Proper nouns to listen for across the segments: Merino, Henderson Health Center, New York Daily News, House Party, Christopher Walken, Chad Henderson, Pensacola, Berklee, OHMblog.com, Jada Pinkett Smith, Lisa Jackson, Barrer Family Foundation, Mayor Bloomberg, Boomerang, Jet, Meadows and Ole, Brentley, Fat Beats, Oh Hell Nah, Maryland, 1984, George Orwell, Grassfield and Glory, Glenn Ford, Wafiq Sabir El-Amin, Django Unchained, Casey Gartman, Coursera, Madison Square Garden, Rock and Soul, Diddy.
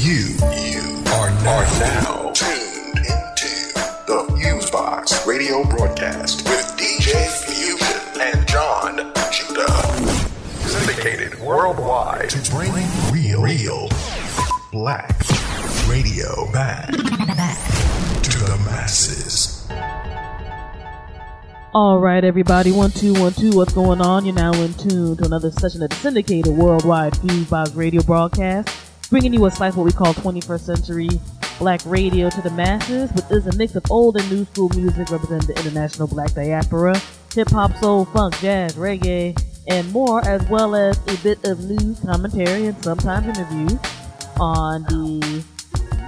You are now tuned into the Fusebox Radio broadcast with DJ Fusion and John Judah. Syndicated worldwide to bring real black radio back to the masses. All right, everybody, 1 2 1 2. What's going on? You're now in tune to another session of the syndicated worldwide Fusebox Radio broadcast, bringing you a slice of what we call 21st century black radio to the masses, which is a mix of old and new school music representing the international black diaspora, hip-hop, soul, funk, jazz, reggae, and more, as well as a bit of news, commentary, and sometimes interviews on the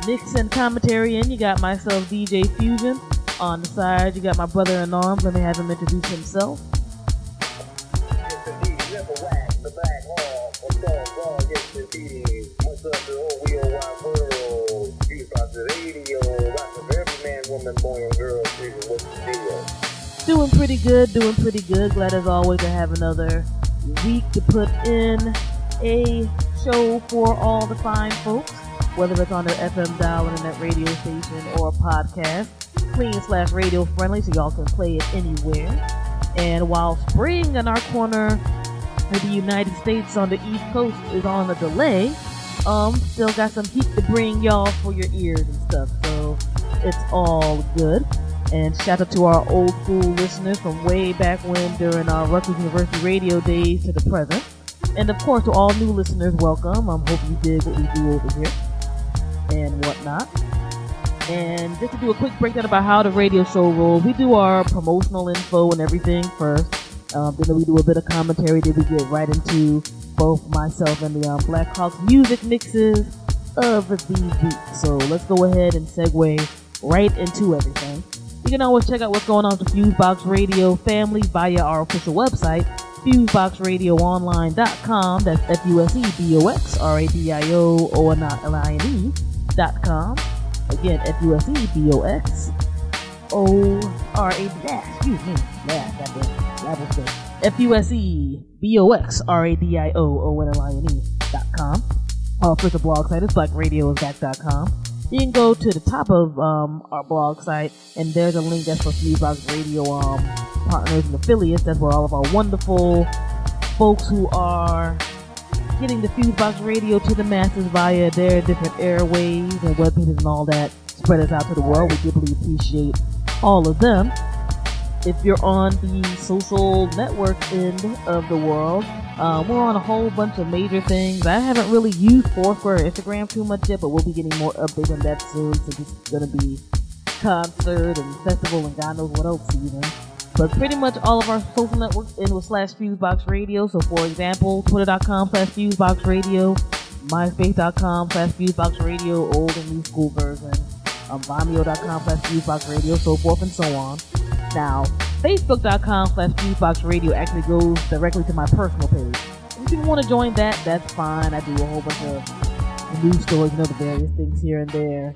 mix and commentary. And you got myself, DJ Fusion. On the side, you got my brother in arms. Let me have him introduce himself. What's up, the whole wide world? He's about the radio. Lots of every man, woman, boy, and girl. What's the deal? Doing pretty good. Glad as always to have another week to put in a show for all the fine folks, whether it's on their FM dial, internet radio station, or a podcast. Clean/radio friendly, so y'all can play it anywhere. And while spring in our corner of the United States on the East Coast is on a delay, still got some heat to bring y'all for your ears and stuff, so it's all good. And shout out to our old school listeners from way back when during our Rutgers University radio days to the present. And of course, to all new listeners, welcome. I'm hoping you dig what we do over here and whatnot. And just to do a quick breakdown about how the radio show rolls, we do our promotional info and everything first. Then we do a bit of commentary, then we get right into both myself and the Black Hawks music mixes of the week. So let's go ahead and segue right into everything. You can always check out what's going on with the Fusebox Radio family via our official website, FuseboxRadioOnline.com. That's FuseboxRadioOnline.com. Again, FuseboxRadioOnline.com. Our official blog site is blackradioisback.com. You can go to the top of our blog site, and there's a link that's for Fusebox Radio partners and affiliates. That's where all of our wonderful folks who are getting the Fusebox Radio to the masses via their different airways and web pages and all that spread us out to the world. We deeply appreciate all of them. If you're on the social network end of the world, we're on a whole bunch of major things. I haven't really used Foursquare or Instagram too much yet, but we'll be getting more updates on that soon, since it's going to be concert and festival and God knows what else even. But pretty much all of our social networks end with /Fusebox Radio. So for example, Twitter.com/Fusebox Radio, MySpace.com/Fusebox Radio, old and new school version, Vimeo.com/Fusebox Radio, so forth and so on. Now, Facebook.com/Fusebox Radio actually goes directly to my personal page. If you want to join that, that's fine. I do a whole bunch of news stories, the various things here and there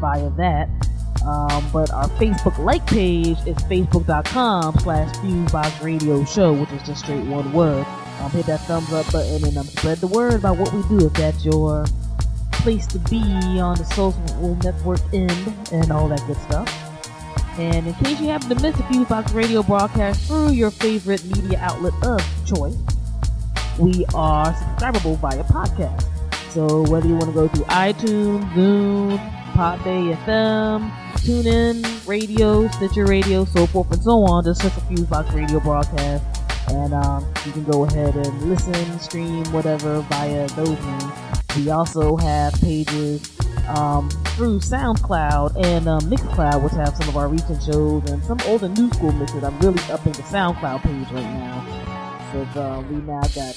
via that. But our Facebook like page is Facebook.com/Fusebox Radio Show, which is just straight one word. Hit that thumbs up button and spread the word about what we do, if that's your place to be on the social network end and all that good stuff. And in case you happen to miss a Fusebox Radio broadcast through your favorite media outlet of choice, we are subscribable via podcast. So whether you want to go through iTunes, Zoom, Podbay FM, TuneIn Radio, Stitcher Radio, so forth and so on, just search a Fusebox Radio broadcast, and you can go ahead and listen, stream, whatever, via those means. We also have pages through SoundCloud and Mixcloud, which have some of our recent shows and some old and new school mixes. I'm really upping the SoundCloud page right now, since we now got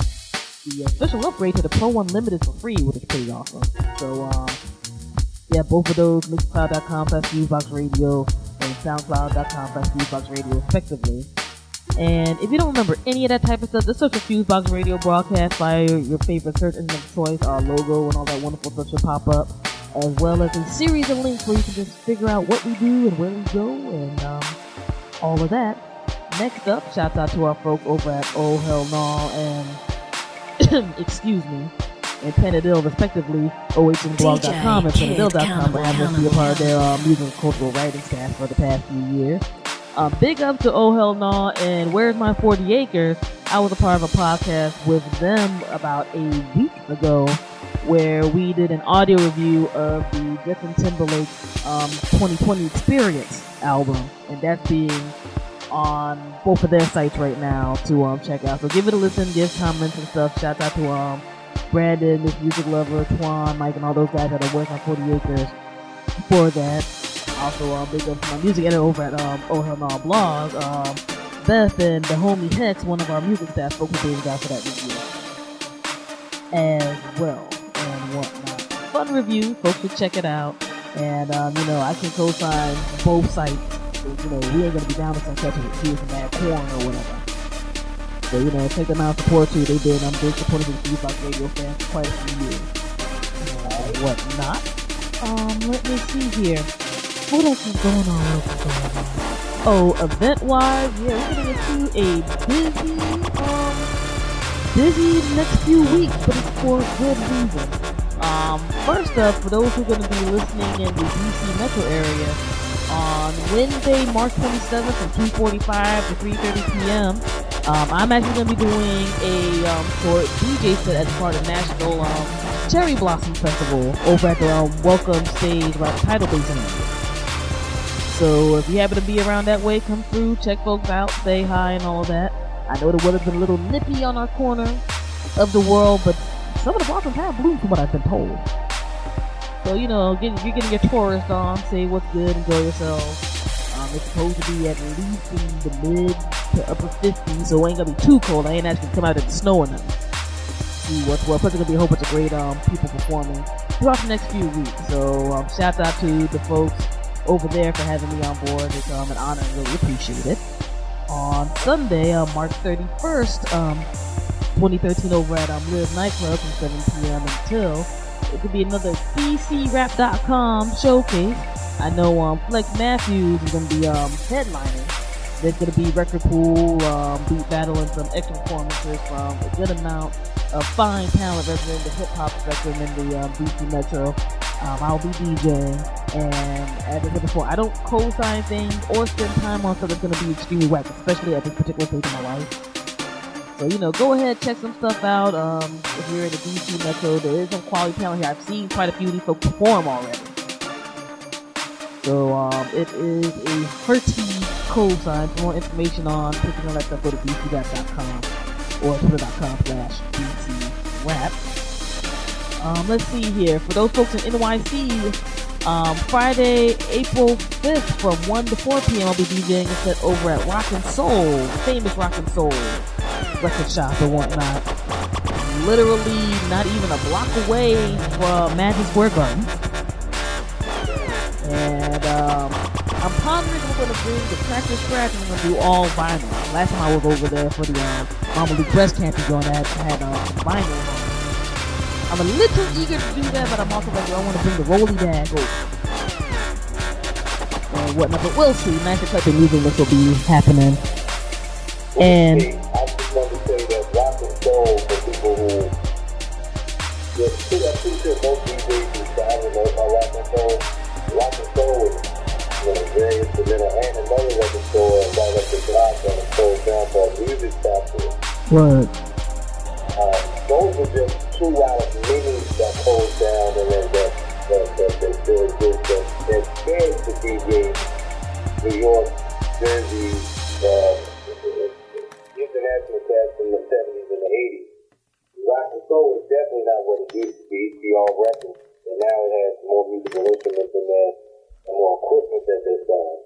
the official upgrade to the Pro Unlimited for free, which is pretty awesome. So, yeah, both of those, mixcloud.com/Fusebox Radio and soundcloud.com/Fusebox Radio, respectively. And if you don't remember any of that type of stuff, just search a Fusebox Radio broadcast by your favorite search engine of choice. Our logo and all that wonderful stuff should pop up, as well as a series of links where you can just figure out what we do and where we go and all of that. Next up, shout out to our folk over at Oh Hell Nah and, excuse me, and Panadil, respectively. OHMblog.com and Panadil.com will have us be a part of their music and cultural writing staff for the past few years. Big up to Oh Hell Nah and Where's My 40 Acres. I was a part of a podcast with them about a week ago where we did an audio review of the Justin Timberlake 2020 Experience album, and that's being on both of their sites right now to check out. So give it a listen, give comments and stuff. Shout out to Brandon, this music lover, Twan, Mike, and all those guys that are working on 40 Acres for that. Also, big up to my music editor over at Oh Hell Nah Blog, Beth and the homie Hex, one of our music staff folks, for being out for that review as well and whatnot. Fun review, folks should check it out. And you know, I can co-sign both sites. You know, we ain't gonna be down with some catching with tears and mad corn or whatever. So, you know, check them out, support too. They've been big supporters of the Fusebox Radio fans for quite a few years. Whatnot. Let me see here. What else is going on? Oh, event-wise, yeah, we're gonna get you a busy next few weeks, but it's for good reason. First up, for those who are gonna be listening in the DC metro area, on Wednesday, March 27th from 2:45 to 3:30 p.m. I'm actually going to be doing a short DJ set as part of National Cherry Blossom Festival over at the Welcome Stage by the Tidal Basin. So if you happen to be around that way, come through, check folks out, say hi and all of that. I know the weather's been a little nippy on our corner of the world, but some of the blossoms have bloomed from what I've been told. So, you know, you're getting your tourist on, say what's good, enjoy yourself. It's supposed to be at least in the mid to upper 50s, so it ain't gonna be too cold. I ain't actually come out in the snow or nothing. See what's well. Plus, there's gonna be a whole bunch of great people performing throughout the next few weeks. So, shout out to the folks over there for having me on board. It's an honor, and really appreciate it. On Sunday, March 31st, 2013, over at Live Nightclub from 7 p.m. until. It could be another bcrap.com showcase. I know Flex Matthews is going to be headlining. There's going to be Record Pool, Beat Battle, and some extra performances from a good amount of fine talent representing the hip-hop spectrum in the DC Metro. I'll be DJing, and as I said before, I don't co-sign things or spend time on stuff that's going to be extremely whack, especially at this particular stage in my life. So, you know, go ahead, check some stuff out. If you're in the DC Metro, there is some quality talent here. I've seen quite a few of these folks perform already. So, it is a Hertie co-sign. For more information on picking all that stuff, go to bcrap.com or twitter.com/bcrap. Let's see here. For those folks in NYC, Friday, April 5th from 1 to 4 p.m., I'll be DJing a set over at Rock and Soul, famous Rock and Soul record shop and whatnot, literally not even a block away from Madison Square Garden. And I'm pondering we're going to bring the Tractor Scratch and we're going to do all vinyl. Last time I was over there for the Mama Luke Breast Cancer joint, I had some vinyl. I'm a little eager to do that, but I'm also like, I want to bring the rolly bag over and whatnot. But we'll see. Nice type of music this will be happening. And I just want to say that rock and soul for people who I appreciate most DJs who I don't know about rock and soul. Rock and soul is, you know, very instrumental, and another record store right up the block on the soul down called Music Factory. Right. Those are just two out of many that hold down and then that still exist that scared the DJs, New York, Jersey, international cats from the 70s and the 80s. Rock and soul is definitely not what it used to be. It used to be all records, and now it has more musical instruments in there and more equipment at this time.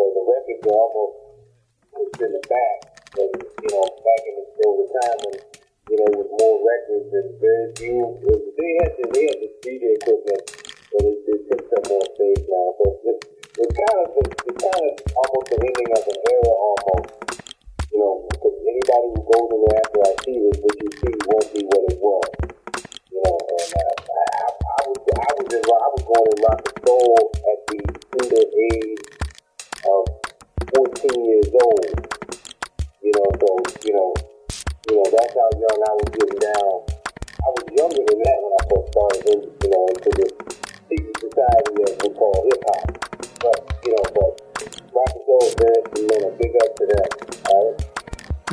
So the records are almost pushed in the back. And, you know, back in the time when, you know, with more records and very few, they had this DJ equipment, but it takes up more space now. So it's kind of almost the ending of an era almost. You know, because anybody who goes in there after I see this, what you see won't be what it was. You know, and I was going to rock and soul at the tender age of 14 years old. You know, so, you know, that's how young I was getting down I was younger than that when I first started, you know, into the secret society that we call hip hop. But, you know, but rock and soul fans, man, a big up to them. All right?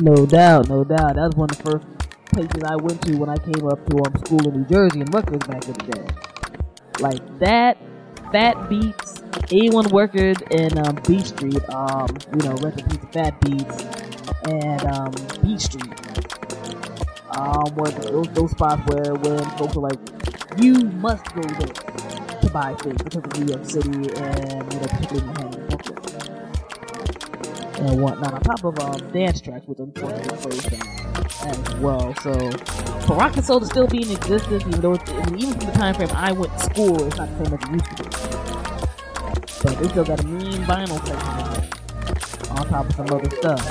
No doubt, no doubt. That was one of the first places I went to when I came up to school in New Jersey and Rutgers back in the day. Like that, Fat Beats, A1 Worker, and B Street. You know, recipes of Fat Beats and B Street. Those spots where when folks are like, you must go there to buy things because of New York City and, you know, particularly Manhattan and Brooklyn and whatnot. On top of dance tracks, which unfortunately closed down as well. So for rock and soul to still be in existence, even though it's, even from the time frame I went to school, it's not the same as it used to be. But they still got a mean vinyl section on top of some other stuff.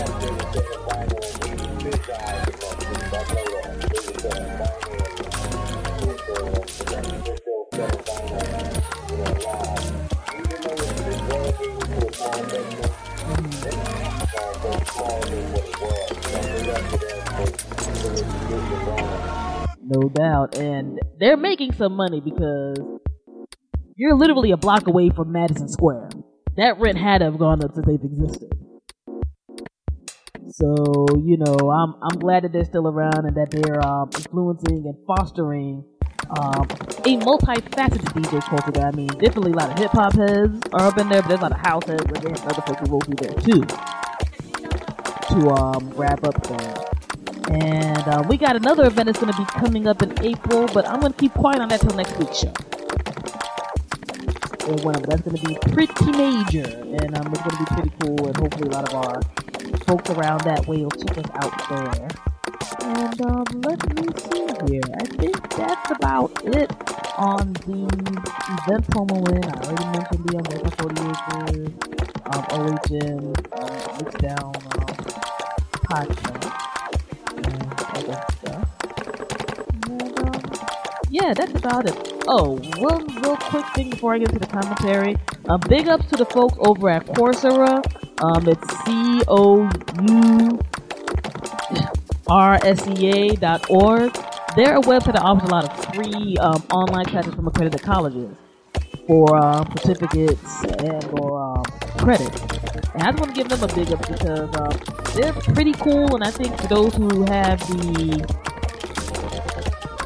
No doubt, and they're making some money because you're literally a block away from Madison Square. That rent had to have gone up since they've existed. So, you know, I'm glad that they're still around and that they're influencing and fostering a multifaceted DJ culture. I mean, definitely a lot of hip hop heads are up in there, but there's a lot of house heads and there's other folks who roll through there too to wrap up things. And we got another event that's going to be coming up in April, but I'm going to keep quiet on that till next week's show. And that's going to be pretty major, and it's going to be pretty cool, and hopefully a lot of our folks around that way will check us out there. And let me see here. I think that's about it on the event promo win. I already mentioned the Where's My 40 Acres, OHM, Mixdown podcast. Yeah, that's about it. Oh, one real quick thing before I get to the commentary. Big ups to the folks over at Coursera. It's COURSEA.org. They're a website that offers a lot of free online classes from accredited colleges for certificates and for credit. And I just want to give them a big up because they're pretty cool, and I think for those who have the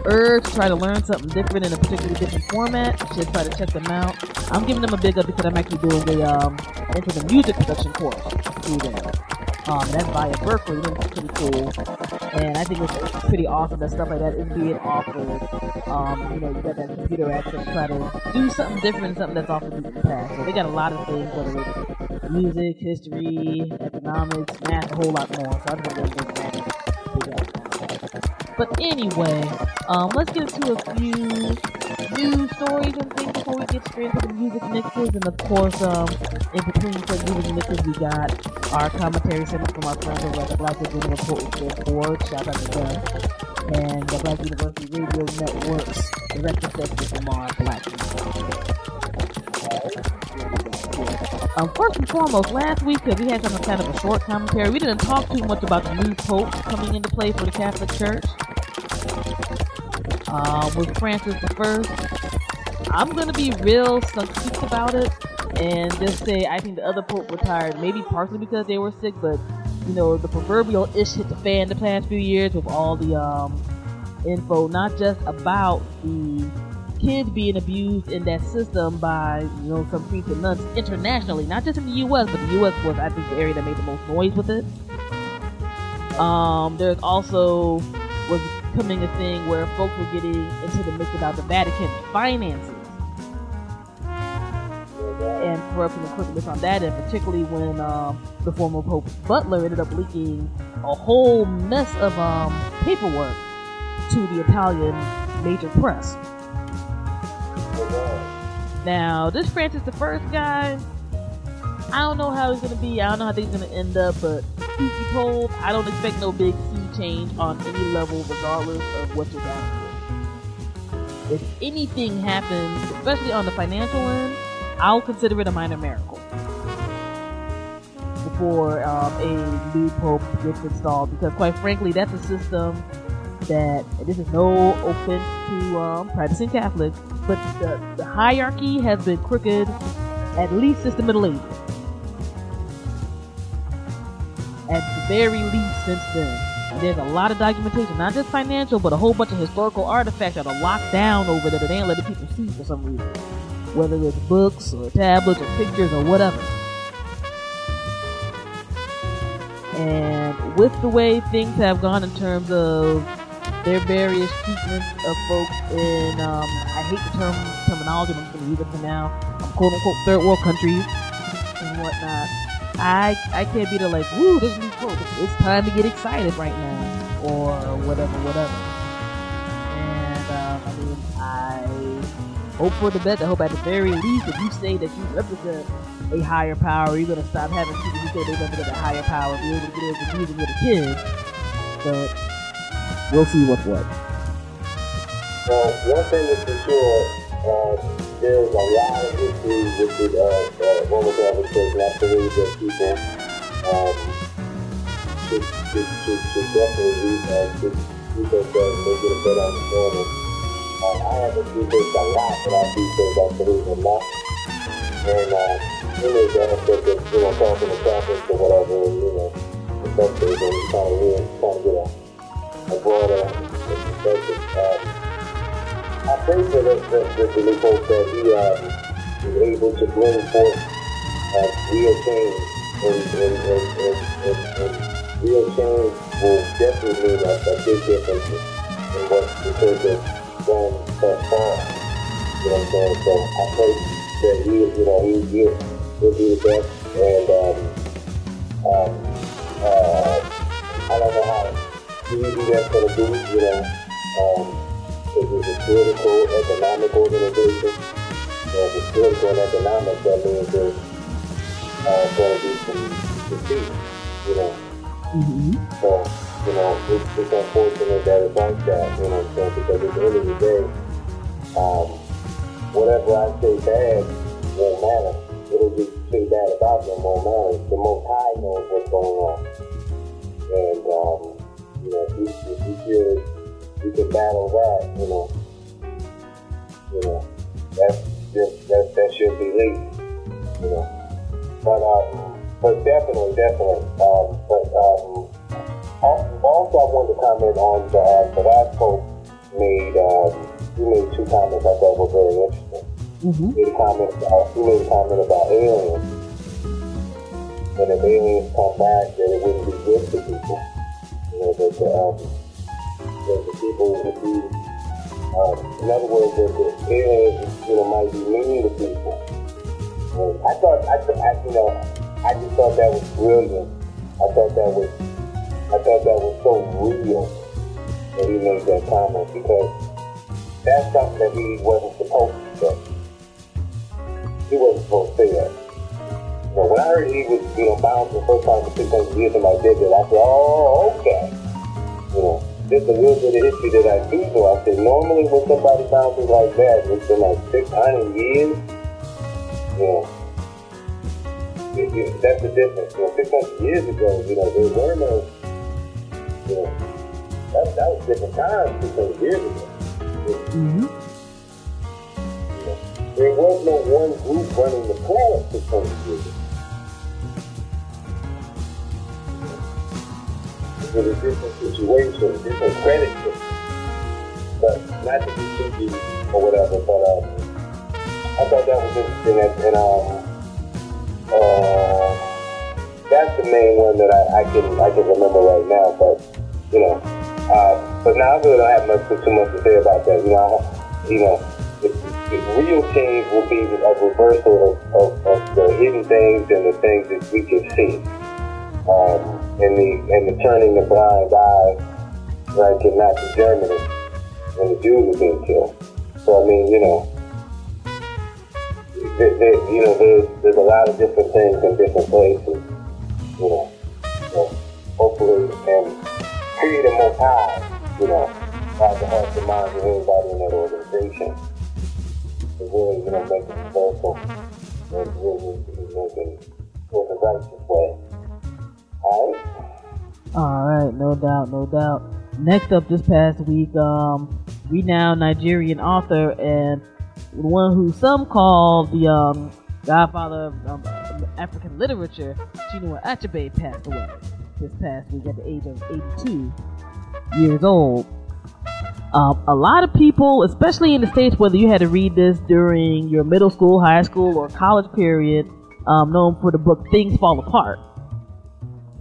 urge to try to learn something different in a particularly different format, just try to check them out. I'm giving them a big up because I'm actually doing the into the music production course through them. That's via Berklee, and it's pretty cool. And I think it's pretty awesome that stuff like that is being offered. You know, you got that computer access, try to do something different, something that's offered in the past. So they got a lot of things, whether it's music, history, economics, math, a whole lot more. So I'm going to But anyway, let's get into a few news stories and things before we get straight into the music mixes. And of course, in between the music mixes, we got our commentary segment from our friends over at the Black Radioisback.com. Shout out to them. And the Black University Radio Network's direct reception from our Black University. First and foremost, last week, because we had some kind of a short commentary, we didn't talk too much about the new pope coming into play for the Catholic Church. With Francis I. I'm going to be real succinct about it and just say I think the other pope retired, maybe partially because they were sick, but, you know, the proverbial ish hit the fan the past few years with all the info, not just about the kids being abused in that system by, you know, some priests and nuns internationally, not just in the U.S., but the U.S. was, I think, the area that made the most noise with it. There's also was becoming a thing where folks were getting into the mix about the Vatican's finances and corruption and crookedness on that end, particularly when the former Pope Butler ended up leaking a whole mess of paperwork to the Italian major press. Now, this Francis the First guy, I don't know how he's going to be, I don't know how things are going to end up, but truth be told, I don't expect no big change on any level, regardless of what you're down to. If anything happens, especially on the financial end, I'll consider it a minor miracle before a new pope gets installed, because quite frankly, that's a system that, and this is no offense to practicing Catholics, but the hierarchy has been crooked at least since the Middle Ages. At the very least since then. And there's a lot of documentation, not just financial, but a whole bunch of historical artifacts that are locked down over there that they ain't letting people see for some reason. Whether it's books or tablets or pictures or whatever. And with the way things have gone in terms of their various treatments of folks in, I hate the terminology, but I'm just going to use it for now, quote unquote third world countries and whatnot. I can't be there like, woo, this is cool. It's time to get excited right now, or whatever. And I hope for the best. I hope at the very least, if you say that you represent a higher power, you're gonna stop having people who say they represent a higher power be able to get able to use it with a kid. But we'll see what's what. One thing is for sure. There's a lot of issues with the women's advocation. I believe that people should definitely do themselves and get a better understanding. I have to do this a lot, but I do things I believe in life. And really, that's just, talking to Catholics or whatever, the country, and trying to get a broader perspective. I think that the new folks that he is able to bring forth real change, and real change will definitely mean a big difference in what the church has done thus far. You know what I'm saying? So I think that he is, he will be the best, and I don't know how easy that's going to be, It is a political, economic organization. And the political and economic, that means there's going to be some defeat, Mm-hmm. So, it's unfortunate that it's like that, because at the end of the day, whatever I say bad won't matter. It'll just say bad about them won't matter. The Most High knows what's going on. And, you can battle that, that's your belief, but definitely, also I wanted to comment on the last post you made two comments I thought were very interesting. Mm-hmm. You made a comment about aliens, and if aliens come back, then it wouldn't be good for people, that the people would be, in other words, that the aliens, might be mean to people. And I just thought that was brilliant. I thought that was so real that he made that comment, because that's something that he wasn't supposed to say. He wasn't supposed to say that. When I heard he was, bound for the first time for 600 years in my digital, I said, oh, okay. There's a little bit of history that I do know. I said, normally when somebody bounces like that, it's been like 600 years. That's the difference. 600 years ago, there were no, that was different times 600 years ago. Mm-hmm. There was no one group running the planet 600 years ago. With a different situation, a different credit system. But not to be cheeky or whatever, but I thought that was interesting. And that's the main one that I can remember right now. But, but now I really don't have too much to say about that. The real change will be a reversal of the hidden things and the things that we can see. And the turning the blind eye, like in Nazi Germany, when the Jews were being killed. So there's a lot of different things in different places. So hopefully, and create a more power, by the hearts and minds of everybody in that organization. To really, make it successful, and really making for the righteous way. All right, no doubt. Next up this past week, renowned Nigerian author and the one who some call the godfather of African literature, Chinua Achebe, passed away this past week at the age of 82 years old. A lot of people, especially in the States, whether you had to read this during your middle school, high school, or college period, known for the book Things Fall Apart.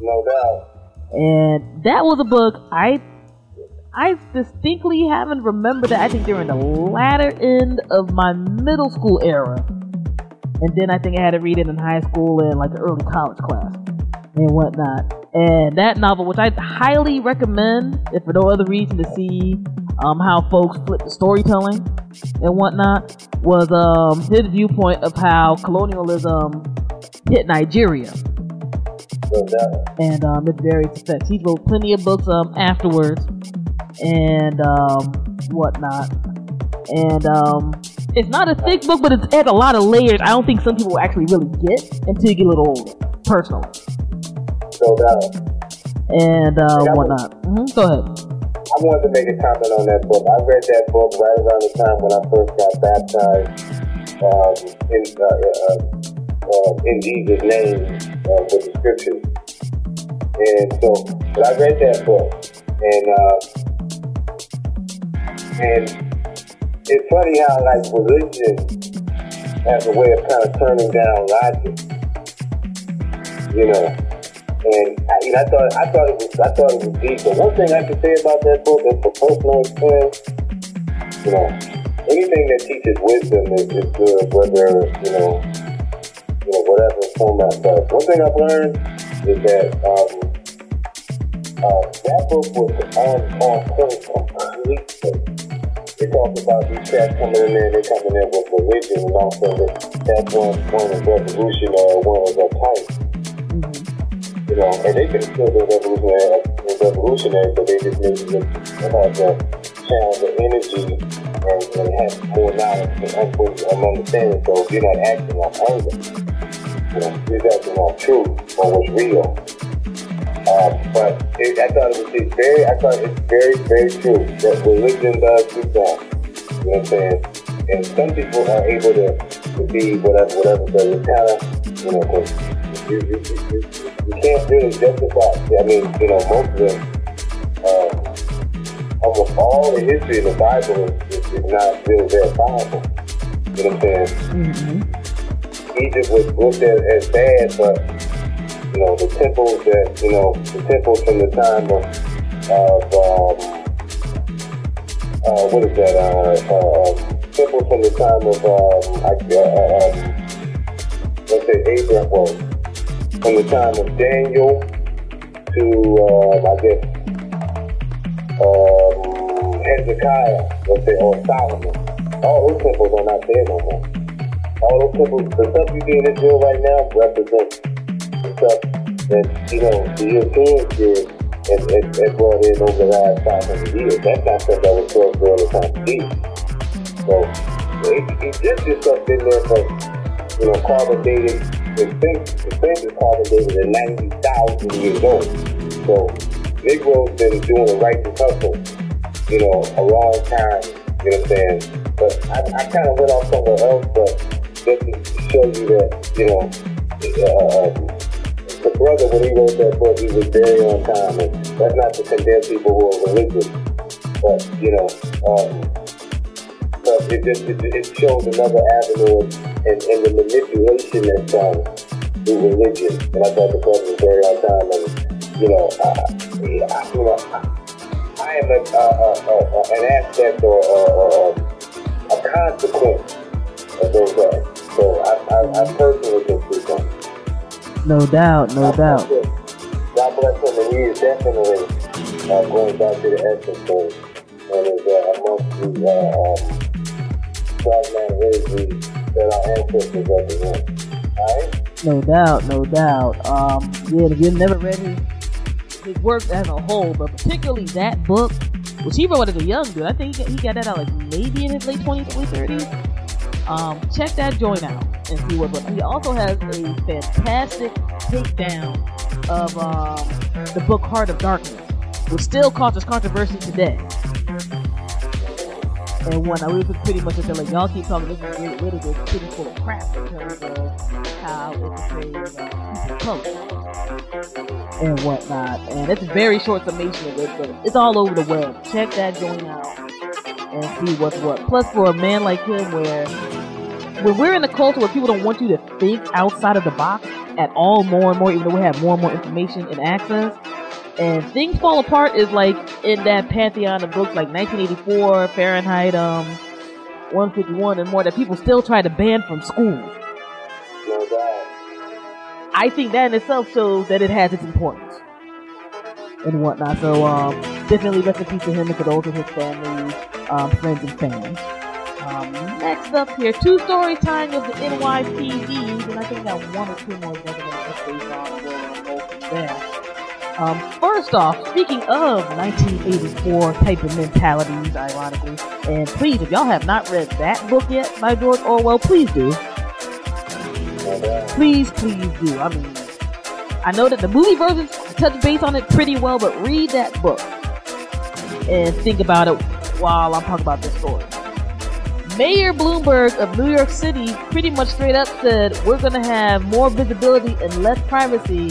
No doubt. And that was a book I distinctly haven't remembered that. I think during the latter end of my middle school era. And then I think I had to read it in high school and like the early college class and whatnot. And that novel, which I highly recommend, if for no other reason, to see how folks flip the storytelling and whatnot, was his viewpoint of how colonialism hit Nigeria. And it varied success. He wrote plenty of books afterwards and whatnot. And it's not a thick book, but it's had a lot of layers. I don't think some people actually really get until you get a little older, personally. No doubt. And whatnot. Mm-hmm. Go ahead. I wanted to make a comment on that book. I read that book right around the time when I first got baptized in Jesus' name. With the scriptures, and so, but I read that book, and it's funny how like religion has a way of kind of turning down logic, you know. And I thought it was deep. But one thing I can say about that book is for personal experience, you know, anything that teaches wisdom is good, whether whatever format. But one thing I've learned is that that book was on point completely. They talk about these cats coming in with religion and all that. That's one of revolutionary, one of that type. Mm-hmm. You know, and they can still be revolutionary, but they just need to have that channel of energy and have more knowledge and understanding. So if you're not acting on anger, is that the wrong truth or what's real? I thought it was very, very true that religion does do that. You know what I'm saying? And some people are able to be whatever, but it's kind of, you know, cause you can't really justify. I mean, you know, most of them, almost all the history of the Bible is not really verifiable. You know what I'm saying? Mm-hmm. Egypt was looked at as bad, but you know the temples from the time temples from the time of let's say Abraham, well, from the time of Daniel to Hezekiah, let's say, or Solomon. All those temples are not there no more. All those temples, the stuff you see in Israel right now represents the stuff that, you know, the Europeans did and brought in over the last 500 years. That's not stuff that was brought all the time to Egypt. So, Egyptian stuff in there from, you know, carbon dated, the thing is carbon dated at 90,000 years old. So, Negroes been doing the righteous hustle, you know, a long time, you know what I'm saying? But I kind of went off somewhere else, but just to show you that, you know, the brother, when he wrote that book, he was very on time. And that's not to condemn people who are religious, but, you know, but it shows another avenue and the manipulation that's done through religion. And I thought the brother was very on time. And, you know, I am an aspect or a consequence. So I personally think he's done. No doubt. God bless him, and he is definitely going back to the essence of and is amongst the God-man history that our ancestors represent. All right? No doubt. Yeah, if you've never read his work as a whole, but particularly that book, which he wrote as a young dude. I think he got that out like maybe in his late 20s, early 30s. Check that joint out and see what book. He also has a fantastic takedown of the book Heart of Darkness which still causes controversy today. And when we were pretty much like, y'all keep talking, this is really, really good, pretty full of crap in terms of how it portrays color and whatnot. And it's a very short summation of it, but it's all over the web. Check that joint out and see what's what. Plus, for a man like him, where when we're in a culture where people don't want you to think outside of the box at all, more and more, even though we have more and more information and access. And Things Fall Apart is like in that pantheon of books like 1984, Fahrenheit, 151, and more that people still try to ban from schools. I think that in itself shows that it has its importance and whatnot. So definitely rest in peace to him and condolences to his family, friends, and family. Next up here, two story time of the NYPD, and I think I got one or two more that I'm going to. First off, speaking of 1984 type of mentalities, ironically, and please, if y'all have not read that book yet by George Orwell, please do. Please, please do. I mean, I know that the movie versions touch base on it pretty well, but read that book and think about it while I'm talking about this story. Mayor Bloomberg of New York City pretty much straight up said, we're going to have more visibility and less privacy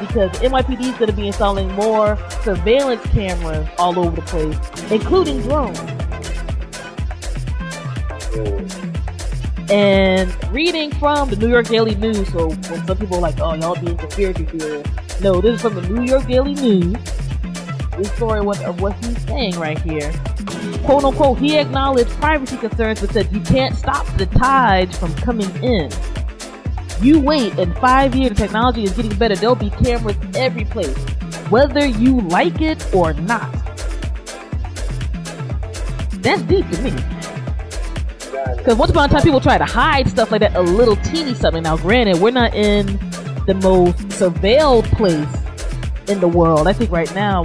because NYPD is going to be installing more surveillance cameras all over the place, including drones. And reading from the New York Daily News, so when some people are like, oh, y'all being conspiracy theorists, no, this is from the New York Daily News. This story of what he's saying right here. Quote unquote, he acknowledged privacy concerns but said you can't stop the tide from coming in. You wait, in 5 years, the technology is getting better. There'll be cameras every place, whether you like it or not. That's deep to me. Because once upon a time, people try to hide stuff like that, a little teeny something. Now, granted, we're not in the most surveilled place in the world. I think right now,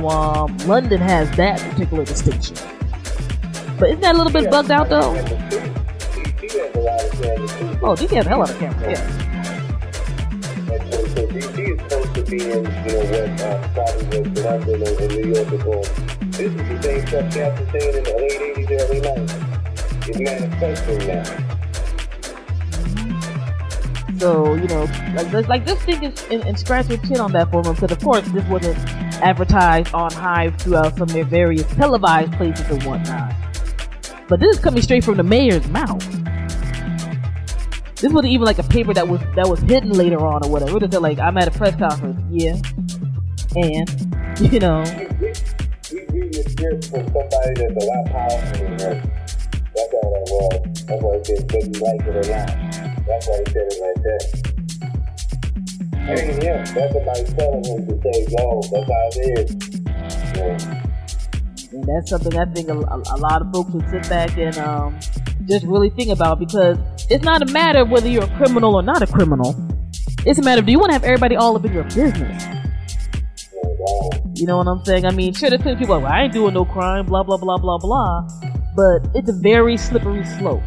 London has that particular distinction. But isn't that a little bit bugged out, though? Oh, DC has a hell out of cameras, yeah. So DC is supposed to be in, with London and New York as well. This is the same stuff you have to say in the late 80s, early 90s. It's manifesting now. So, you know, like this thing is, and scratch your chin on that for them, because of course this wasn't advertised on Hive throughout some of their various televised places and whatnot. But this is coming straight from the mayor's mouth. This wasn't even like a paper that was hidden later on or whatever. It was just like, I'm at a press conference. Yeah. And, you know. We read the script from somebody that's a lot powerful than us. That's all that was. That's why it said, whether you like it or not. That's why he said it like that. I mean, yeah, that's somebody telling him to say, yo, that's how it is. Yeah. And that's something I think a lot of folks would sit back and just really think about, because it's not a matter of whether you're a criminal or not a criminal. It's a matter of, do you want to have everybody all up in your business? You know what I'm saying? I mean, sure, there's plenty of people like, well, I ain't doing no crime, blah, blah, blah, blah, blah. But it's a very slippery slope.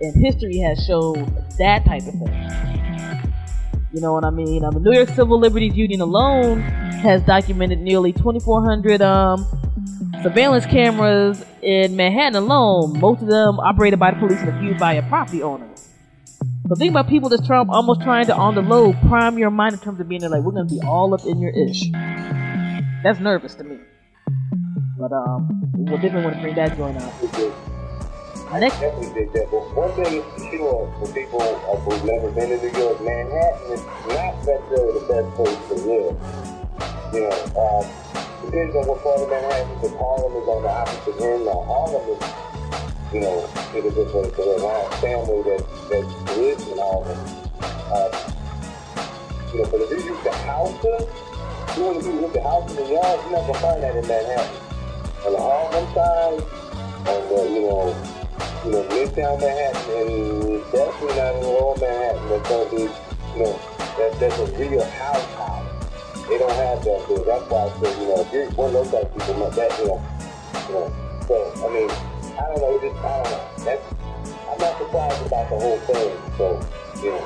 And history has shown that type of thing. You know what I mean? The New York Civil Liberties Union alone has documented nearly 2,400 surveillance cameras in Manhattan alone, most of them operated by the police and a few by a property owner. So think about people that's almost trying to, on the low, prime your mind in terms of being there, like, we're going to be all up in your ish. That's nervous to me. But we'll definitely want to bring that joint out. Next. I definitely did that. But one thing is for sure, for people who've never been to New York, Manhattan is not necessarily the best place to live. You know, depends on what part of Manhattan, because Harlem is on the opposite end. Now, Harlem is, you know, it is just like a family that lives in Harlem. You know, but if you use the houses, you want to be with the houses and yards, you're not going to find that in Manhattan. On the Harlem side, on the, you know, midtown Manhattan, and definitely not in lower Manhattan, that's going to be, you know, that's a real house. They don't have that, so that's why I say, you know, if you're one of those type people, like that, you know. So, I mean, I don't know. I'm not surprised about the whole thing, so, you know.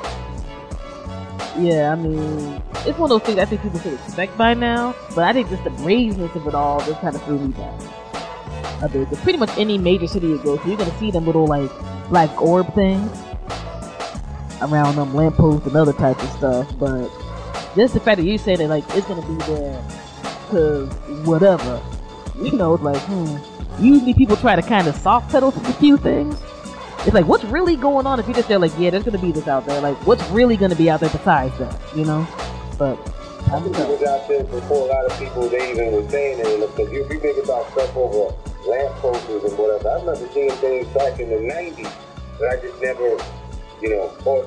yeah, I mean, it's one of those things I think people should expect by now, but I think just the brazeness of it all just kind of threw me back. I mean, pretty much any major city you go to, you're going to see them little, like, black orb things around them lampposts and other types of stuff, but just the fact that you said it, like, it's going to be there because whatever, you know, like, usually people try to kind of soft pedal a few things. It's like, what's really going on if you just say, like, yeah, there's going to be this out there. Like, what's really going to be out there besides that, you know? But I think it was out there before a lot of people, they even were saying it. Because if you think about stuff over lampposts and whatever, I remember seeing things back in the 90s that I just never, you know, or,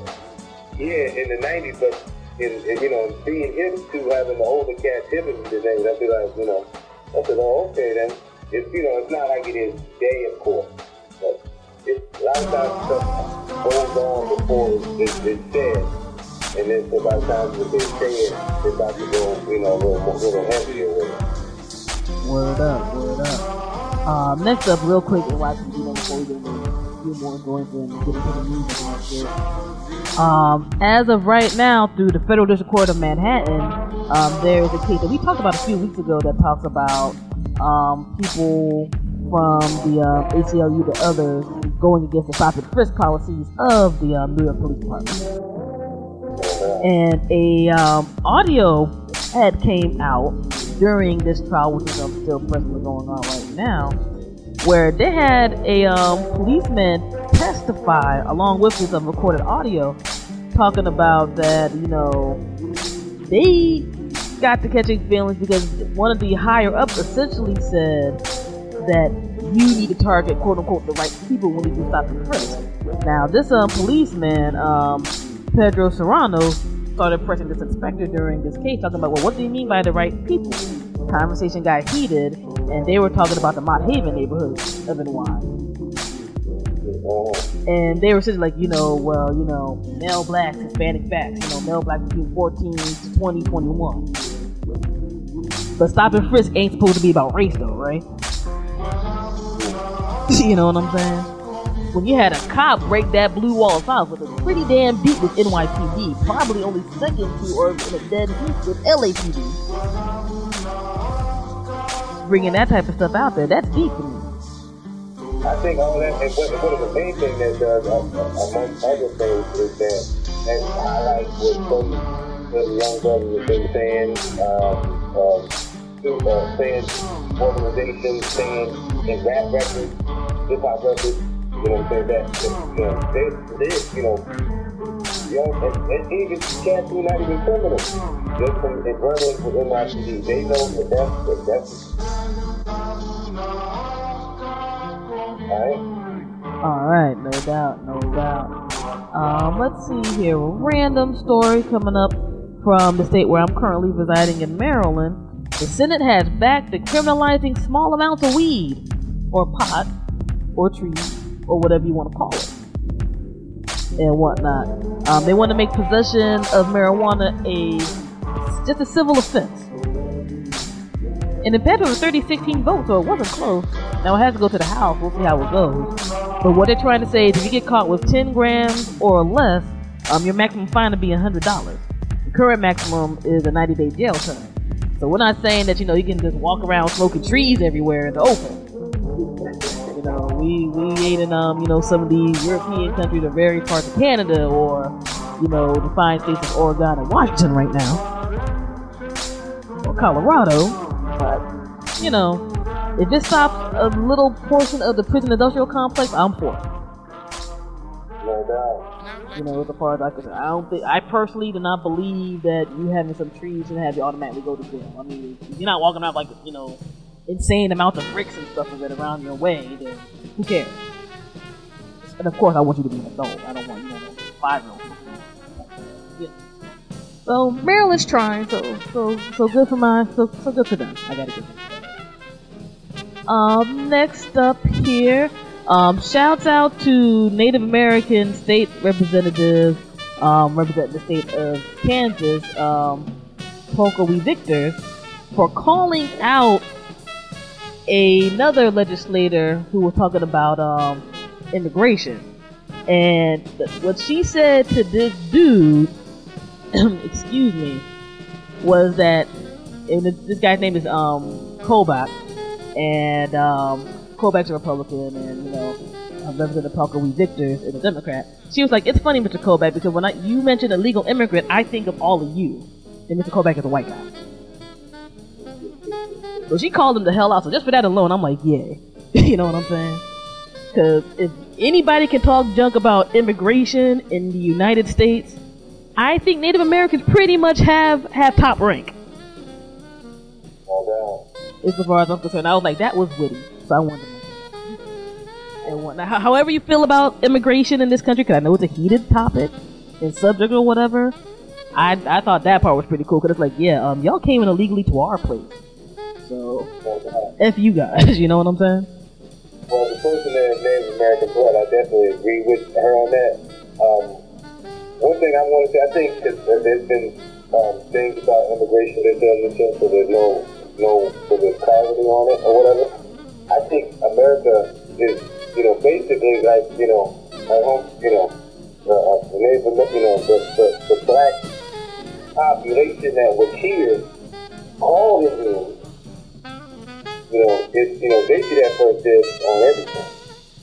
yeah, in the 90s, but, in you know, being hip to having the older captivity today, I'd be like, you know, I said, oh, okay, then. It's, you know, it's not like it is today, of course, but a lot of times stuff goes on before it's said, and then so by the time it's been said, it's about to go, you know, a little heavier with it. Word up, word up. Next up, real quick, and watch you know, before we get more going and get into the music and shit. As of right now, through the Federal District Court of Manhattan, there is a case that we talked about a few weeks ago that talks about people from the ACLU to others going against the stop and frisk policies of the New York Police Department. And a audio ad came out during this trial, which is still presently going on right now, where they had a policeman testify along with this recorded audio talking about that, you know, they got to catching feelings because one of the higher ups essentially said that you need to target quote unquote the right people when you do stop and frisk. Now this policeman, Pedro Serrano, started pressing this inspector during this case, talking about, well, what do you mean by the right people? The conversation got heated and they were talking about the Mott Haven neighborhood of NY. And they were saying, like, you know, well, you know, male blacks, Hispanic blacks, you know, male blacks between 14 to 20, 21. But stop and frisk ain't supposed to be about race though, right? You know what I'm saying? When you had a cop break that blue wall south with a pretty damn beat with NYPD, probably only second to or in a dead heat with LAPD. Bringing that type of stuff out there, that's deep for me. I think all that, and what is the main thing that does, among other things, is that I like what some young brothers have been saying, saying organizations, saying in rap records, hip-hop records, you know what I'm saying, that they, you know, young, and even cats who are not even criminals, just from running with NYPD, they know that that's Alright, no doubt, no doubt. Let's see here. A random story coming up from the state where I'm currently residing in Maryland. The Senate has backed the criminalizing small amounts of weed, or pot, or trees, or whatever you want to call it, and whatnot. They want to make possession of marijuana just a civil offense. And it passed with 30-16 votes, so it wasn't close. Now it has to go to the House. We'll see how it goes. But what they're trying to say is if you get caught with 10 grams or less, your maximum fine would be $100. The current maximum is a 90-day jail term. So we're not saying that, you know, you can just walk around smoking trees everywhere in the open. You know, we ain't in, you know, some of these European countries or various parts of Canada or, you know, the fine states of Oregon and Washington right now. Or Colorado. But, you know, if it stops a little portion of the prison industrial complex, I'm for it. No doubt. You know, as far as I could, I personally do not believe that you having some trees should have you automatically go to jail. I mean, if you're not walking out like, you know, insane amounts of bricks and stuff that around your way, then who cares? And of course, I want you to be an adult. I don't want you to be a 5-year-old. Yeah. So Maryland's trying, so good for mine, so good for them. I gotta give them. Next up here, shouts out to Native American state representative, representing the state of Kansas, Polkawee Victor, for calling out another legislator who was talking about immigration, and what she said to this dude excuse me, was that, and this guy's name is Kobach, and Kobach's a Republican, and you know, Representative Parker Wee Victors is a Democrat. She was like, "It's funny, Mr. Kobach, because when you mention illegal immigrant, I think of all of you, and Mr. Kobach is a white guy." So she called him the hell out. So just for that alone, I'm like, yeah, you know what I'm saying? Because if anybody can talk junk about immigration in the United States, I think Native Americans pretty much have top rank. All down. As far as I'm concerned, I was like, that was witty. So I wanted to now, however you feel about immigration in this country, because I know it's a heated topic and subject or whatever, I thought that part was pretty cool, because it's like, yeah, y'all came in illegally to our place, so F you guys, you know what I'm saying? Well, the person that is named American Blood, I definitely agree with her on that. One thing I want to say, I think that there's been things about immigration that doesn't just so there's no sort of clarity on it or whatever. I think America is, you know, basically like, you know, I hope, you know, the black population that was here, all of them, you know, it, you know, they see that first dibs on everything.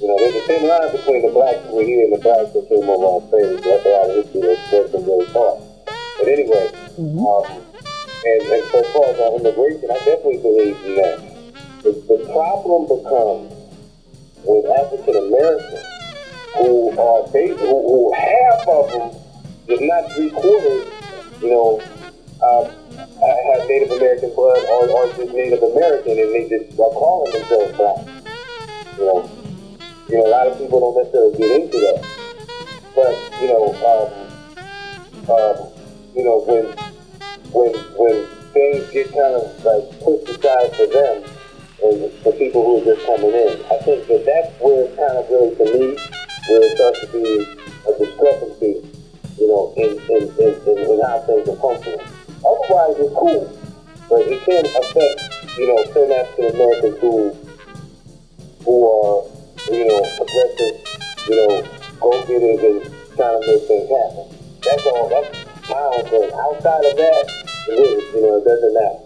You know, there's a thin line between the blacks who were here and the blacks that came over on stage. That's a lot of history that's been really taught. But anyway, and so far as our immigration, I definitely believe in that. The problem becomes with African Americans who are basically, who half of them, if not three-quarters, you know, have Native American blood or just Native American, and they just are calling themselves black. You know, a lot of people don't necessarily get into that. But you know, when things get kind of like pushed aside for them, and for people who are just coming in, I think that that's where it's kind of really, to me, where it starts to be a discrepancy, you know, in how things are functioning. Otherwise, it's cool, but it can affect, you know, certain African Americans who are, you know, progressive, you know, go-getters and trying to make things happen. That's all. That's my own thing. Outside of that, it is, you know, it doesn't matter.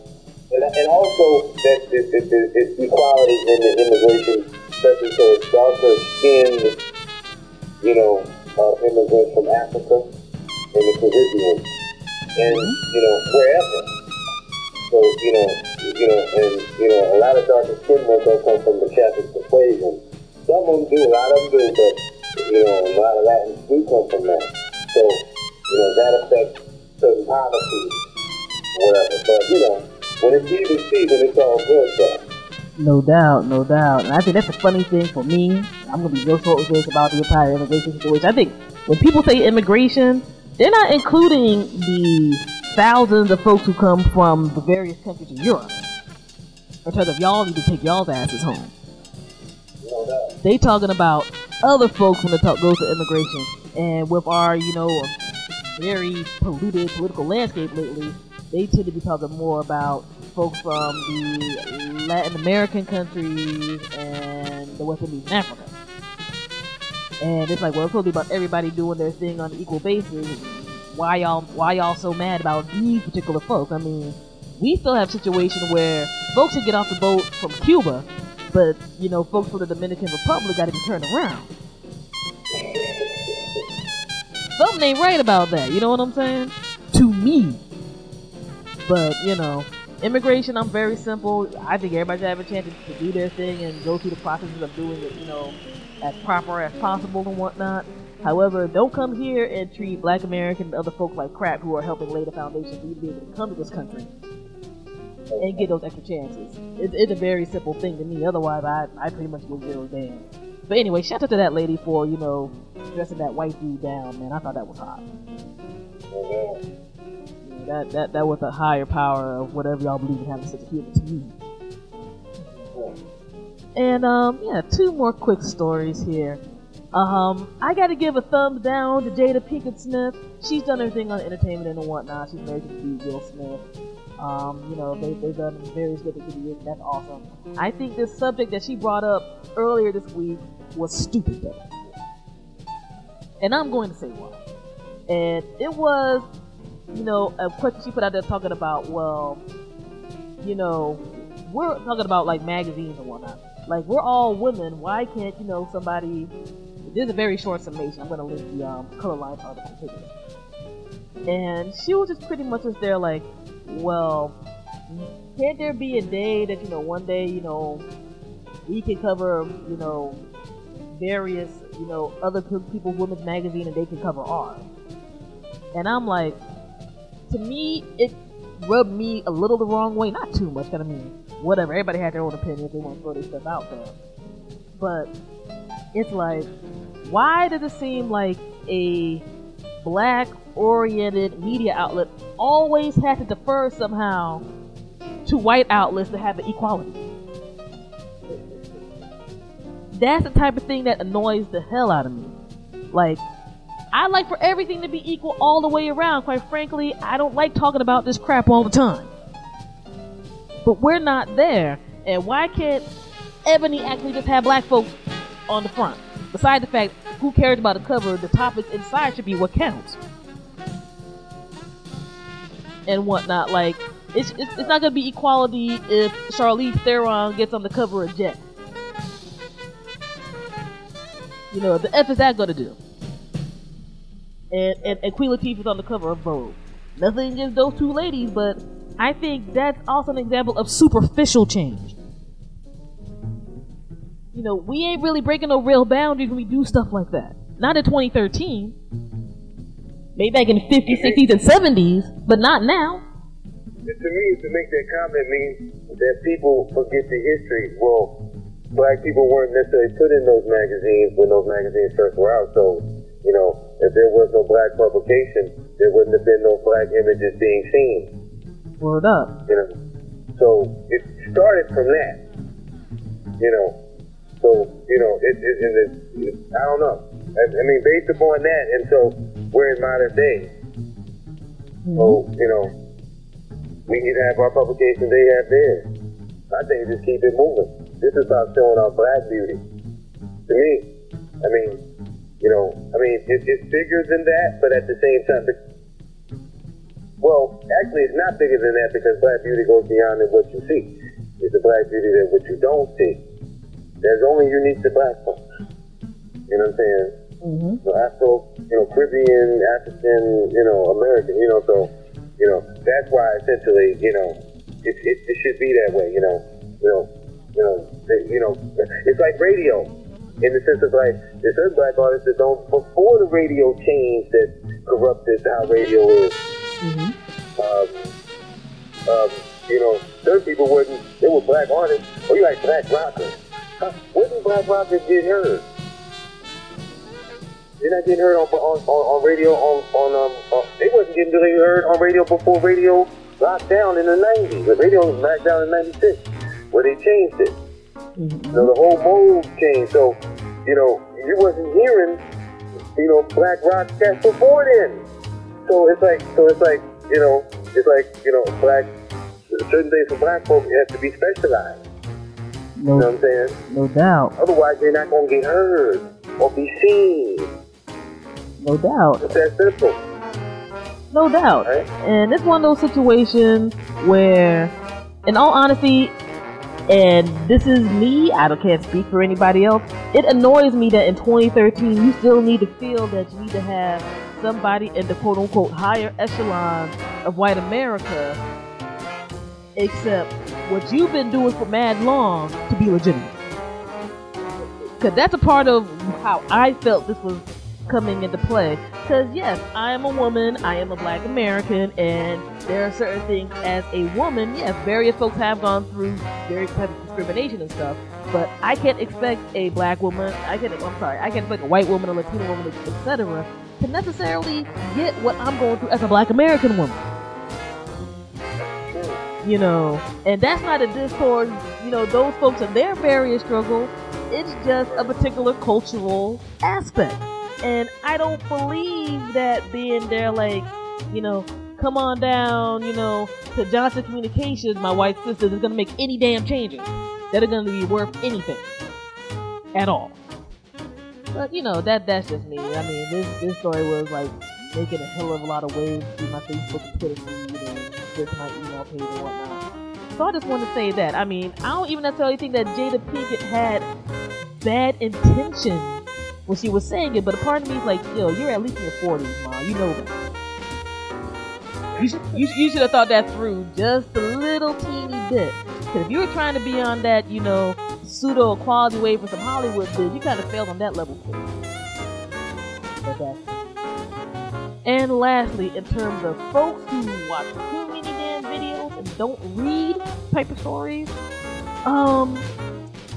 And also, that it's equality in the immigration, especially so it's darker-skinned, you know, immigrants from Africa and the Caribbean, and you know, wherever. So you know, and you know, a lot of darker-skinned ones don't come from the Catholic persuasion. Some of them do, a lot of them do, but you know, a lot of Latins do come from that. So you know, that affects certain policies, whatever. But you know, when it's EBC, then it's all good stuff. No doubt, no doubt. And I think that's the funny thing for me. I'm going to be real short with this about the entire immigration situation. I think when people say immigration, they're not including the thousands of folks who come from the various countries in Europe. In terms of y'all need to take y'all's asses home. No doubt. They talking about other folks when it goes to immigration. And with our, you know, very polluted political landscape lately, they tend to be talking more about folks from the Latin American countries and the West Indies and Africa. And it's like, well, it's supposed to be about everybody doing their thing on an equal basis. Why y'all so mad about these particular folks? I mean, we still have situations where folks can get off the boat from Cuba, but, you know, folks from the Dominican Republic got to be turned around. Something ain't right about that, you know what I'm saying? To me. But, you know, immigration, I'm very simple. I think everybody should have a chance to do their thing and go through the processes of doing it, you know, as proper as possible and whatnot. However, don't come here and treat black Americans and other folks like crap who are helping lay the foundation for you to be able to come to this country and get those extra chances. It's a very simple thing to me. Otherwise, I pretty much go zero down. But anyway, shout out to that lady for, you know, dressing that white dude down, man. I thought that was hot. That was a higher power of whatever y'all believe in having such a human to you. And, yeah, two more quick stories here. I gotta give a thumbs down to Jada Pinkett Smith. She's done her thing on entertainment and whatnot. She's married to B. Will Smith. You know, they've done various good videos, and that's awesome. I think this subject that she brought up earlier this week was stupid, though. And I'm going to say why. And it was you know, of course she put out there talking about, well, you know, we're talking about like magazines and whatnot. Like, we're all women. Why can't, you know, somebody... There's a very short summation. I'm going to link the color line article to this. And she was just pretty much just there like, well, can't there be a day that, you know, one day, you know, we can cover, you know, various, you know, other people's women's magazine and they can cover ours. And I'm like, to me, it rubbed me a little the wrong way. Not too much, I mean, whatever. Everybody had their own opinion if they want to throw their stuff out there. But it's like, why does it seem like a black-oriented media outlet always had to defer somehow to white outlets to have the equality? That's the type of thing that annoys the hell out of me. Like, I like for everything to be equal all the way around. Quite frankly, I don't like talking about this crap all the time. But we're not there. And why can't Ebony actually just have black folks on the front? Besides the fact, who cares about the cover? The topics inside should be what counts and whatnot. Like, it's not gonna be equality if Charlize Theron gets on the cover of Jet. You know, the F is that gonna do? And Queen Latifah's on the cover of Vogue. Nothing against those two ladies, but I think that's also an example of superficial change. You know, we ain't really breaking no real boundaries when we do stuff like that. Not in 2013. Maybe back in the 50s, 60s, and 70s, but not now. To me, to make that comment means that people forget the history. Well, black people weren't necessarily put in those magazines when those magazines first were out. So, you know, if there was no black publication, there wouldn't have been no black images being seen. Word up. You know, so it started from that. You know. So, you know, it I don't know. I mean, based upon that, and so we're in modern day. Mm-hmm. So, you know, we can have our publications, they have theirs. I think just keep it moving. This is about showing our black beauty. To me, I mean, you know, I mean, it's bigger than that, but at the same time, well, actually, it's not bigger than that because black beauty goes beyond what you see. It's the black beauty that what you don't see. There's only unique to black folks. You know what I'm saying? Mm-hmm. So Afro, you know, Caribbean, African, you know, American, you know, so, you know, that's why essentially, you know, it should be that way, you know. You know, it's like radio in the sense of like, there's certain black artists that don't, before the radio change that corrupted how radio is. Mm-hmm. You know, certain people wouldn't, they were black artists, or you like black rockers. When do black rockers get heard? They're not getting heard on radio on they wasn't getting heard on radio before radio locked down in the '90s. The radio was locked down in '96, where they changed it. Mm-hmm. So the whole mold changed. So, you know, you wasn't hearing, you know, black rock cats before then. So it's like, you know, black certain things for black folks it has to be specialized. No, you know what I'm saying? No doubt. Otherwise, they're not going to get heard or be seen. No doubt. It's that simple. No doubt. Right? And it's one of those situations where, in all honesty, and this is me, I can't speak for anybody else, it annoys me that in 2013, you still need to feel that you need to have somebody in the quote-unquote higher echelon of white America, except what you've been doing for mad long to be legitimate. Because that's a part of how I felt this was coming into play. Because yes, I am a woman, I am a black American, and there are certain things as a woman, yes, various folks have gone through various types of discrimination and stuff, but I can't expect a black woman, I can't expect a white woman, a Latina woman, etc., to necessarily get what I'm going through as a black American woman. You know, and that's not a diss towards, you know, those folks and their various struggles. It's just a particular cultural aspect. And I don't believe that being there like, you know, come on down, you know, to Johnson Communications, my white sisters, is going to make any damn changes that are going to be worth anything at all. But, you know, that's just me. I mean, this story was like They get a hell of a lot of waves through my Facebook and Twitter feed and just my email page and whatnot. So I just want to say that. I mean, I don't even necessarily think that Jada Pinkett had bad intentions when she was saying it, but a part of me is like, yo, you're at least in your 40s, Ma. You know that. You should have thought that through just a little teeny bit. Because if you were trying to be on that, you know, pseudo equality wave with some Hollywood dude, you kind of failed on that level too. But that's it. And lastly, in terms of folks who watch too many damn videos and don't read type of stories,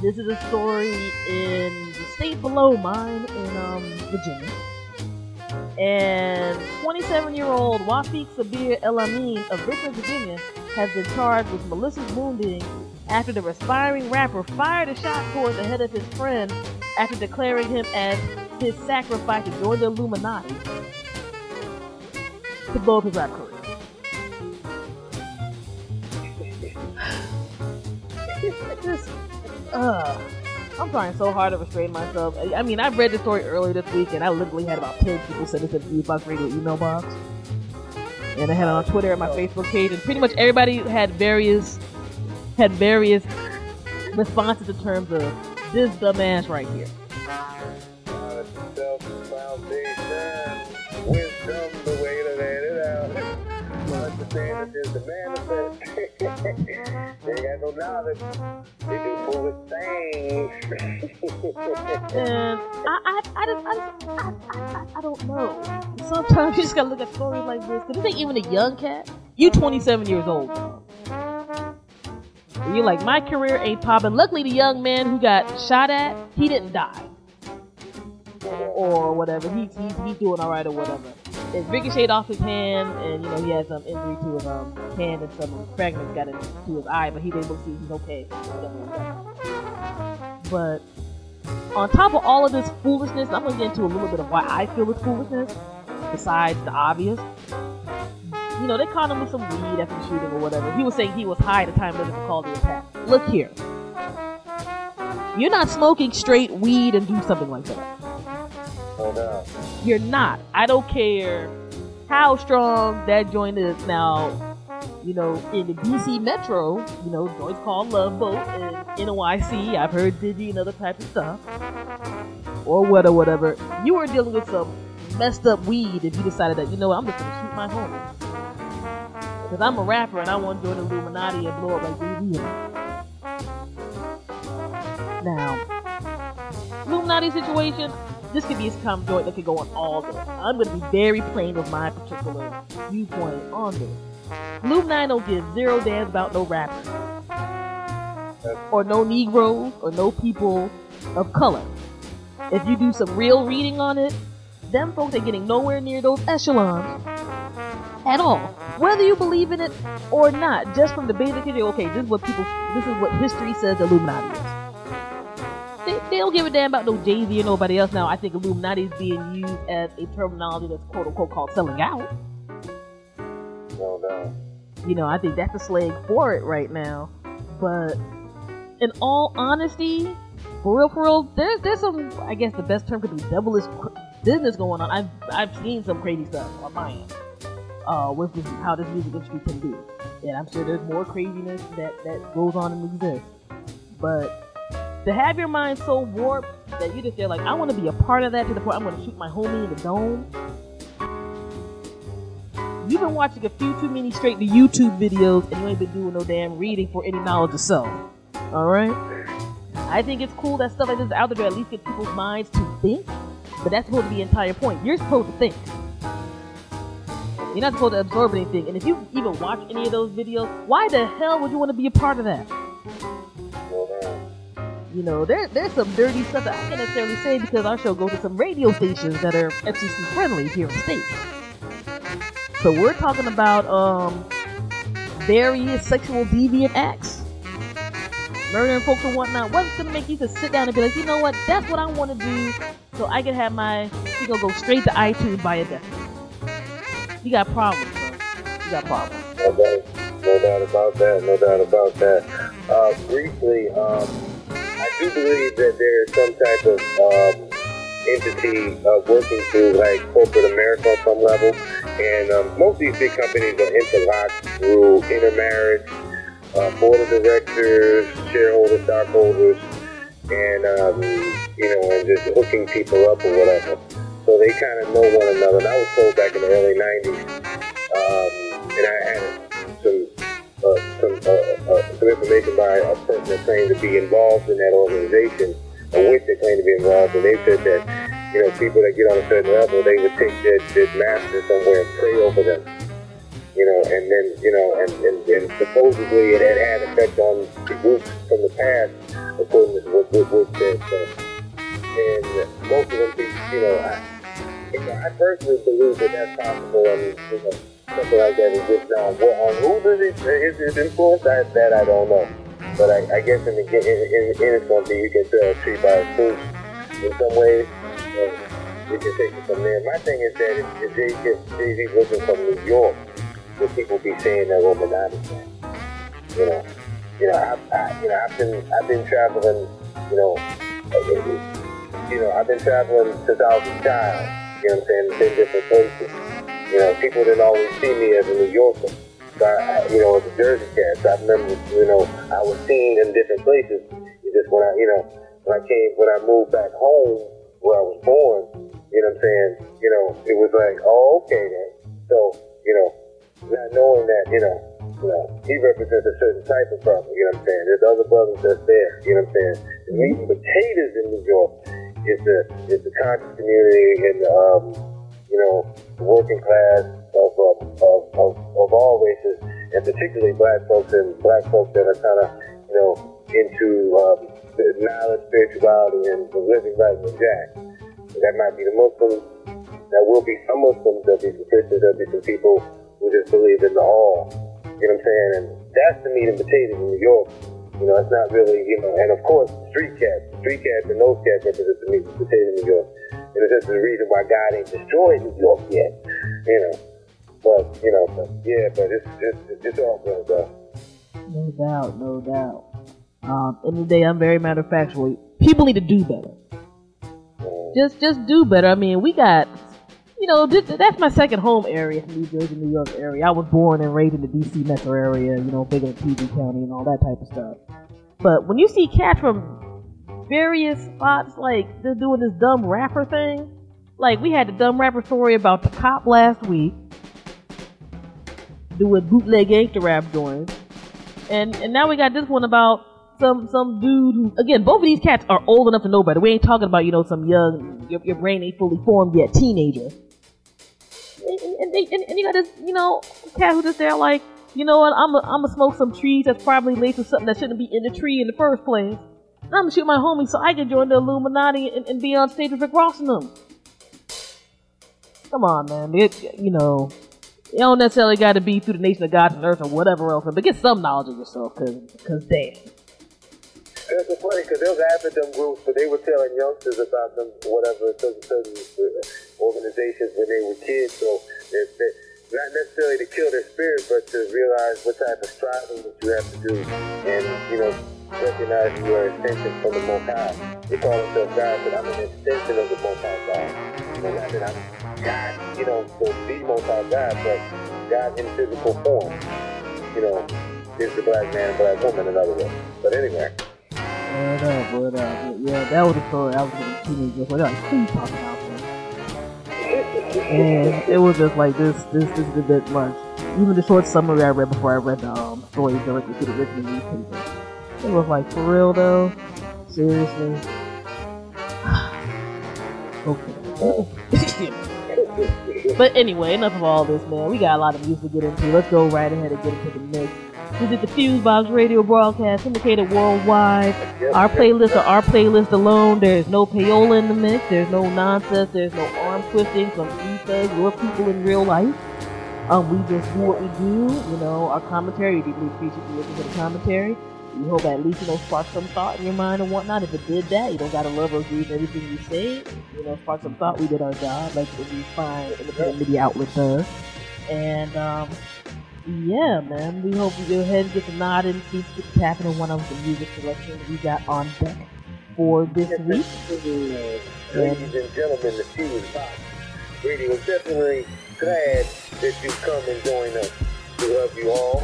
this is a story in the state below mine in Virginia. And 27-year-old Wafiq Sabir El-Amin of Richmond, Virginia, has been charged with malicious wounding after the aspiring rapper fired a shot toward the head of his friend after declaring him as his sacrifice to join the Illuminati to blow up his rap career. I'm trying so hard to restrain myself. I mean, I read the story earlier this week, and I literally had about 10 people send it to the Fusebox Radio email box. And I had it on Twitter and my Facebook page, and pretty much everybody had various responses in terms of this dumbass right here. And I don't know. Sometimes you just gotta look at stories like this. Cause this ain't even a young cat. You 27 years old. And you're like, my career ain't popping. Luckily, the young man who got shot at, he didn't die. Or whatever. He's doing all right or whatever. It ricocheted off his hand, and you know he had some injury to his hand and some fragments got into his eye, but he didn't look, see he's okay. But on top of all of this foolishness, I'm gonna get into a little bit of why I feel it's foolishness, besides the obvious. You know, they caught him with some weed after the shooting or whatever. He was saying he was high at the time of the attack. Look here, you're not smoking straight weed and do something like that. You're not. I don't care how strong that joint is. Now, you know, in the DC Metro, you know, joints called Love Boat and NYC. I've heard Diddy and other types of stuff. Or whatever. You are dealing with some messed up weed if you decided that, you know what, I'm just going to shoot my homie. Because I'm a rapper and I want to join the Illuminati and blow up like Diddy. Now, Illuminati situation... This could be a common joint that could go on all day. I'm going to be very plain with my particular viewpoint on this. Illuminati don't give zero damn about no rappers. Or no Negroes, or no people of color. If you do some real reading on it, them folks ain't getting nowhere near those echelons at all. Whether you believe in it or not, just from the basic idea, okay, this is what history says Illuminati is. They don't give a damn about no Jay-Z or nobody else. Now, I think Illuminati is being used as a terminology that's quote-unquote called selling out. Well done. You know, I think that's a slang for it right now. But in all honesty, for real, there's some, I guess the best term could be devilish business going on. I've seen some crazy stuff on my end with how this music industry can be. And I'm sure there's more craziness that goes on and exists. But... to have your mind so warped that you just feel like, I want to be a part of that to the point I'm going to shoot my homie in the dome. You've been watching a few too many straight to YouTube videos and you ain't been doing no damn reading for any knowledge of self. Alright? I think it's cool that stuff like this is out there to at least get people's minds to think. But that's supposed to be the entire point. You're supposed to think. You're not supposed to absorb anything. And if you even watch any of those videos, why the hell would you want to be a part of that? You know, there's some dirty stuff that I can't necessarily say because our show goes to some radio stations that are FCC friendly here in the States. So we're talking about various sexual deviant acts, murdering folks and whatnot. What's going to make you just sit down and be like, you know what, that's what I want to do so I can have my, you know, go straight to iTunes by a death. You got problems, bro. You got problems. Okay. No doubt about that. Briefly, I do believe that there is some type of entity working through like corporate America on some level. And most of these big companies are interlocked through intermarriage, board of directors, shareholders, stockholders, and and just hooking people up or whatever. So they kind of know one another. And I was told back in the early 90s, and I had some information by a person that claimed to be involved in that organization, or which they claimed to be involved, and they said that, people that get on a certain level, they would take their master somewhere and pray over them, and then, and supposedly it had an effect on the groups from the past, according to what said. And most of them think, I personally believe that that's possible. Something like that is just now. On who does it influence? That I don't know. But I guess in it's going to be, you can tell a tree by its roots in some ways. You can take it from there. My thing is that if Jay-Z wasn't from New York, would people be saying that Illuminati thing? I've been traveling. I've been traveling since I was a child. In 10 different places. People didn't always see me as a New Yorker, so I as a Jersey cat. So I remember, I was seen in different places. It's just when I moved back home where I was born, it was like, oh, okay then. So, not knowing that, he represents a certain type of brother, There's other brothers that's there, The meat and potatoes in New York is the conscious community and the, the working class of all races, and particularly black folks that are kind of, into the knowledge, spirituality, and the living right with Jack. And that might be the Muslims. There will be some Muslims, there'll be some Christians, there'll be some people who just believe in the all. And that's the meat and potatoes in New York. It's not really, and of course, street cats and those cats represent the meat and potatoes in New York. And it's just the reason why God ain't destroyed New York yet, But it's all good, though. No doubt. End of the day, I'm very matter of factual. People need to do better. Just do better. I mean, we got, that's my second home area, New Jersey, New York area. I was born and raised in the D.C. metro area, big in PG County and all that type of stuff. But when you see cats from various spots, like they're doing this dumb rapper thing. Like we had the dumb rapper story about the cop last week doing bootleg gangsta rap joints, and now we got this one about some dude who, again, both of these cats are old enough to know better. We ain't talking about some young, your brain ain't fully formed yet, teenager. And you got this cat who just there like, I'm gonna smoke some trees that's probably laced with something that shouldn't be in the tree in the first place. I'm gonna shoot my homie so I can join the Illuminati and be on stage with crossing them. Come on, man. It don't necessarily got to be through the nation of God and earth or whatever else, but get some knowledge of yourself, cause damn. It's so funny because those them groups, but they were telling youngsters about them whatever certain organizations when they were kids. So it, not necessarily to kill their spirit, but to realize what type of striving that you have to do, and recognize you are an extension from the Most High. They call themselves God, but I'm an extension of the Most High God. Not that I'm God, so the Most High God, but God in physical form, is the black man, black woman, in other words. But anyway. Word up. Yeah, that was a story I was going to teenager. What else? Who you talking about? And it was just like this is a bit much. Even the short summary I read before I read the story directly to the original newspaper. It was like, for real though? Seriously? Okay. But anyway, enough of all this, man. We got a lot of music to get into. Let's go right ahead and get into the mix. This is the Fusebox Radio broadcast, syndicated worldwide. Our playlists are our playlist alone. There is no payola in the mix. There's no nonsense. There's no arm twisting from ethos or people in real life. We just do what we do. Our commentary, we deeply appreciate you listening to the commentary. We hope at least, spark some thought in your mind and whatnot. If it did that, you don't got to love or agree with everything you say. Spark some thought. We did our job, like we find independent media outlets does. And, yeah, man, we hope you go ahead and get the nod and keep tapping on one of the music selections we got on deck. for this week. Ladies and gentlemen, the Fusebox Radio is definitely glad that you come and join us. We love you all,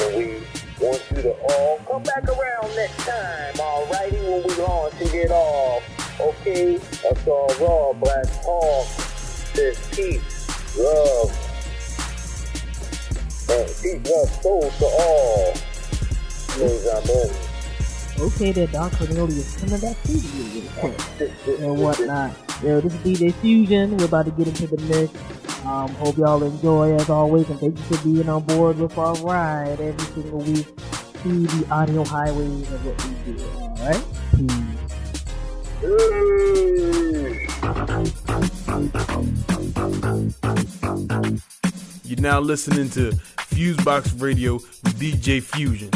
and we want you to all come back around next time, alrighty, when we launch and get off. Okay, that's all raw, black talk. There's peace, love. Deep love soul to all. Okay, there, Don Cornelius, coming back to you real quick and whatnot. Yo, this is DJ Fusion. We're about to get into the mix. Hope y'all enjoy as always, and thank you for being on board with our ride every single week to the audio highways of what we do. All right. You're now listening to Fusebox Radio with DJ Fusion.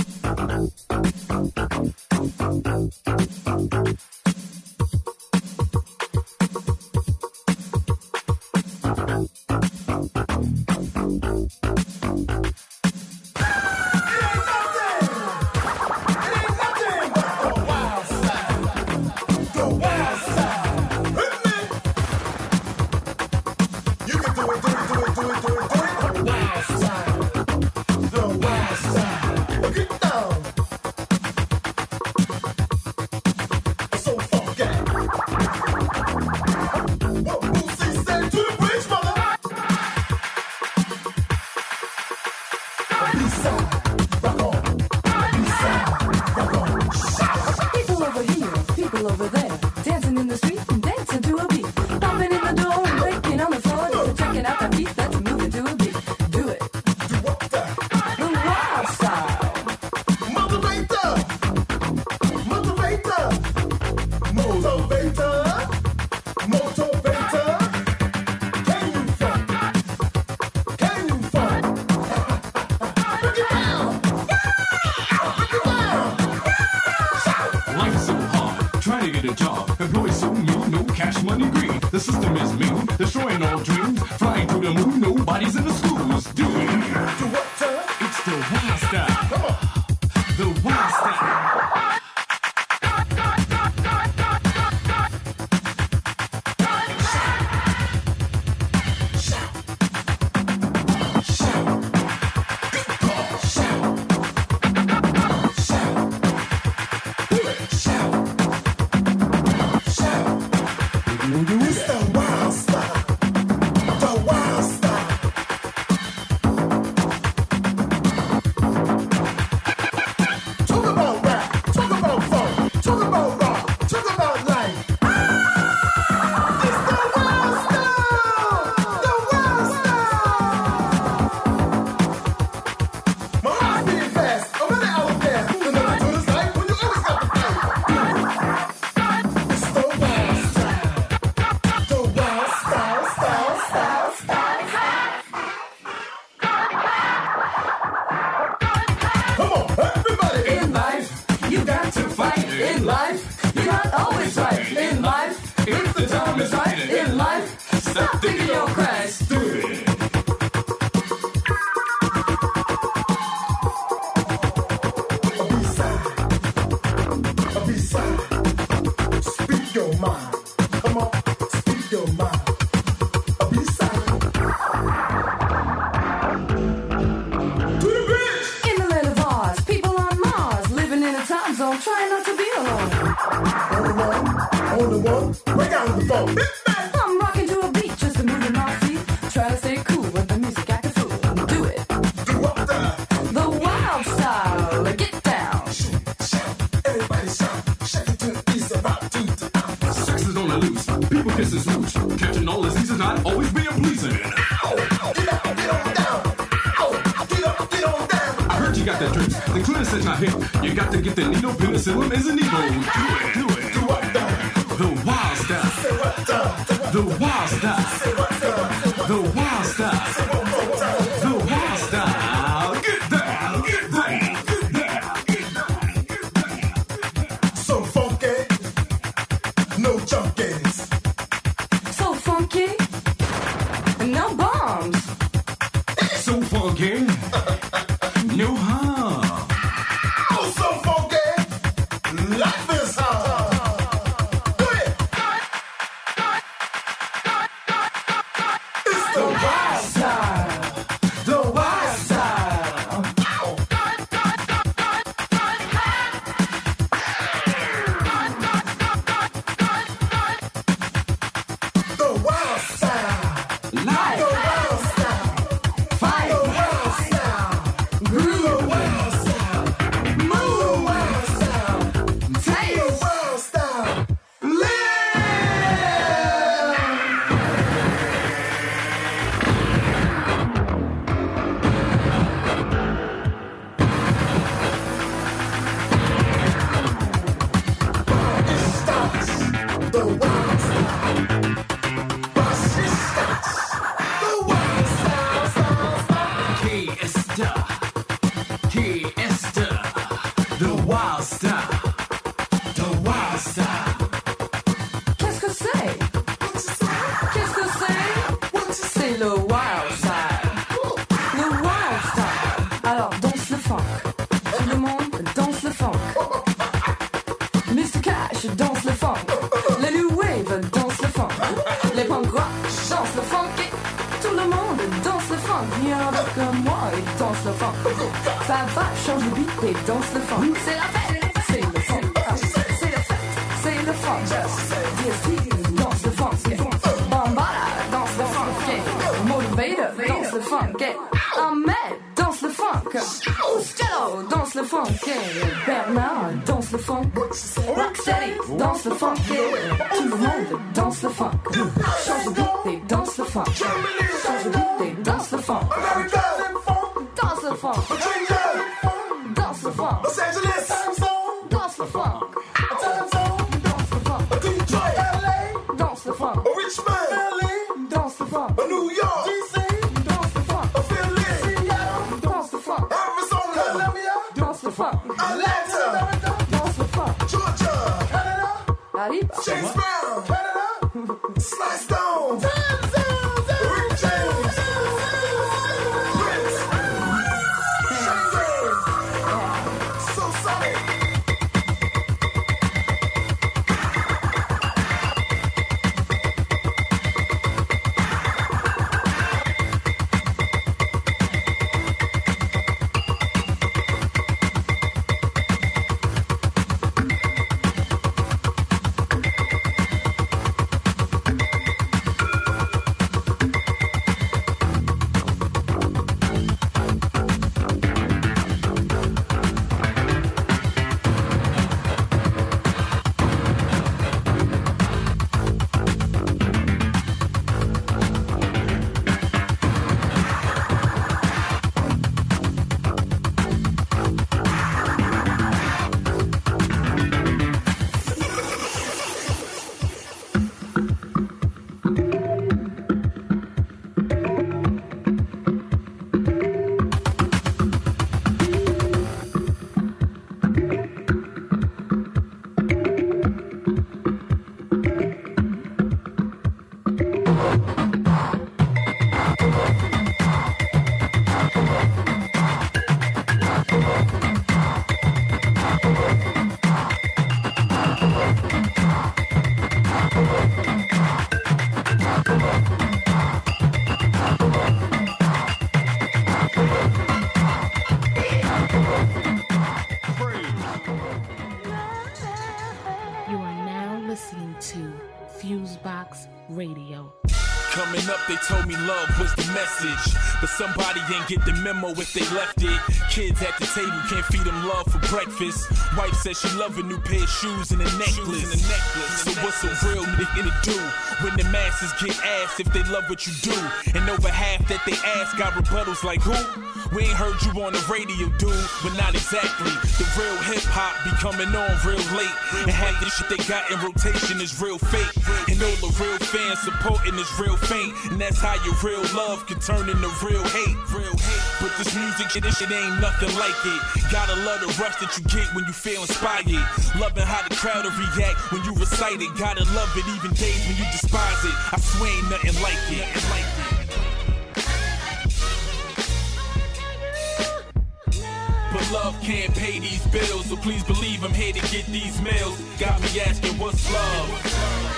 Life is hard. Told me love was the message, but somebody didn't get the memo if they left it. Kids at the table can't feed them love for breakfast. Wife says she love a new pair of shoes and a necklace. So what's a real nigga to do when the masses get asked if they love what you do? And over half that they ask got rebuttals like who? We ain't heard you on the radio, dude, but not exactly. The real hip-hop be coming on real late. And half the shit they got in rotation is real fake. And all the real fans supporting is real faint. And that's how your real love can turn into real hate. But this music, this shit ain't nothing like it. Gotta love the rush that you get when you feel inspired. Loving how the crowd will react when you recite it. Gotta love it even days when you despise it. I swear ain't nothing like it. But love can't pay these bills, so please believe I'm here to get these mails. Got me asking, what's love?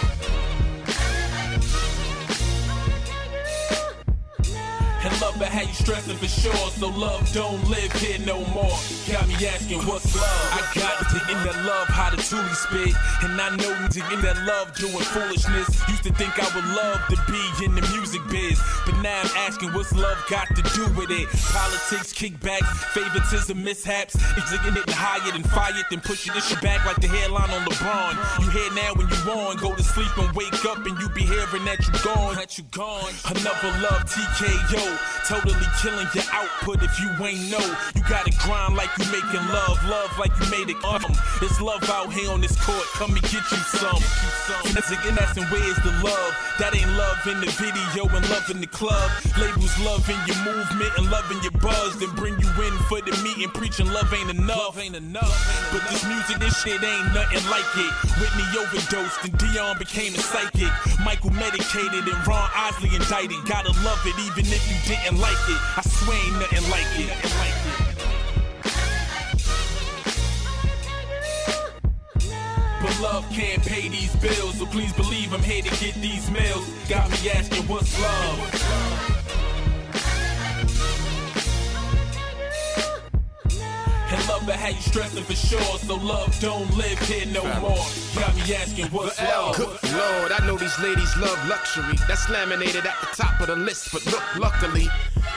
but how you stressing for sure. So love don't live here no more. Got me asking what's love. I got to in that love how the truly spit, and I know to in that love doing foolishness. Used to think I would love to be in the music biz, but now I'm asking what's love got to do with it. Politics, kickbacks, favoritism, mishaps. It's digging it and higher than fire, then pushing this shit back like the headline on LeBron. You here now when you on, go to sleep and wake up and you be hearing that you gone. Another love, TKO, totally killing your output if you ain't know. You gotta grind like you making love like you made it. It's love out here on this court, come and get you some. That's again, that's and where's the love? That ain't love in the video and love in the club. Labels loving your movement and loving your buzz, then bring you in for the meeting, preaching love ain't enough. But this music, this shit ain't nothing like it. Whitney overdosed and Dion became a psychic. Michael medicated and Ron Osley indicted. Gotta love it even if you didn't like it. I swear ain't nothing like it. But love can't pay these bills, so please believe I'm here to get these meals. Got me asking what's love? But how you stressing for sure, so love don't live here no more. Got me asking what's love. Good Lord, I know these ladies love luxury. That's laminated at the top of the list, but look, luckily,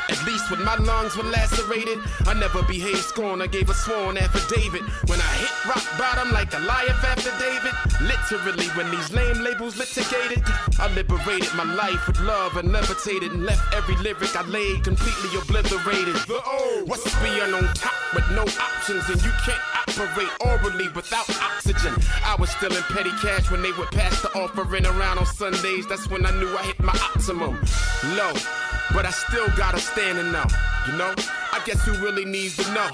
at least when my lungs were lacerated, I never behaved scorn. I gave a sworn affidavit. When I hit rock bottom like Goliath after David, literally when these lame labels litigated, I liberated my life with love and levitated and left every lyric I laid completely obliterated. What's being on top with no option? And you can't operate orally without oxygen. I was still in petty cash when they would pass the offering around on Sundays. That's when I knew I hit my optimum low, but I still got a standing now. You know, I guess who really needs to know?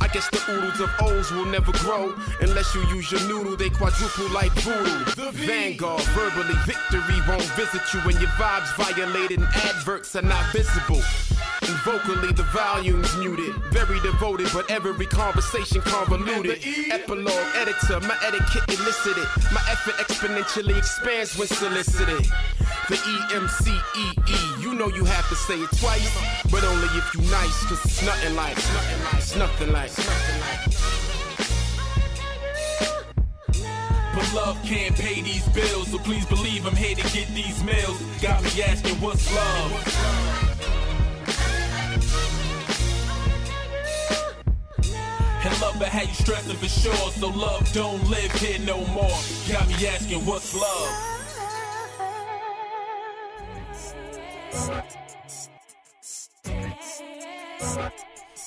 I guess the oodles of O's will never grow unless you use your noodle. They quadruple like voodoo. Vanguard, verbally, victory won't visit you when your vibes violated and adverts are not visible. And vocally the volume's muted. Very devoted, but every conversation convoluted. Epilogue editor, my etiquette elicited. My effort exponentially expands when solicited. The E-M-C-E-E, you know you have to say it twice, but only if you nice, cause it's nothing like, it's nothing like, it's nothing like. But love can't pay these bills, so please believe I'm here to get these meals. Got me asking what's love? And love but how you stressing for sure, so love don't live here no more. Got me asking what's love.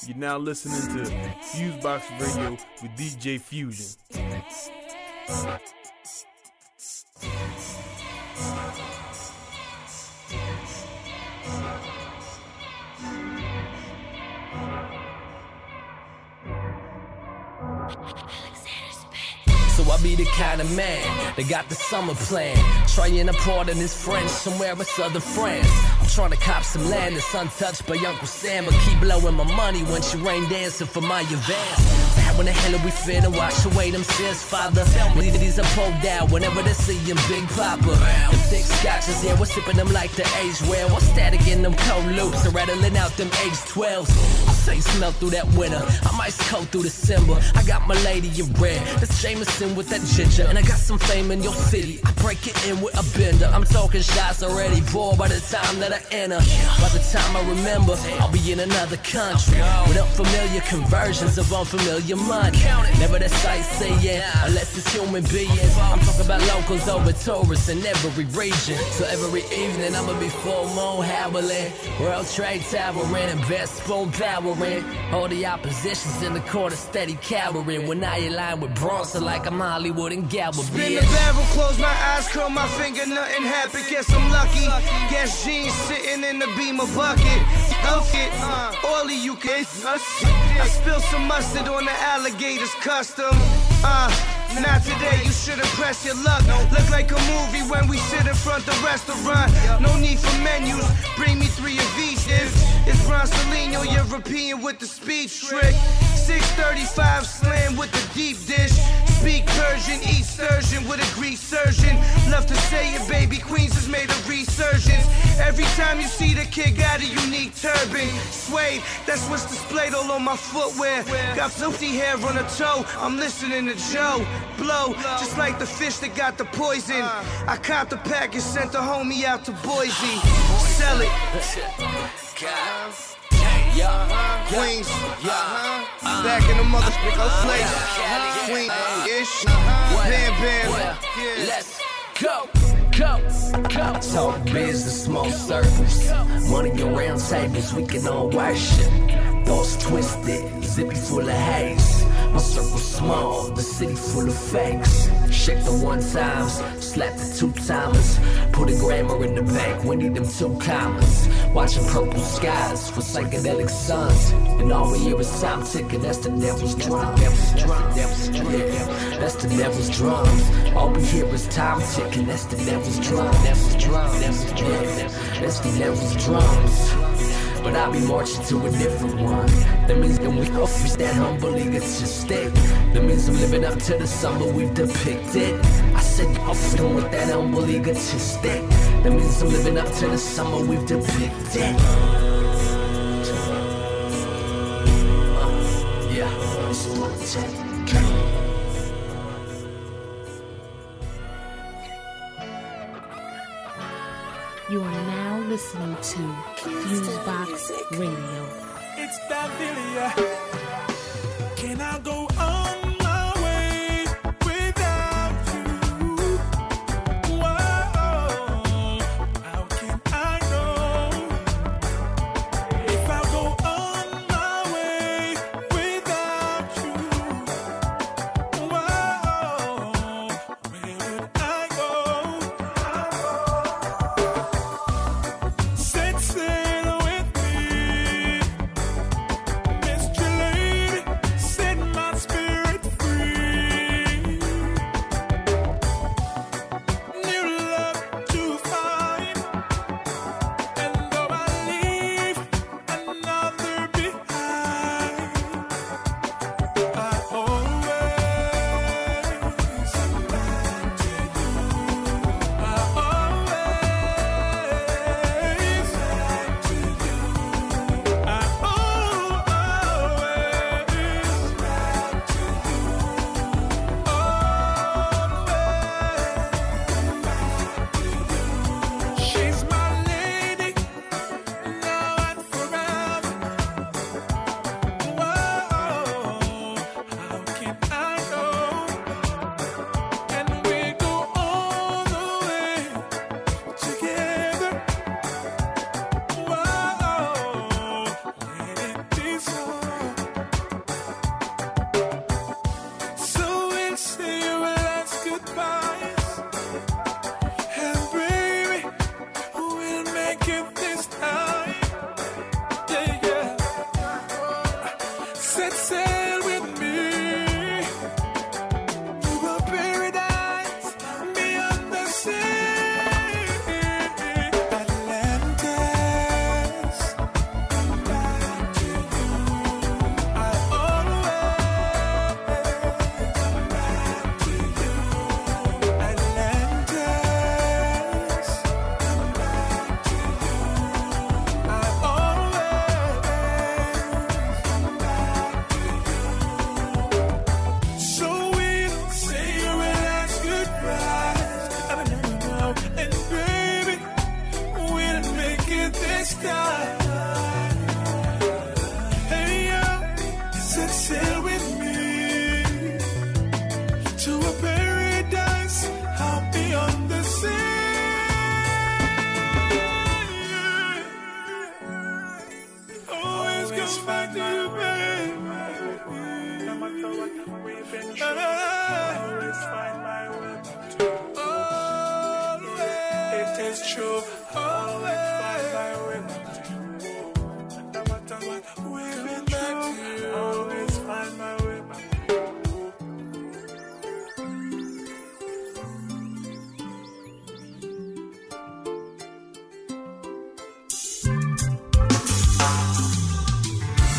You're now listening to Fusebox Radio with DJ Fusion. I be the kind of man that got the summer plan, trying a part in his friends somewhere with other friends. I'm trying to cop some land that's untouched by Uncle Sam, but keep blowing my money when she ain't dancing for my advance. When the hell are we finna wash away them sins, Father? These are pulled down whenever they see him, Big Papa. The thick scotches, yeah, we're sipping them like the age well. We're static in them cold loops and rattling out them H12s. I say smell through that winter, I might cold through December. I got my lady in red, that's Jameson with that ginger. And I got some fame in your city, I break it in with a bender. I'm talking shots already, bored by the time that I enter. By the time I remember, I'll be in another country with unfamiliar conversions of unfamiliar money. Never that sightseeing, unless it's human beings. I'm talking about locals over tourists in every region. So every evening I'ma be full moon howling, World Trade towering and best spoon powering. All the oppositions in the corner steady cowering. When I align with Bronson like I'm Hollywood and Gower. Spin the barrel, close my eyes, curl my finger, nothing happened. Guess I'm lucky, guess jeans sitting in the Beamer bucket. Elf it, all of you kids. I spilled some mustard on the alley. Alligators custom, not today, you shouldn't press your luck. Look like a movie when we sit in front the restaurant. No need for menus, bring me 3 of these. It's Ron Salino, you're European with the speech trick. 635 slam with the deep dish. Speak Persian, East Sturgeon with a Greek surgeon. Love to say it, baby, Queens has made a resurgence. Every time you see the kid got a unique turban. Suede, that's what's displayed all on my footwear. Got filthy hair on a toe, I'm listening to Joe Blow, just like the fish that got the poison. I copped the pack and sent the homie out to Boise. Sell it. Queens, back in the motherfucking place. Queen-ish, bam-bam, let's go. Talk business, small circles. Money around tables, we can all watch shit. Thoughts twisted, zippy full of haze. My circle small, the city full of fakes. Check the one times, slap the two timers. Put a grammar in the bank, we need them two commas. Watching purple skies with psychedelic suns. And all we hear is time ticking, that's the devil's drum. That's the devil's drums. All we hear is time ticking, that's the devil's drum. That's the devil's drums. But I'll be marching to a different one. That means that we office that humbly gets your stick. That means I'm living up to the summer we've depicted. I said office with that humbly gets your stick. That means I'm living up to the summer we've depicted. Yeah, it's a You are now listening to Fusebox Radio. It's that video. Can I go on?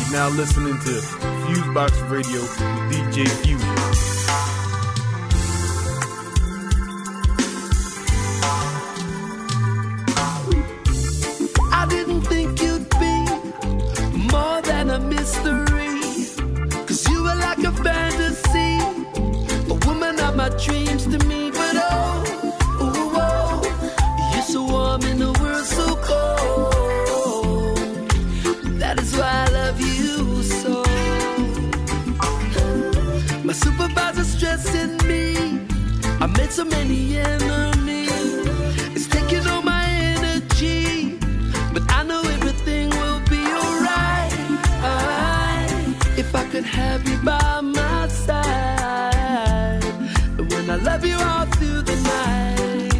You're now listening to Fusebox Radio with DJ Fusion. Mystery, 'cause you were like a fantasy, a woman of my dreams to me. But oh, ooh, oh, you're so warm in a world so cold. That is why I love you so. My supervisor's stressing me. I made so many enemies. It's taking all my energy, but I know everything will be alright. If I could have you by my side, and when I love you all through the night,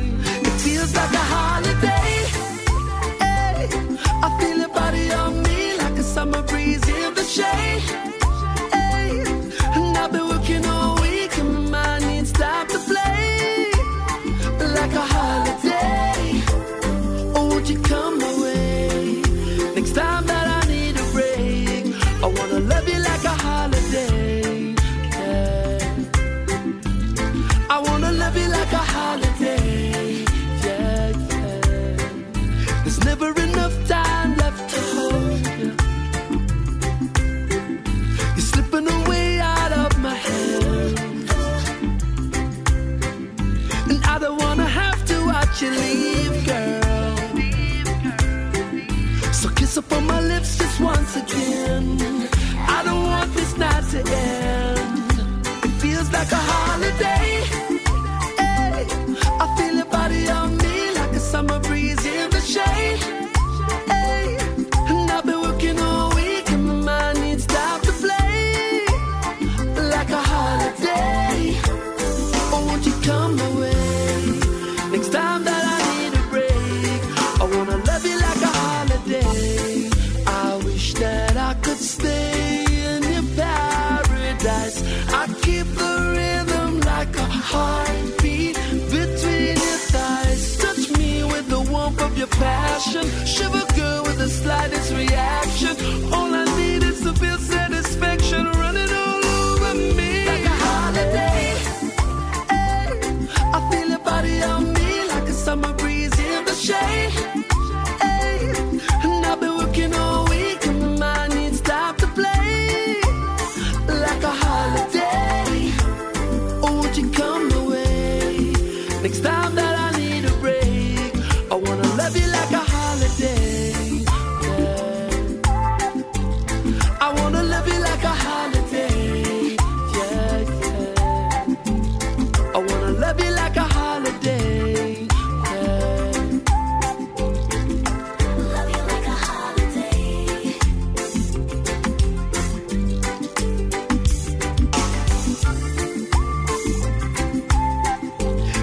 it feels like a holiday. Hey, I feel your body on me like a summer breeze in the shade. Hey, and I've been working all week and my needs time to play like a holiday. Oh, won't you come my way next time that I need a break? I wanna love you. Like a holiday, yeah, yeah. There's never enough time left to hold you. You're slipping away out of my hand, and I don't wanna have to watch you leave, girl. So kiss up on my lips just once again. I don't want this night to end. It feels like a holiday. I feel your body on me like a summer breeze in the shade. Hey, and I've been working all week and my mind needs time to play like a holiday. Oh, won't you come my way next time that I need a break? I wanna love you like a holiday. I wish that I could stay in your paradise. I keep the rhythm like a heartbeat. Of your passion, shiver girl with the slightest reaction. All I need is to feel satisfaction running all over me like a holiday. Hey, I feel your body on me like a summer breeze in the shade. Hey, and I've been working all week and my mind needs time to play like a holiday. Oh, would you come my way next time that I need a break? I wanna love you like a holiday, yeah. I wanna love you like a holiday, yeah, yeah. I wanna love you like a holiday, yeah. Love you like a holiday.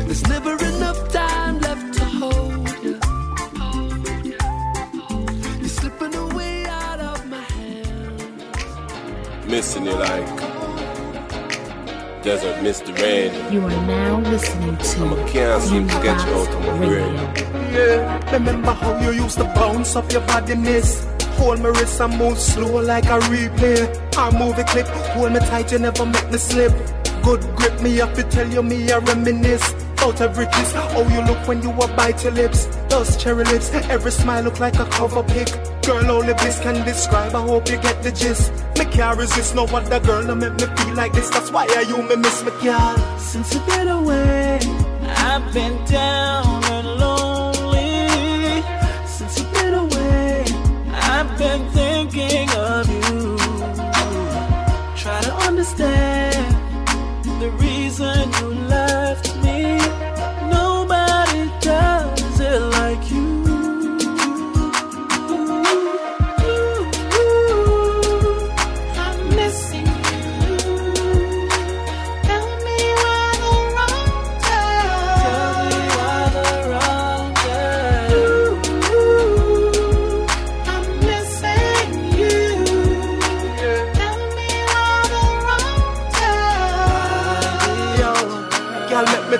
There's never enough time left to hold. Missing it like Desert Mr. Randy. You are now listening to Yeah, remember how you used to bounce up your body, miss? Hold my wrist and move slow like a replay. I move a clip, hold me tight, you never make me slip. Good grip, me up to tell you me I reminisce. Out of riches, oh you look when you bite your lips. Those cherry lips, every smile look like a cover pic. Girl, only bliss can describe, I hope you get the gist. Me can't resist, no other girl that make me feel like this. That's why you me miss me, girl. Since you've been away, I've been down and lonely. Since you've been away, I've been thinking of you. Try to understand the reason you left me. Nobody does it like you.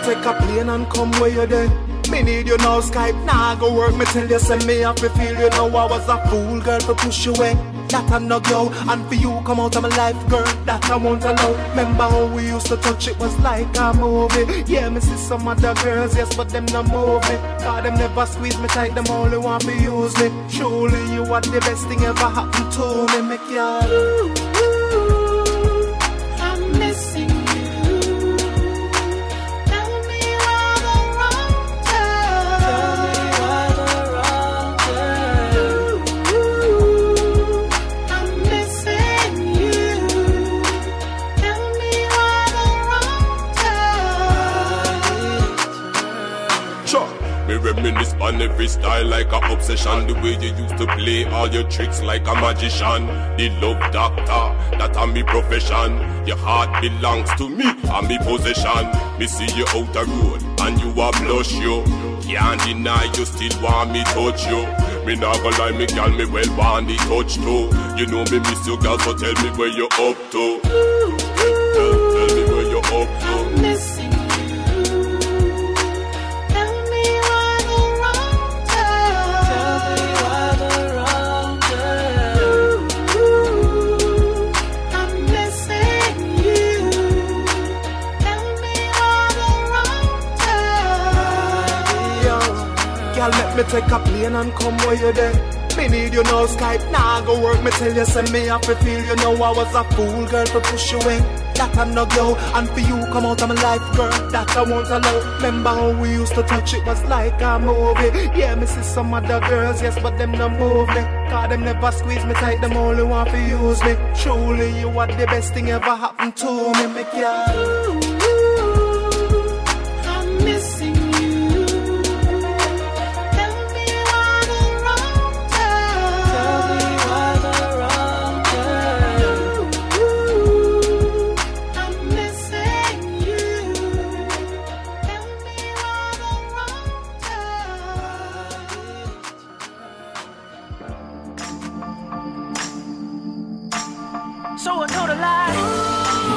Take a plane and come where you're there. Me need you now, Skype. Nah, go work me till you send me up. You feel you know I was a fool, girl, for push you away. that I knock you. And for you come out of my life, girl, that I won't allow. Remember how we used to touch, it was like a movie. Yeah, me see some other girls, yes, but them not move me. God, them never squeeze me tight, them only want to use me. Surely you are the best thing ever happened to me, make y'all. Reminisce on every style like an obsession. The way you used to play all your tricks like a magician. The love doctor, that I'm me profession. Your heart belongs to me, I'm me possession. Me see you out the road and you are blush you. Can't deny you still want me touch you. Me not gonna lie, me girl, me well want the touch too. You know me miss you girl, so tell me where you up to. Tell me where you up to. Me take a plane and come where you there. Me need you now, Skype, nah go work. Me tell you, send me up, I feel you know I was a fool, girl, for push you in. That I no go, and for you come out of my life, girl, that I won't allow. Remember how we used to touch, it was like a movie. Yeah, me see some other girls, yes, but them no move me. Cause them never squeeze me tight, them only want to use me. Truly, you are the best thing ever happened to me, make ya.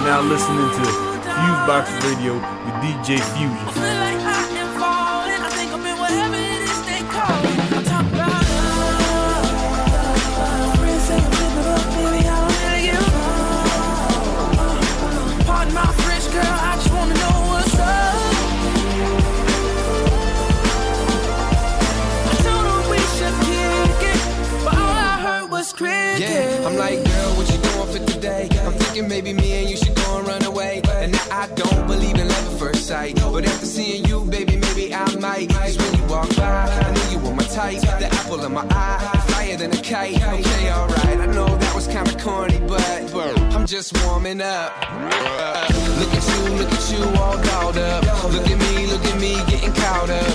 Now listening to Fusebox Radio with DJ Fusion. I feel like I am falling. I think I'm in whatever it is they call me. I'm talking about love. Real simple, but baby, I don't really give up. Pardon my French, girl, I just wanna know what's up. I told her we should kick it, but all I heard was crickets. Yeah, I'm like, girl, what you doing for today? I'm thinking maybe me and you should. Run away, and I don't believe in love at first sight. But after seeing you, baby, maybe I might. Just when you walk by, I knew you were my type. The apple in my eye, higher than a kite. Okay, alright, I know that was kinda corny, but I'm just warming up. Look at you, all dolled up. Look at me, getting caught up.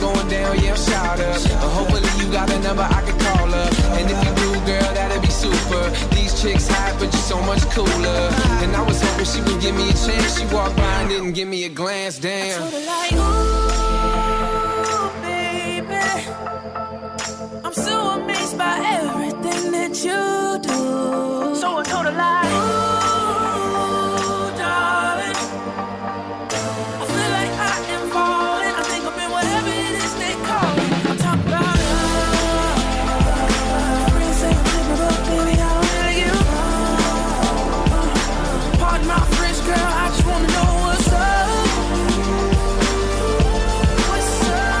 Going down, yeah, shout up. Hopefully, you got a number I can call up. And if you do, girl, that'd be super. These chicks hot, but you're so much cooler. And I was hoping she would give me a chance. She walked by and didn't give me a glance, damn. I told her like, ooh, baby, I'm so amazed by everything that you do. So I told her like, ooh, darling, I feel like I am falling. I think I'm in whatever it is they call me. I'm talking about love. Friends ain't living, but baby, I don't really give up. Pardon my French, girl, I just wanna know what's up. What's up?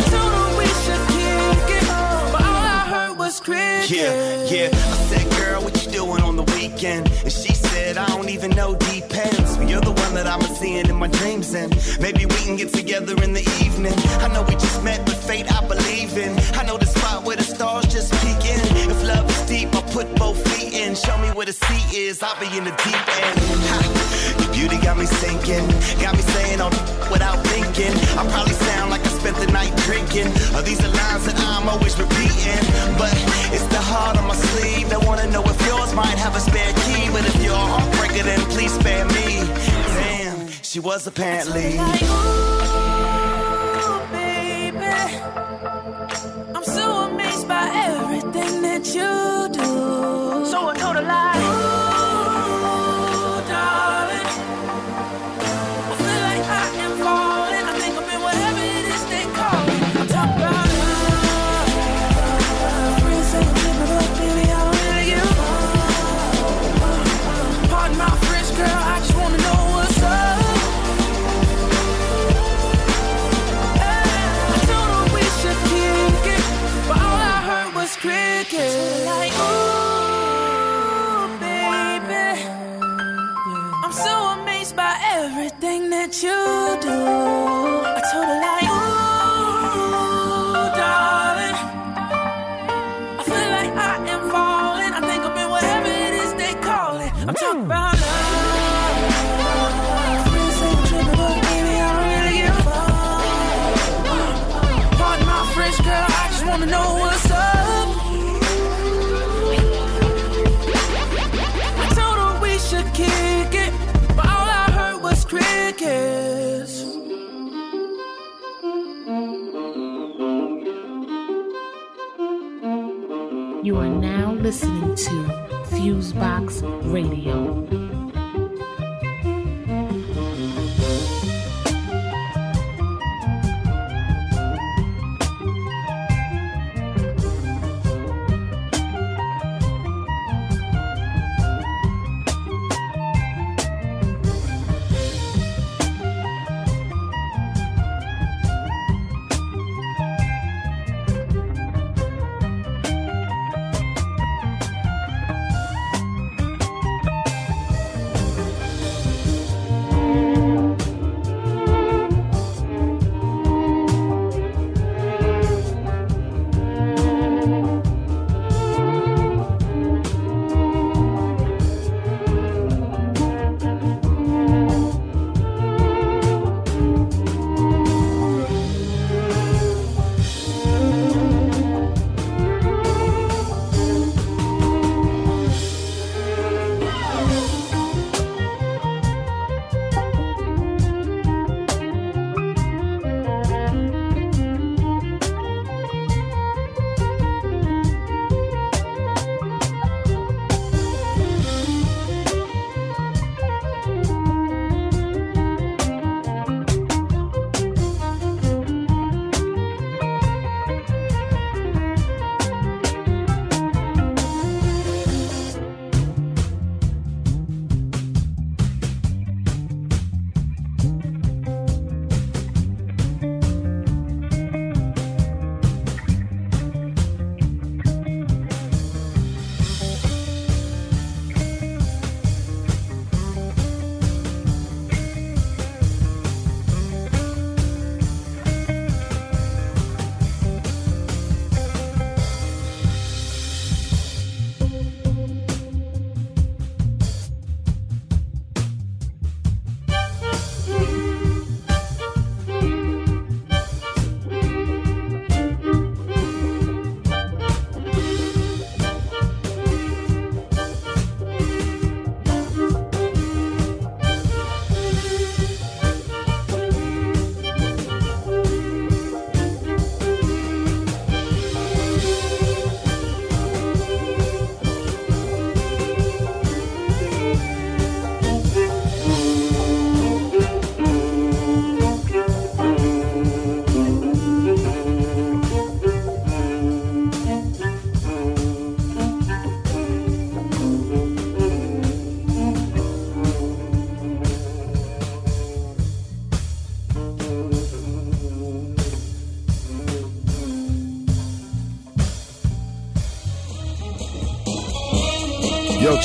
I told her we should kick it, but all I heard was crickets. Yeah, I said, girl, what you doing on the weekend? And she said, I don't even know, depends. You're the one that I'm seeing in my dreams, and maybe we can get together in the evening. I know we just met, but fate I believe in. I know the spot where the stars just peek in. If love is deep, I'll put both feet in. Show me where the sea is, I'll be in the deep end. Your beauty got me sinking, got me saying all without thinking. I probably sound like I spent the night drinking. Are these the lines that I'm always repeating? But it's the heart on my sleeve that wanna know if yours might have a spare key. But if you're a heartbreaker, then please spare me. Damn, she was apparently like, ooh, baby, I'm so amazed by everything that you do. So I told her like, ooh, darling, I feel like I am falling. I think I'm in whatever it is they call me. I'm talking about love. Friends ain't living, but baby, You are now listening to Fusebox Radio.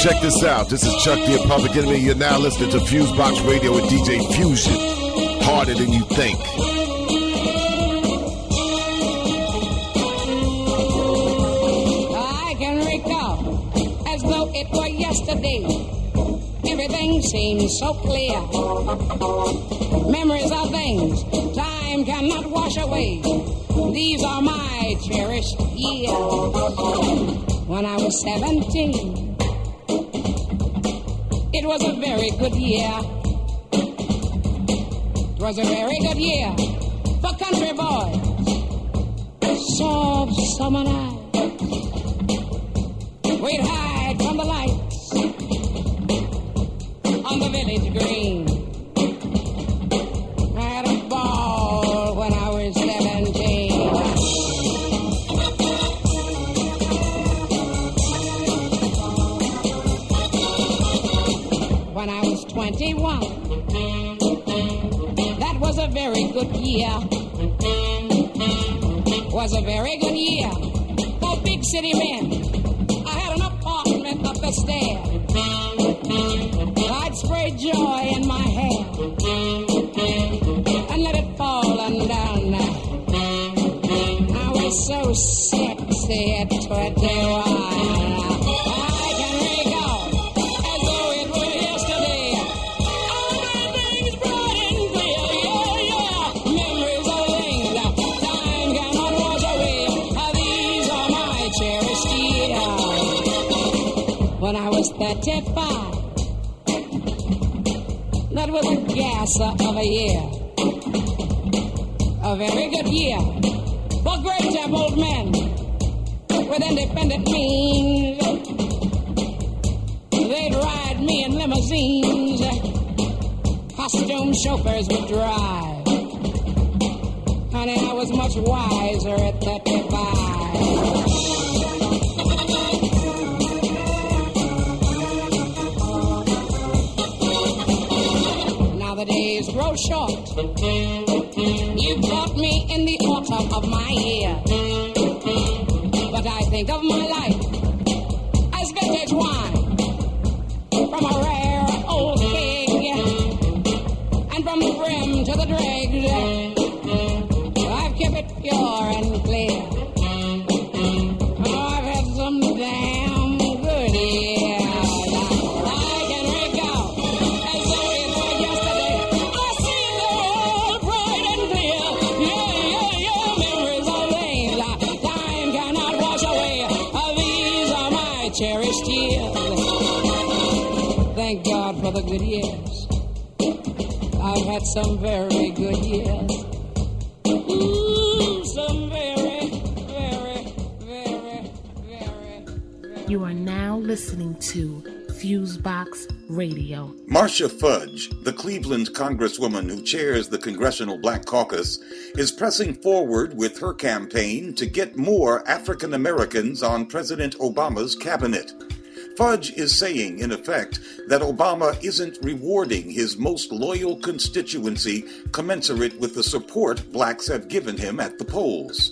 Check this out. This is Chuck D and Public Enemy. You're now listening to Fusebox Radio with DJ Fusion. Harder than you think. I can recall as though it were yesterday. Everything seems so clear. Memories are things time cannot wash away. These are my cherished years. When I was 17. It was a very good year. It was a very good year for country boys. Soft summer nights. We'd hide from the lights on the village green. I had a ball when I was 17. When I was 21, that was a very good year. Was a very good year for big city men. us there. I'd spray joy in my hair and let it fall undone. I was so sexy at 21. When I was 35, that was a gasser of a year, a very good year for great job old men with independent means. They'd ride me in limousines, costume chauffeurs would drive. Honey, I was much wiser at 35. Days grow short. You brought me in the autumn of my year, but I think of my life as vintage wine from a rare old pig, and from the brim to the dregs, I've kept it pure and clear. For the good years, I've had some very good years. Ooh, some very, very, very, very, very. You are now listening to Fusebox Radio. Marsha Fudge, the Cleveland congresswoman who chairs the Congressional Black Caucus, is pressing forward with her campaign to get more African Americans on President Obama's cabinet. Fudge is saying, in effect, that Obama isn't rewarding his most loyal constituency commensurate with the support blacks have given him at the polls.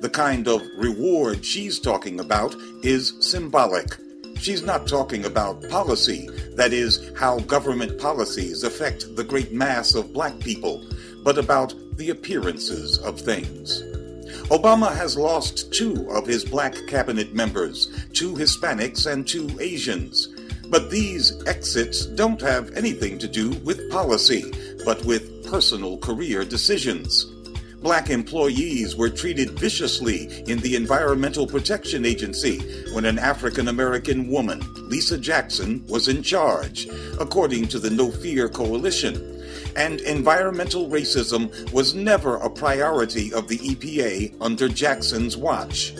The kind of reward she's talking about is symbolic. She's not talking about policy, that is, how government policies affect the great mass of black people, but about the appearances of things. Obama has lost 2 of his black cabinet members, 2 Hispanics and 2 Asians. But these exits don't have anything to do with policy, but with personal career decisions. Black employees were treated viciously in the Environmental Protection Agency when an African-American woman, Lisa Jackson, was in charge, according to the No Fear Coalition. And environmental racism was never a priority of the EPA under Jackson's watch.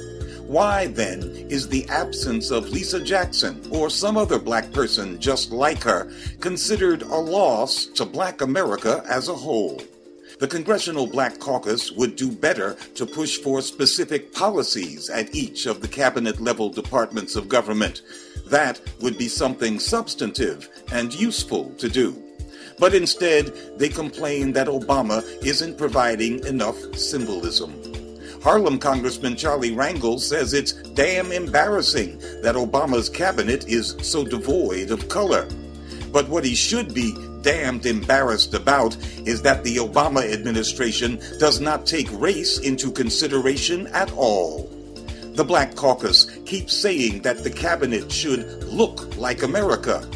Why, then, is the absence of Lisa Jackson or some other black person just like her considered a loss to black America as a whole? The Congressional Black Caucus would do better to push for specific policies at each of the cabinet-level departments of government. That would be something substantive and useful to do. But instead, they complain that Obama isn't providing enough symbolism. Harlem Congressman Charlie Rangel says it's damn embarrassing that Obama's cabinet is so devoid of color. But what he should be damned embarrassed about is that the Obama administration does not take race into consideration at all. The Black Caucus keeps saying that the cabinet should look like America.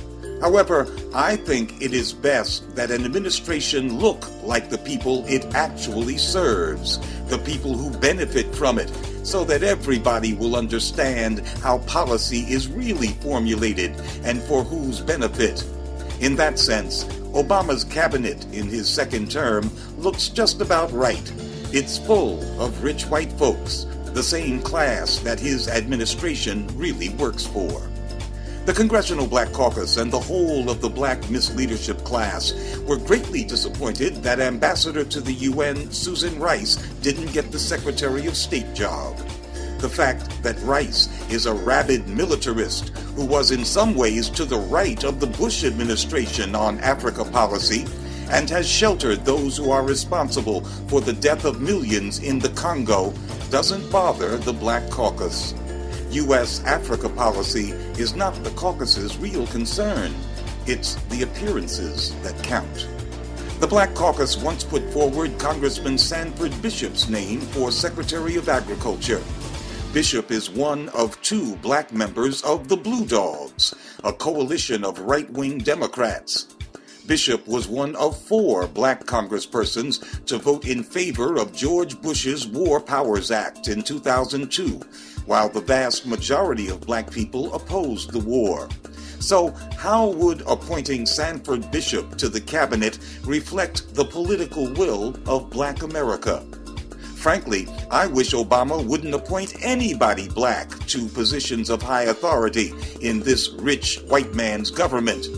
However, I think it is best that an administration look like the people it actually serves, the people who benefit from it, so that everybody will understand how policy is really formulated and for whose benefit. In that sense, Obama's cabinet in his second term looks just about right. It's full of rich white folks, the same class that his administration really works for. The Congressional Black Caucus and the whole of the black misleadership class were greatly disappointed that Ambassador to the UN Susan Rice didn't get the Secretary of State job. The fact that Rice is a rabid militarist who was in some ways to the right of the Bush administration on Africa policy and has sheltered those who are responsible for the death of millions in the Congo doesn't bother the Black Caucus. U.S.-Africa policy is not the caucus's real concern. It's the appearances that count. The Black Caucus once put forward Congressman Sanford Bishop's name for Secretary of Agriculture. Bishop is one of two black members of the Blue Dogs, a coalition of right-wing Democrats. Bishop was one of four black congresspersons to vote in favor of George Bush's War Powers Act in 2002, while the vast majority of black people opposed the war. So, how would appointing Sanford Bishop to the cabinet reflect the political will of black America? Frankly, I wish Obama wouldn't appoint anybody black to positions of high authority in this rich white man's government.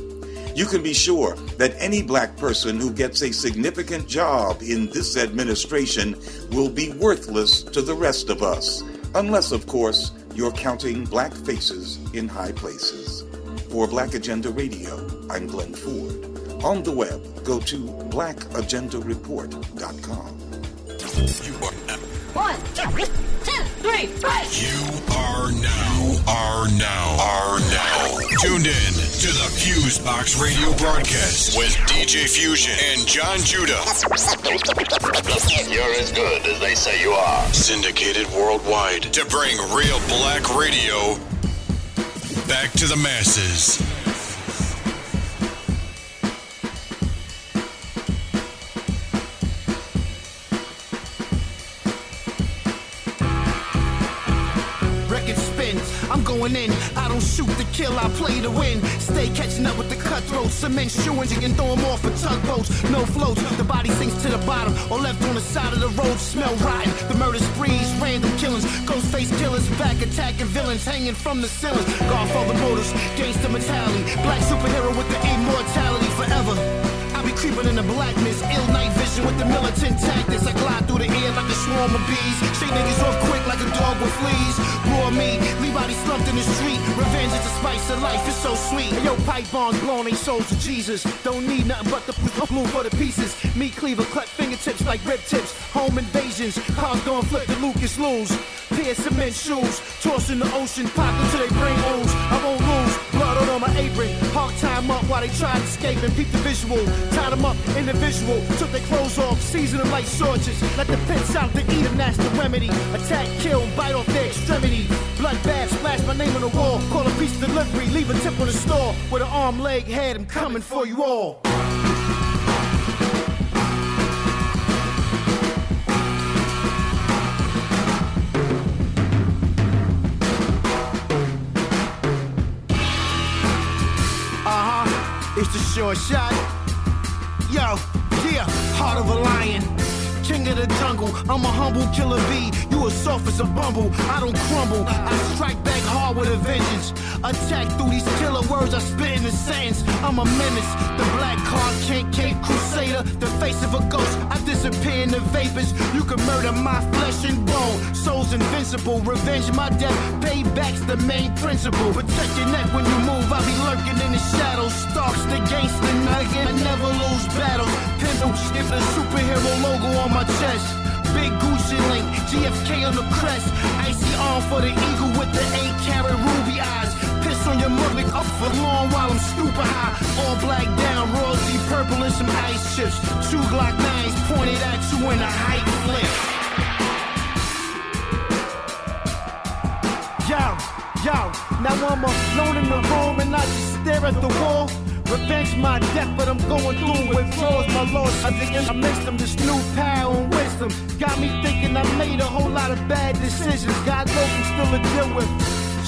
You can be sure that any black person who gets a significant job in this administration will be worthless to the rest of us, unless, of course, you're counting black faces in high places. For Black Agenda Radio, I'm Glenn Ford. On the web, go to blackagendareport.com. You are now. 1, 2, 3, 4. You are now. Tuned in to the Fusebox Radio broadcast with DJ Fusion and John Judah. You're as good as they say you are. Syndicated worldwide to bring real black radio back to the masses. In. I don't shoot to kill, I play to win. Stay catching up with the cutthroats. Cement shoeings, you can throw them off for tugboats. No floats, the body sinks to the bottom or left on the side of the road, smell rotten. The murder sprees, random killings, ghost face killers, back attacking villains, hanging from the ceilings. Godfather motives, gangster mentality, black superhero with the immortality forever. Be creeping in the blackness, ill night vision with the militant tactics. I glide through the air like a swarm of bees. Shake niggas off quick like a dog with fleas. Raw meat, leave bodies slumped in the street. Revenge is the spice of life, it's so sweet. And yo, pipe bombs blowing they souls to Jesus. Don't need nothing but the move for the pieces. Meat cleaver, cut fingertips like rib tips. Home invasions, cars gone flip the Lucas lose. Pair cement shoes, toss in the ocean, pop them till they brain ooze. I won't lose, blood on my apron. Hawk tie them up while they try to escape and peep the visual. Tied them up, individual, took their clothes off, seasoned them like sausages. Let the pits out to eat them, that's the remedy. Attack, kill, and bite off their extremities. Bloodbath, splash my name on the wall. Call a piece of delivery, leave a tip on the store. With an arm, leg, head, I'm coming for you all. It's the short shot. Yo, yeah, heart of a lion, king of the jungle. I'm a humble killer bee, you a soft as a bumble. I don't crumble, I strike back hard with a vengeance. Attack through these killer words I spit in the sentence. I'm a menace, the black card, can't cape crusader. The face of a ghost, I disappear in the vapors. You can murder my flesh and bone, soul's invincible. Revenge my death, payback's the main principle. Protect your neck when you move, I be lurking in the shadows. Starks the gangster nugget, I never lose battles. Pendle skip the superhero logo on my chest. Big Gucci link, GFK on the crest. Icy arm for the eagle with the 8-carat ruby eyes. Piss on your mother up for long while I'm super high. All black down, royalty purple and some ice chips. 2 Glock 9s pointed at you in a height flip. Yo, now I'm alone in the room and I just stare at the wall. Revenge my death, but I'm going through withdrawals, my lord. I mixed them, this new power and wisdom got me thinking I made a whole lot of bad decisions. God knows I'm still a deal with.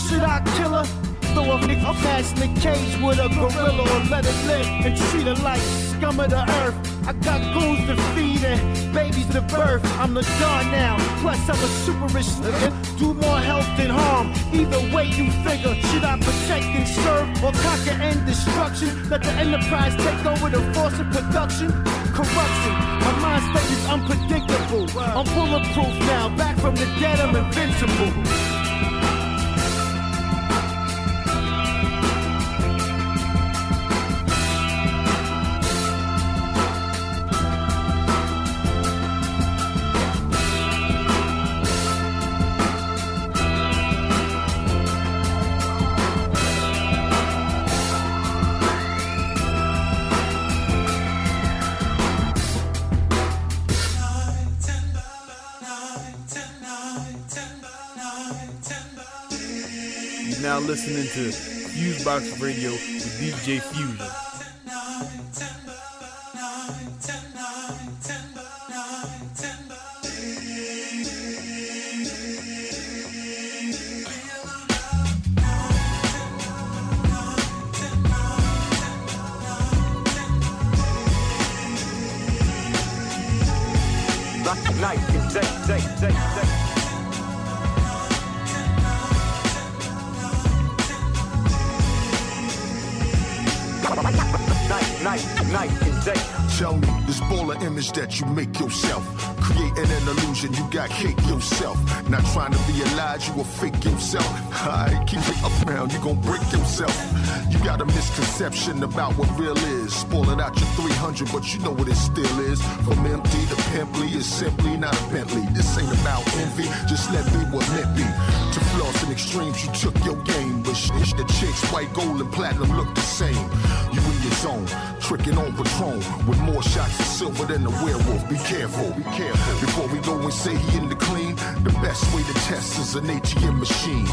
Should I kill her? Throw a nigga past in the cage with a gorilla or let it live and treat her like scum of the earth. I got goons to feed and babies to birth. I'm the star now, plus I'm a super rich nigga. Do more health than harm, either way you figure. Should I protect and serve or conquer and destruction? Let the enterprise take over the force of production? Corruption, my mind state is unpredictable. I'm bulletproof now, back from the dead I'm invincible. listening to Fusebox Radio with DJ Fusion. Tell me this baller image that you make yourself, creating an illusion you got cake yourself, not trying to realize you a fake yourself. Alright, keep it up now, you gon' break yourself. You got a misconception about what real is, spoiling out your 300 but you know what it still is. From empty to pimply is simply not a Bentley. This ain't about envy, just let me what let me. To floss and extremes you took your game, but shit, the chicks white, gold and platinum look the same. You in your zone, tricking on Patron with more shots of silver than the werewolf. Be careful, be careful. Before we go and say he in the clean, the best way to test is an ATM machine.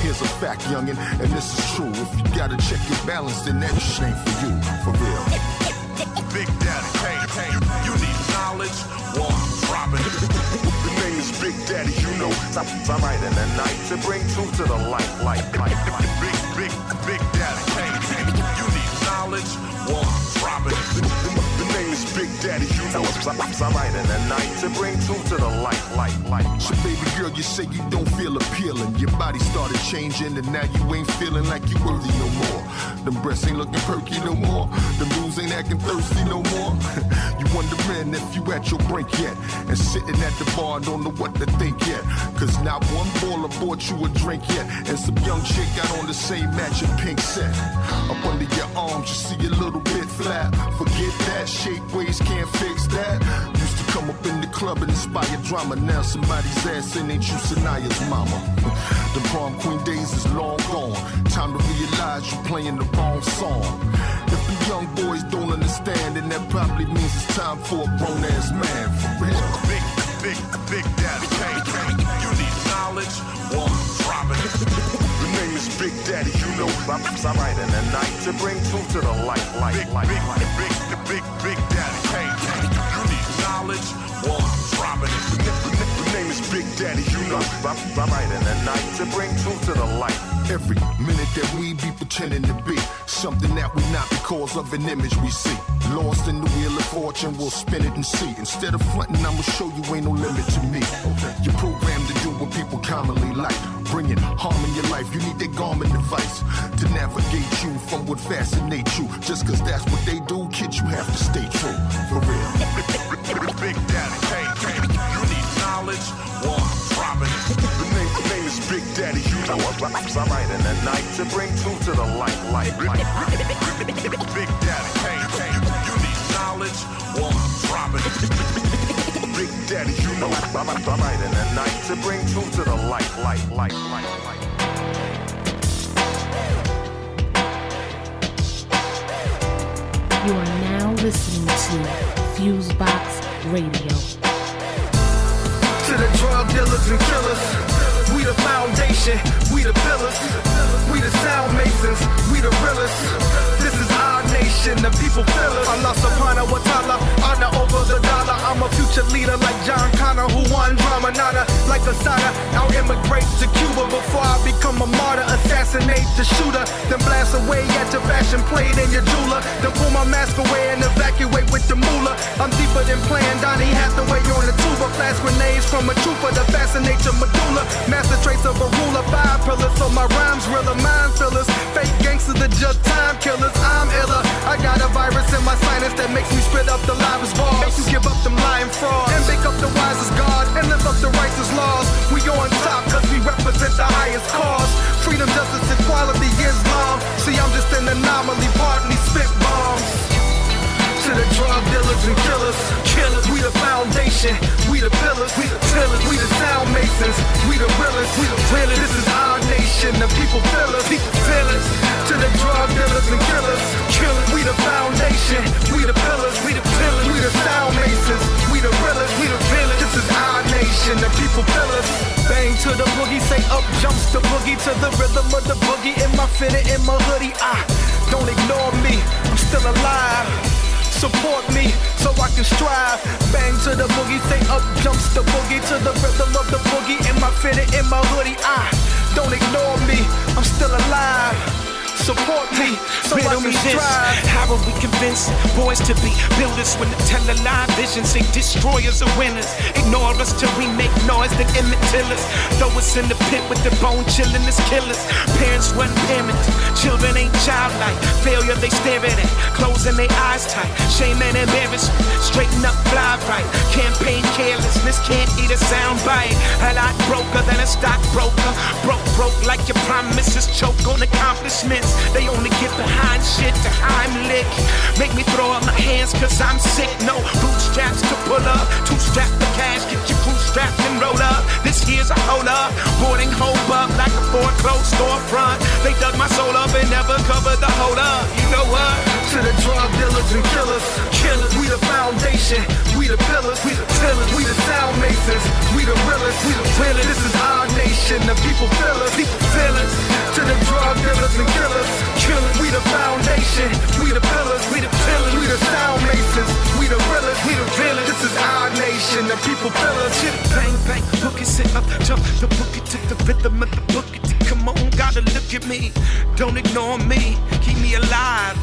Here's a fact, youngin', and this is true. If you gotta check your balance, then that shit ain't for you, for real. Big Daddy, hey, you need knowledge? Well, I'm dropping it. The name is Big Daddy, you know. I'm right in the night to bring truth to the light. Big Daddy, hey, you need knowledge? Well, I'm dropping it. Big Daddy, you know I'm right in the night to bring truth to the light. So baby girl, you say you don't feel appealing. Your body started changing and now you ain't feeling like you worthy no more. Them breasts ain't looking perky no more. Them boobs ain't acting thirsty no more. You wondering if you at your brink yet, and sitting at the bar and don't know what to think yet. Cause not one baller bought you a drink yet, and some young chick got on the same matching pink set. Up under your arms, you see a little bit flat. Forget that shape, weight can't fix that. Used to come up in the club and inspire drama. Now somebody's ass in ain't you Sanaya's mama. The prom queen days is long gone. Time to realize you're playing the wrong song. If the young boys don't understand, then that probably means it's time for a grown ass man. For real. Big Daddy, you need knowledge? Well, I'm dropping it. The name is Big Daddy, you know. I'm right in the night to bring truth to the light. Big Daddy, hey, you need knowledge? Well, I'm dropping it. The name is Big Daddy, you know. I'm right in the night to bring truth to the light. Every minute that we be pretending to be something that we're not because of an image we see. Lost in the wheel of fortune, we'll spin it and see. Instead of fronting, I'ma show you ain't no limit to me. You're programmed to do what people commonly like, bringing harm in your life. You need that garment device to navigate you from what fascinates you. Just cause that's what they do, kid, you have to stay true. For real. Big Daddy, hey, you need knowledge? Well, I'm dropping it. The name is Big Daddy, you know I'm right in the night to bring truth to the light. Big Daddy, hey, you need knowledge? Well, I'm dropping it. Big Daddy, you know I'm right in the night to bring truth to the light. You are now listening to Fusebox Radio. To the drug dealers and killers, we the foundation, we the pillars, we the sound masons, we the realest. This is our nation, the people feel us. Allah subhanahu wa ta'ala, honor over the dollar. I'm a future leader like John Connor, who won drama, nada like Asada. I'll immigrate to Cuba before I become a martyr. Assassinate the shooter, then blast away at your fashion plate and your jeweler. Then pull my mask away and evacuate with the moolah. I'm deeper than playing Donnie Hathaway on the tuba. Flash grenades from a trooper to fascinate your medulla. Master trace of a ruler, five pillars. So my rhymes realer, mind fillers. Fake gangsters, the just time killers. I'm iller. I got a virus in my sinus that makes me spit up the liars' bars. Makes you give up them lying frauds and make up the wisest God and live up the righteous laws. We on top cause we represent the highest cause. Freedom, justice, equality, Islam. See, I'm just an anomaly, partly spit bombs. To the drug dealers and killers. We the foundation, we the pillars, we the tillers, we the sound masons, we the realest, we the realest. This is our nation, the people feel us, people feel us. To the drug dealers and killers. We the foundation, we the pillars, we the pillars, we the sound masons, we the realest, we the realest. This is our nation, the people feel us. Bang to the boogie, say up, jumps the boogie to the rhythm of the boogie in my fitted, in my hoodie. Don't ignore me, I'm still alive. Support me so I can strive. Bang to the boogie, say up jumps the boogie to the rhythm of the boogie in my fitted, in my hoodie. Don't ignore me, I'm still alive. Support me, so riddle me this, how are we convinced boys to be builders when the tell-a-lie visions say destroyers are winners? Ignore us till we make noise, then Emmett Till us. Throw us in the pit with the bone chillin' as killers. Parents run parents, children ain't childlike. Failure they stare at it, closing their eyes tight. Shame and embarrassment, straighten up, fly right. Campaign carelessness, can't eat a sound bite. A lot broker than a stockbroker. Broke like your promises, choke on accomplishments. They only get behind shit to Heimlich. Make me throw up my hands cause I'm sick. No bootstraps to pull up. Two-strap for cash, get your crew strapped and roll up. This here's a hold up. Boarding hold up like a foreclosed storefront. They dug my soul up and never covered the hold up. You know what? To the drug dealers and killers. We the foundation, we the pillars, we the tillers, we the sound masons, we the realest, we the pillars. This is our nation, the people feel us, people feel us. To the drug dealers and killers. We the foundation, we the pillars, we the pillars, we the sound masons, we the realest, we the realest. This is our nation, the people pillars. Shit, bang bang, book it, sit up, jump the book it to the rhythm of the book it. Come on, gotta look at me. Don't ignore me, keep me alive,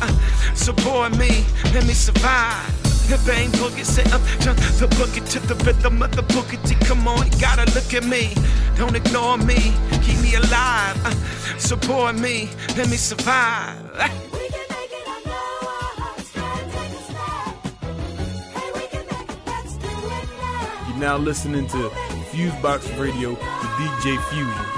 support me, let me survive. The bang boogie, sit up, jump the boogie to the rhythm of the boogie. Come on, you gotta look at me. Don't ignore me, keep me alive. Support me, let me survive. We can make it on our time, take a step. Hey, we can make it, let's do it now. You're now listening to Fusebox Radio with DJ Fusion.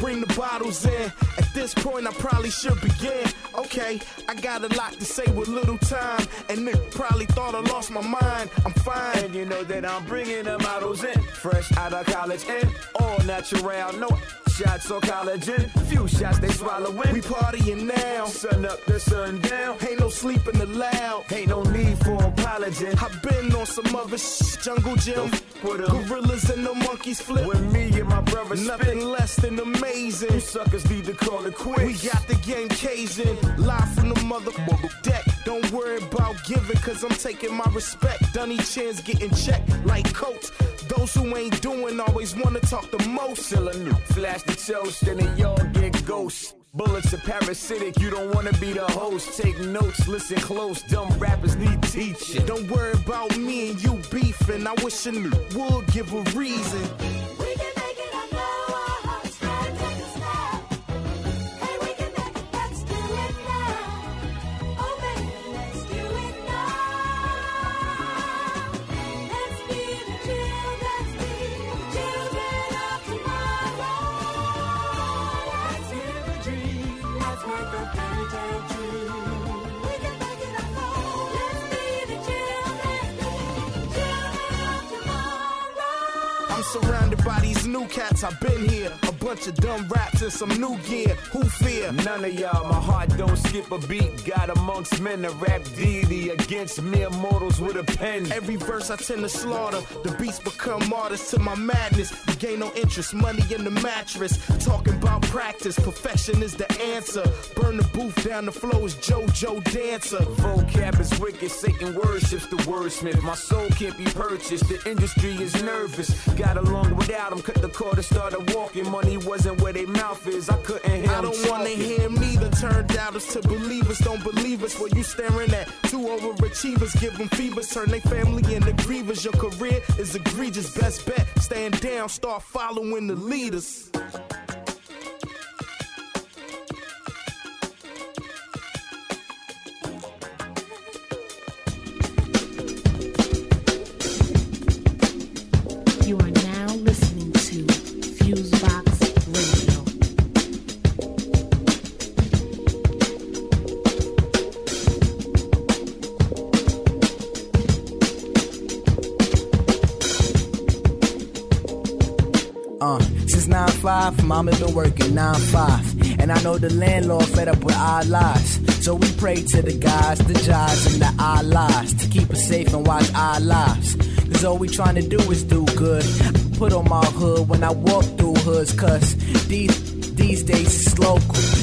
Bring the bottles in. At this point, I probably should begin. Okay, I got a lot to say with little time, and Nick probably thought I lost my mind. I'm fine, and you know that I'm bringing the models in, fresh out of college and all natural. No shots or collagen, few shots they swallowing. We partying now, sun up to sun down. Ain't no sleeping allowed, ain't no need for apologizing. I've been on some other jungle gym, gorillas and the monkeys flip. With me and my brother, nothing less than amazing. You suckers need to call it quits. We got the game caging, live from the mother deck. Don't worry about giving, cause I'm taking my respect. Dunny Chin's getting checked like Coach. Those who ain't doing always wanna talk the most. Still a new flash the toast and then y'all get ghosts. Bullets are parasitic, you don't wanna be the host. Take notes, listen close, dumb rappers need teaching. Don't worry about me and you beefing. I wish a new would give a reason. We can make it on our hearts, time take a step. Hey, we can make it, let's do it now. Oh baby, let's do it now. Let's be the children, let's be the children of tomorrow. Let's hear the dream, let's make a fairytale dream. Surrounded by these new cats, I've been here. A bunch of dumb raps and some new gear. Who fear? None of y'all, my heart don't skip a beat. God amongst men, a rap deity against mere mortals with a pen. Every verse I tend to slaughter. The beats become martyrs to my madness. You gain no interest, money in the mattress. Talking about practice, perfection is the answer. Burn the booth down, the flow is JoJo Dancer. Vocab is wicked, Satan worships the wordsmith. My soul can't be purchased, the industry is nervous. Got along without him, cut the cord and started walking. Money wasn't where their mouth is, I couldn't hear him. I don't want to hear him either. Turn doubters to believers, don't believe us. What you staring at? Two overachievers, give them fevers, turn their family into grievers. Your career is egregious, best bet, stand down, start following the leaders. Since 9-5, mama been working 9-5. And I know the landlord fed up with our lives. So we pray to the gods, the jobs, and the allies to keep us safe and watch our lives. Cause all we trying to do is do good. I put on my hood when I walk through hoods, cause these days it's local.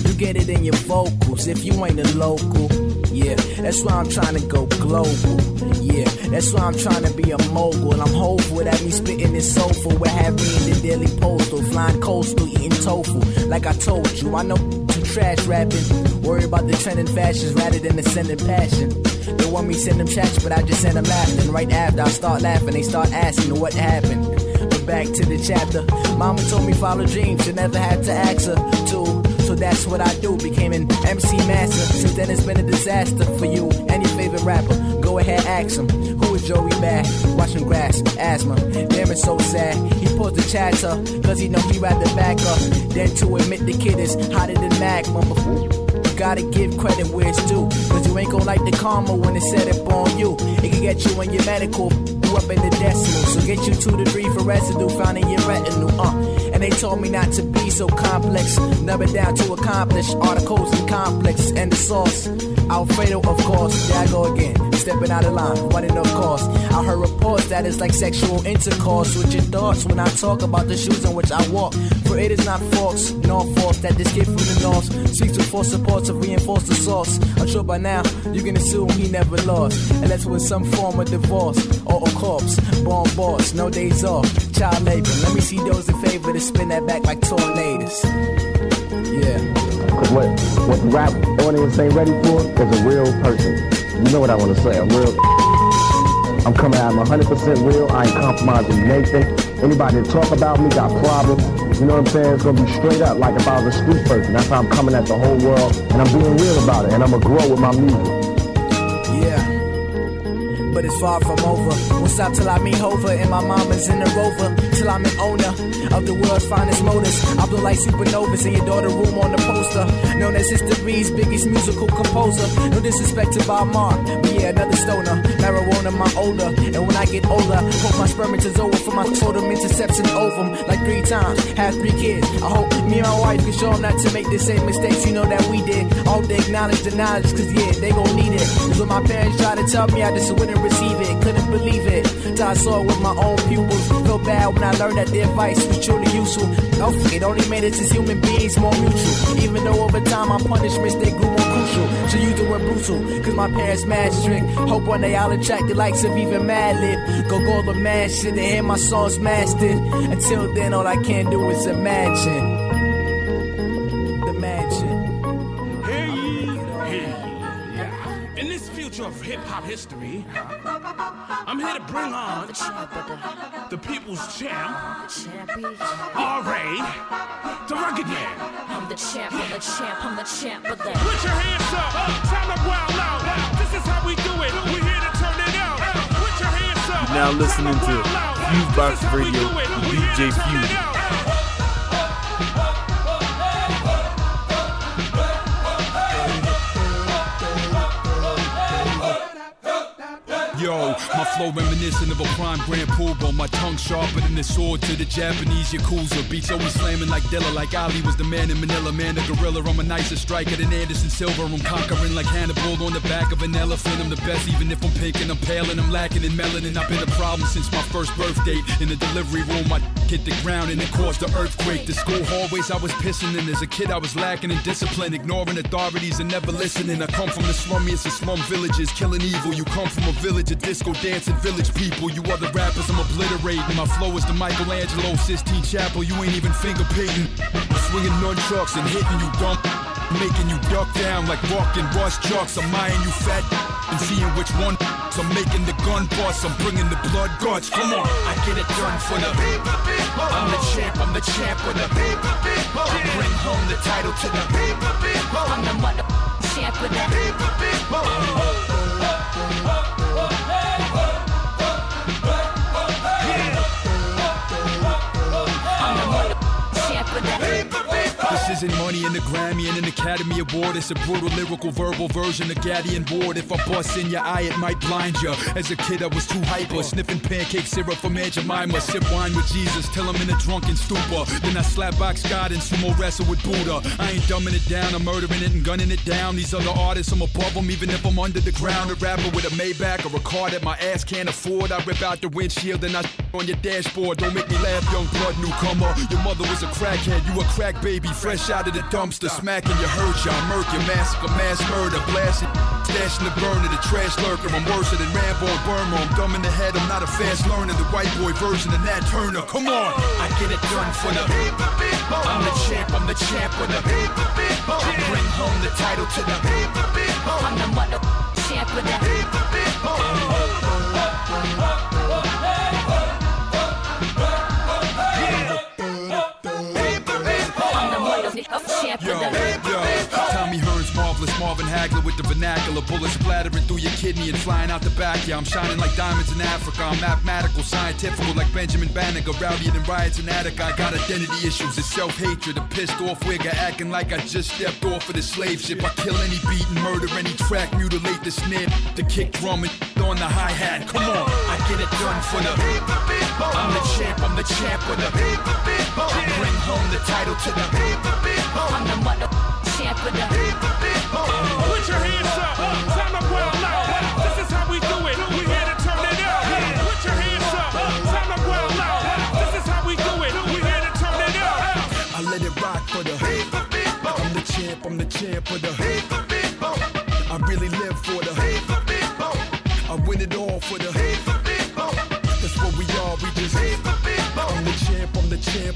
You get it in your vocals if you ain't a local. Yeah, that's why I'm trying to go global. Yeah, that's why I'm trying to be a mogul. I'm hopeful that me spitting this soulful would have me in the daily postal, flying coastal, eating tofu. Like I told you, I know you trash rapping. Worry about the trending fashions rather than the sending passion. They want me send them chats, but I just send them laughing. Right after I start laughing, they start asking what happened. But back to the chapter. Mama told me follow dreams, you never had to ask her to. So that's what I do, became an MC master. Since then it's been a disaster for you and your favorite rapper. Go ahead, ask him. Who is Joey Bad? Watch him grasp asthma. Damn, it's so sad. He pulled the chatter, cause he know he rather back up than to admit the kid is hotter than magma. You gotta give credit where it's due, cause you ain't gon' like the karma when it set up on you. It can get you in your medical, you up in the decimal. So get you 2 to 3 for residue found in your retinue. They told me not to be so complex, never down to accomplish articles and complex and the sauce. Alfredo, of course, there I go again, stepping out of line, running of course. I heard reports that it's like sexual intercourse with your thoughts when I talk about the shoes in which I walk. For it is not false, nor false that this kid from the north seeks to force support to reinforce the source. I'm sure by now you can assume he never lost, unless with some form of divorce or a corpse. Born boss, no days off, child labor. Let me see those in favor to spin that back like tornadoes. Yeah. What rap audience ain't ready for is a real person. You know what I want to say, I'm real. I'm coming out, I'm 100% real, I ain't compromising anything. Anybody that talk about me got problems, you know what I'm saying? It's going to be straight up like if I was a street person. That's how I'm coming at the whole world, and I'm being real about it, and I'm going to grow with my music. But it's far from over. Won't stop till I meet Hover and my mama's in the Rover. Till I'm an owner of the world's finest motors. I blow like supernovas in your daughter room on the poster. Known as history's biggest musical composer. No disrespect to Bob Mark, but yeah, another stoner. Marijuana, my older. And when I get older, hope my sperm is over for my totem interception ovum. Like 3 times, have 3 kids. I hope me and my wife can show them not to make the same mistakes you know that we did. I hope they acknowledge the knowledge, cause yeah, they gon' need it. Cause when my parents try to tell me I just wouldn't receive it, couldn't believe it, till I saw it with my own pupils. Felt bad when I learned that their advice was truly useful. Oh, it only made us as human beings more mutual, even though over time our punishments, they grew more crucial. So you do it brutal, cause my parents mad strict. Hope one day I'll attract the likes of even Mad Lib. Go the mad shit and hear my songs mastered. Until then, all I can do is imagine. Of hip-hop history, I'm here to bring on the people's champ, R.A., the Rugged Man. I'm the champ, I'm the champ, I'm the champ of that. Put your hands up, turn up wild out. This is how we do it, we're here to turn it out. Put your hands up. Now listening to Fusebox Radio with DJ Fusion. Yo, my flow reminiscent of a prime grand poobah. My tongue sharper than the sword to the Japanese Yakuza. Beats always slamming like Dilla, like Ali was the man in Manila. Man, the gorilla, I'm a nicer striker than Anderson Silva. I'm conquering like Hannibal on the back of an elephant. I'm the best even if I'm pink and I'm pale and I'm lacking in melanin. I've been a problem since my first birth date. In the delivery room, I hit the ground and it caused the earthquake. The school hallways I was pissing in. As a kid I was lacking in discipline, ignoring authorities and never listening. I come from the slummiest of slum villages, killing evil. You come from a village, the disco dancing village people. You other rappers I'm obliterating. My flow is the Michelangelo, Sistine Chapel. You ain't even finger painting. Swinging nunchucks and hitting you dumb, making you duck down like rock and rust trucks. I'm eyeing you fat and seeing which one. I'm making the gun bust, I'm bringing the blood guts. Come on, I get it done for the people. I'm the champ of the people. I bring home the title to the people. I'm the mother champ of the people. isn't money in the Grammy and an Academy Award. It's a brutal lyrical verbal version of Gaddy and Ward. If I bust in your eye, it might blind you. As a kid, I was too hyper, sniffing pancake syrup from Aunt Jemima. Sip wine with Jesus till I'm in a drunken stupor. Then I slap box God and sumo wrestle with Buddha. I ain't dumbing it down, I'm murdering it and gunning it down. These other artists, I'm above them, even if I'm under the ground. A rapper with a Maybach or a car that my ass can't afford. I rip out the windshield and I on your dashboard. Don't make me laugh, young blood newcomer. Your mother was a crackhead, you a crack baby, fresh out of the dumpster. Smacking your hurt, y'all murk your massacre, mass murder, blasting, stashing the burner, the trash lurker. I'm worse than Rambo and Burma. I'm dumb in the head, I'm not a fast learner. The white boy version of Nat Turner. Come on, I get it done for the people. I'm the champ for the people. I bring home the title to the people. I'm the mother champ for the people. Tommy Hearns, marvelous Marvin Hagler with the vernacular. Bullets splattering through your kidney and flying out the back. Yeah, I'm shining like diamonds in Africa. I'm mathematical, scientifical like Benjamin Banneker. Rowdying and riots in Attica. I got identity issues and self-hatred. A pissed off wigger acting like I just stepped off of the slave ship. I kill any beat and murder any track. Mutilate the snare, the kick drum and on the hi-hat. Come on, I get it done for the people. I'm the champ for the people. I bring home the title to the people. I'm the mother champ for the people. Put your hands up, time up well loud. This is how we do it, we here to turn it up. Put your hands up, time up well loud. This is how we do it, we here to turn it up. I let it rock for the people. I'm the champ for the people. I really live for the people. I win it all for the people. That's what we are, we just people. I'm the champ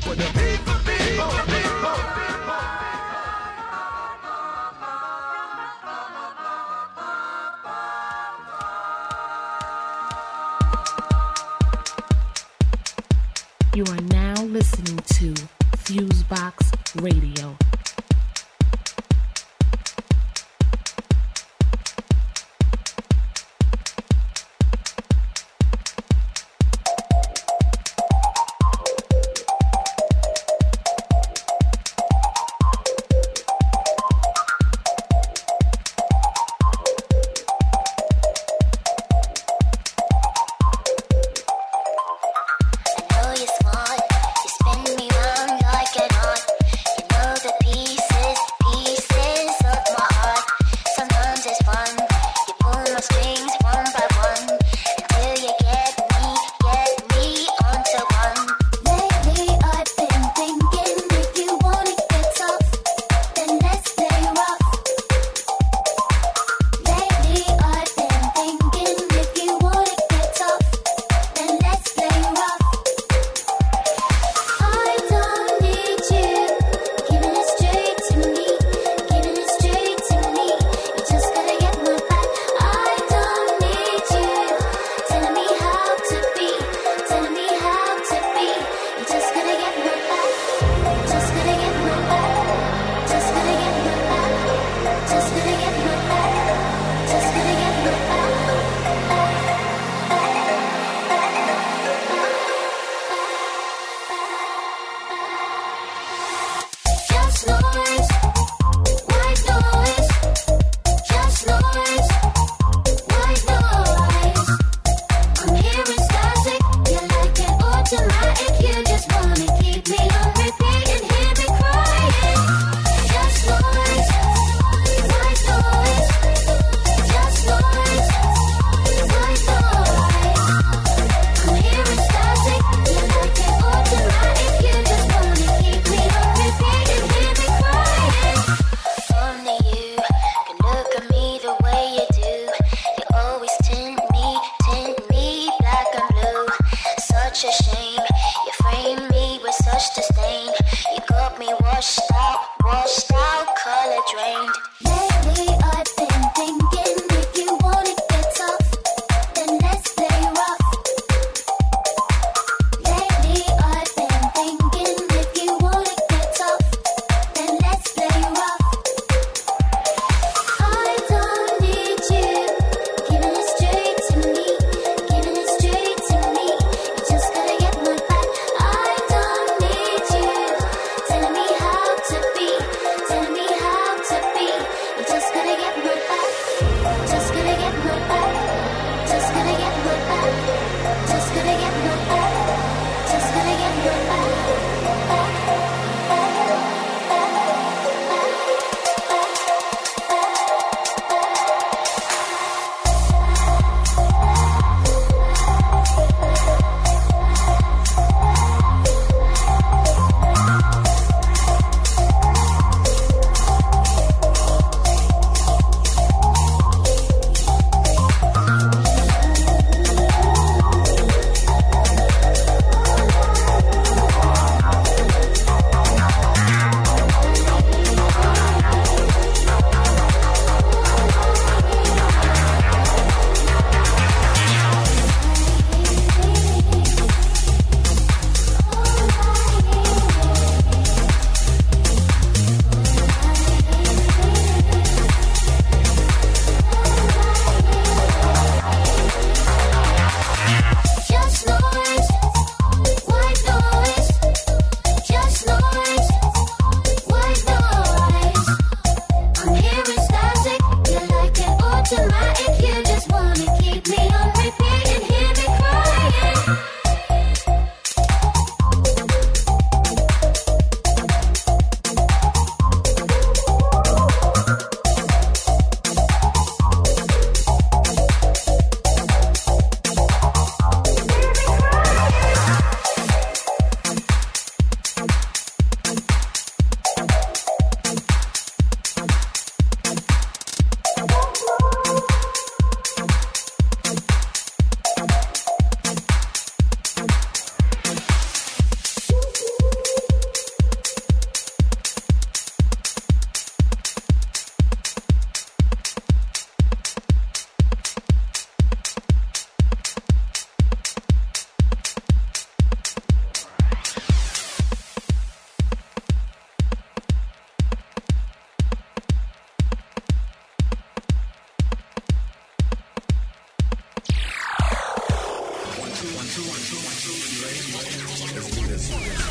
for the people. You are now listening to Fusebox Radio. Beat.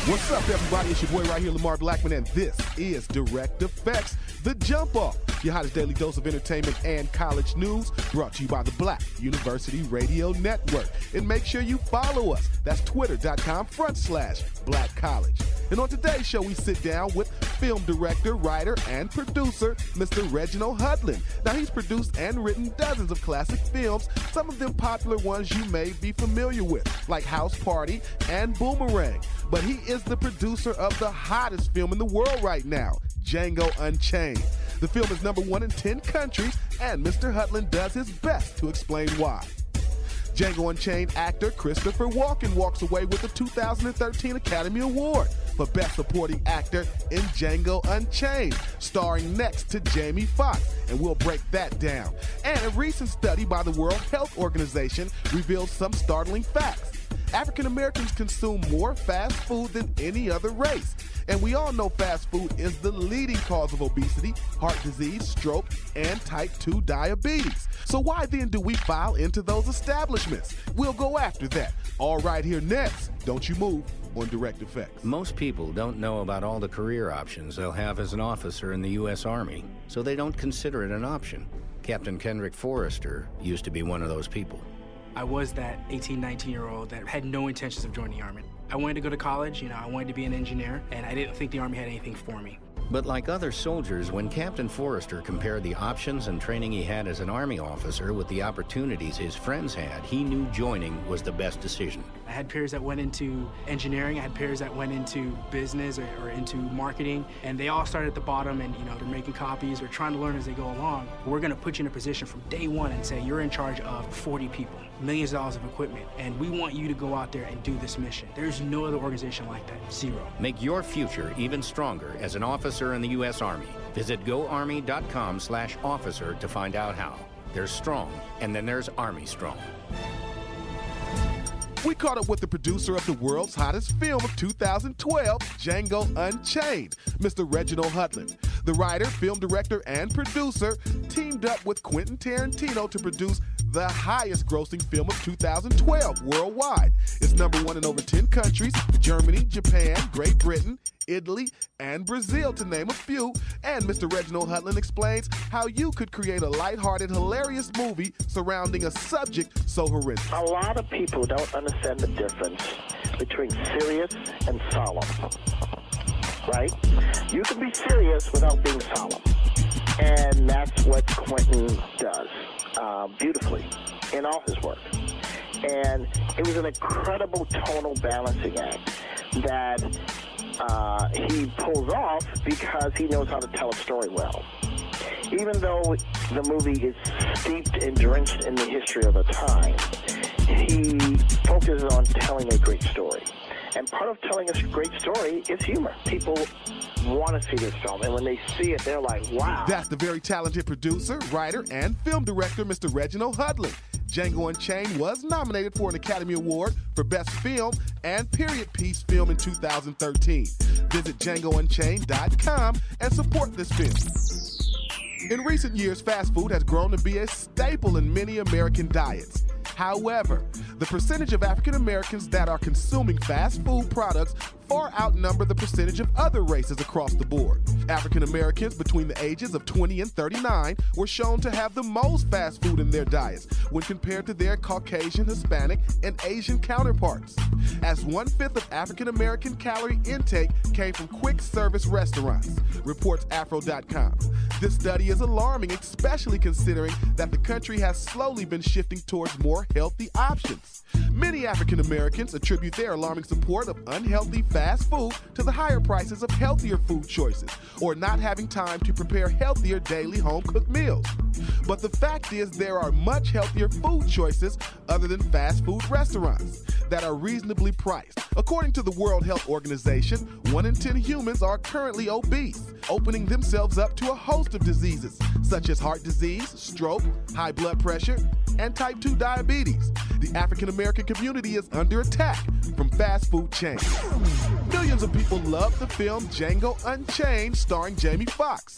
What's up, everybody? It's your boy right here, Lamar Blackman, and this is Direct Effects, The Jump Off, your hottest daily dose of entertainment and college news, brought to you by the Black University Radio Network. And make sure you follow us. That's twitter.com/Black College. And on today's show, we sit down with film director, writer, and producer, Mr. Reginald Hudlin. Now, he's produced and written dozens of classic films, some of them popular ones you may be familiar with, like House Party and Boomerang. But he is the producer of the hottest film in the world right now, Django Unchained. The film is #1 in 10 countries, and Mr. Hudlin does his best to explain why. Django Unchained actor Christopher Walken walks away with the 2013 Academy Award for Best Supporting Actor in Django Unchained, starring next to Jamie Foxx, and we'll break that down. And a recent study by the World Health Organization reveals some startling facts. African Americans consume more fast food than any other race. And we all know fast food is the leading cause of obesity, heart disease, stroke, and type 2 diabetes. So why then do we file into those establishments? We'll go after that. All right, here next, don't you move, on Direct Effects. Most people don't know about all the career options they'll have as an officer in the U.S. Army, so they don't consider it an option. Captain Kendrick Forrester used to be one of those people. I was that 18, 19-year-old that had no intentions of joining the Army. I wanted to go to college, you know, I wanted to be an engineer, and I didn't think the Army had anything for me. But like other soldiers, when Captain Forrester compared the options and training he had as an Army officer with the opportunities his friends had, he knew joining was the best decision. I had peers that went into engineering, I had peers that went into business or into marketing, and they all started at the bottom and, you know, they're making copies or trying to learn as they go along. We're gonna put you in a position from day one and say you're in charge of 40 people. Millions of dollars of equipment, and we want you to go out there and do this mission. There's no other organization like that. Zero. Make your future even stronger as an officer in the U.S. Army. Visit GoArmy.com/officer to find out how. There's strong, and then there's Army Strong. We caught up with the producer of the world's hottest film of 2012, Django Unchained, Mr. Reginald Hudlin. The writer, film director, and producer teamed up with Quentin Tarantino to produce the highest-grossing film of 2012 worldwide. It's #1 in over 10 countries, Germany, Japan, Great Britain, Italy, and Brazil, to name a few. And Mr. Reginald Hudlin explains how you could create a lighthearted, hilarious movie surrounding a subject so horrendous. A lot of people don't understand the difference between serious and solemn, right? You can be serious without being solemn, and that's what Quentin does. Beautifully in all his work. And it was an incredible tonal balancing act that he pulls off because he knows how to tell a story well. Even though the movie is steeped and drenched in the history of the time, he focuses on telling a great story. And part of telling a great story is humor. People want to see this film, and when they see it, they're like, wow. That's the very talented producer, writer, and film director, Mr. Reginald Hudlin. Django Unchained was nominated for an Academy Award for Best Film and Period Piece Film in 2013. Visit DjangoUnchained.com and support this film. In recent years, fast food has grown to be a staple in many American diets. However, the percentage of African Americans that are consuming fast food products far outnumber the percentage of other races across the board. African Americans between the ages of 20 and 39 were shown to have the most fast food in their diets when compared to their Caucasian, Hispanic, and Asian counterparts. As 1/5 of African American calorie intake came from quick service restaurants, reports Afro.com. This study is alarming, especially considering that the country has slowly been shifting towards more healthy options. Many African Americans attribute their alarming support of unhealthy fast food to the higher prices of healthier food choices or not having time to prepare healthier daily home-cooked meals. But the fact is there are much healthier food choices other than fast food restaurants that are reasonably priced. According to the World Health Organization, 1 in 10 humans are currently obese, opening themselves up to a host of diseases such as heart disease, stroke, high blood pressure, and type 2 diabetes. The African American community is under attack from fast food chains. Millions of people love the film Django Unchained, starring Jamie Foxx.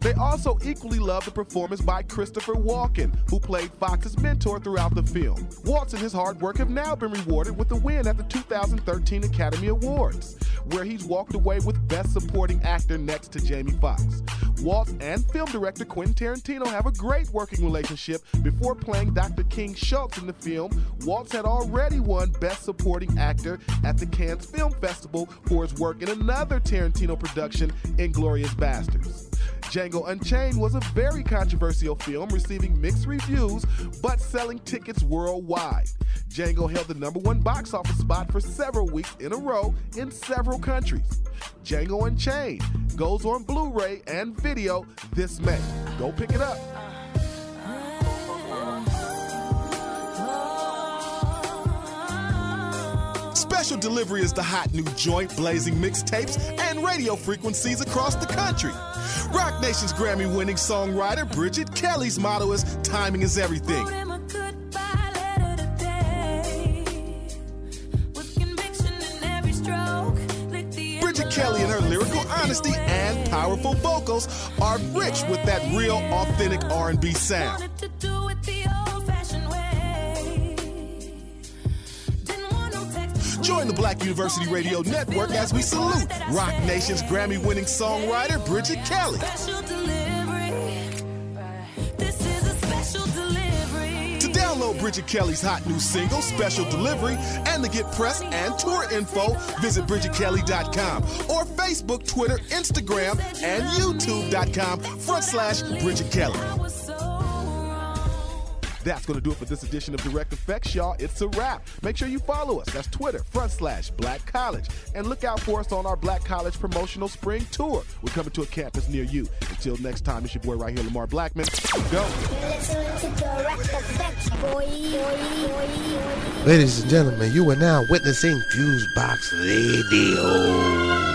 They also equally love the performance by Christopher Walken, who played Fox's mentor throughout the film. Waltz and his hard work have now been rewarded with a win at the 2013 Academy Awards. where he's walked away with Best Supporting Actor next to Jamie Foxx. Waltz and film director Quentin Tarantino have a great working relationship. Before playing Dr. King Schultz in the film, Waltz had already won Best Supporting Actor at the Cannes Film Festival for his work in another Tarantino production, Inglourious Basterds. Django Unchained was a very controversial film, receiving mixed reviews but selling tickets worldwide. Django held the #1 box office spot for several weeks in a row in several countries. Django Unchained goes on Blu-ray and video this May. Go pick it up. Special Delivery is the hot new joint blazing mixtapes and radio frequencies across the country. Rock Nation's Grammy-winning songwriter Bridget Kelly's motto is timing is everything. Bridget Kelly and her lyrical honesty and powerful vocals are rich with that real, authentic R&B sound. Join the Black University Radio Network as we salute Rock Nation's Grammy-winning songwriter, Bridget Kelly. To download Bridget Kelly's hot new single, Special Delivery, and to get press and tour info, visit BridgetKelly.com or Facebook, Twitter, Instagram, and YouTube.com/Bridget Kelly. That's going to do it for this edition of Direct Effects, y'all. It's a wrap. Make sure you follow us. That's Twitter, /Black College. And look out for us on our Black College promotional spring tour. We're coming to a campus near you. Until next time, it's your boy right here, Lamar Blackman. Go. Ladies and gentlemen, you are now witnessing Fusebox Radio.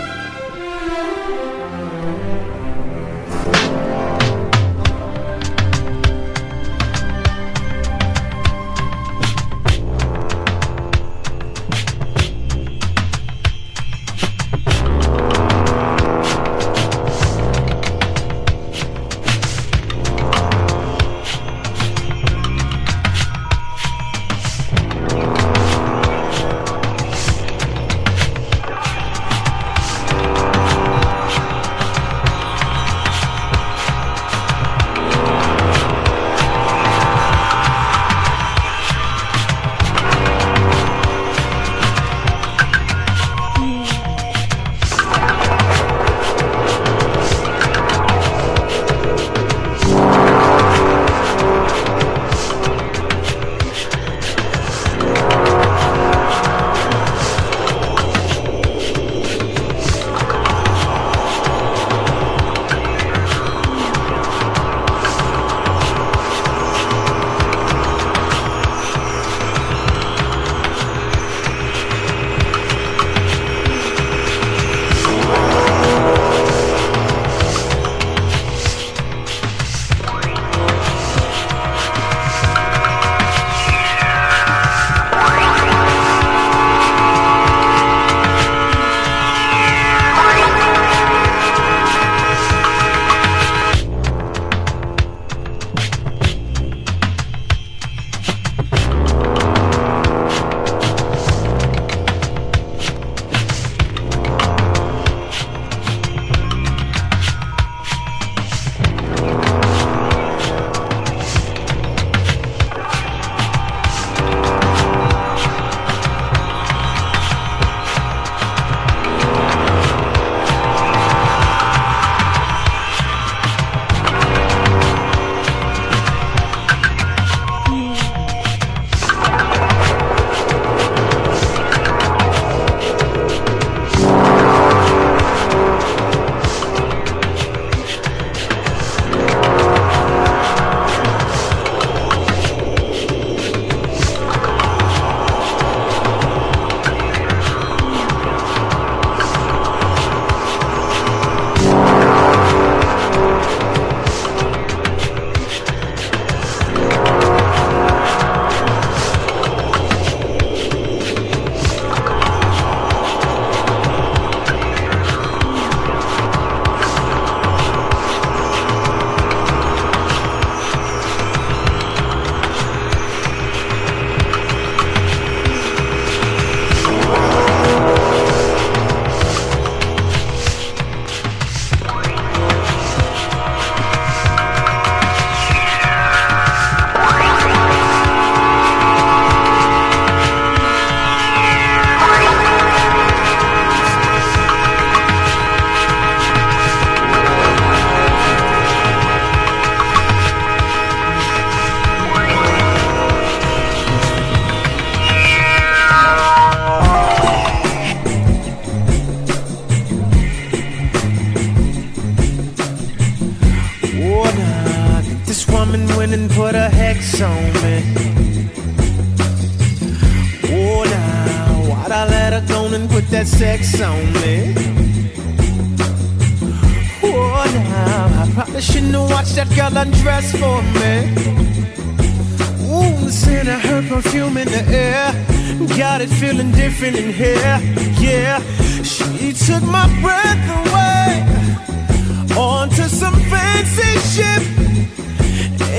woman went and put a hex on me. Oh, now, why'd I let her go and put that sex on me? Oh, now, I probably shouldn't have watched that girl undress for me. Ooh, the scent of her perfume in the air got it feeling different in here, yeah. She took my breath away onto some fancy ship,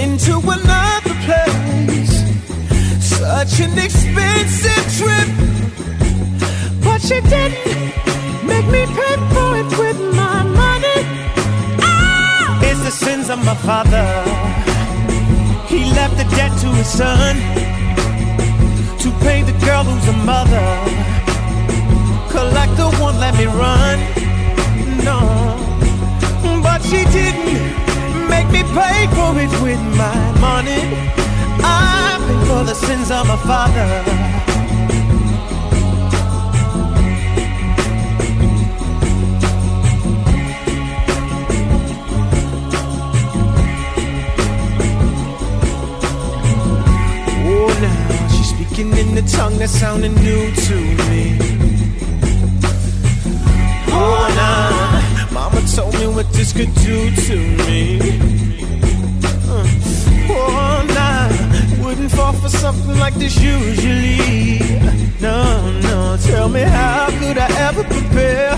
into another place. Such an expensive trip, but she didn't make me pay for it with my money. Oh! It's the sins of my father. He left the debt to his son to pay the girl who's a mother. Collector won't let me run, no. But she didn't make me pay for it with my money. I pay for the sins of my father. Oh, now she's speaking in the tongue that's sounding new to me. Oh, nah. Mama told me what this could do to me. Oh, nah. Wouldn't fall for something like this usually. No, tell me how could I ever prepare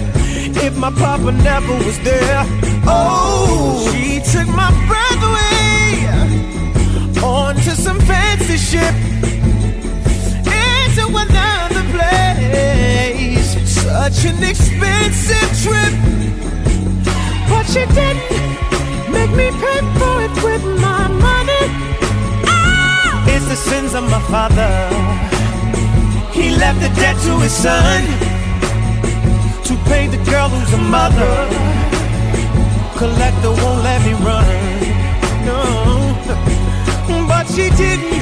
if my papa never was there? Oh, she took my breath away onto some fancy ship, into another place. Such an expensive trip, but she didn't make me pay for it with my money. Oh! It's the sins of my father. He left the debt to his son to pay the girl who's a mother. Collector won't let me run, no. But she didn't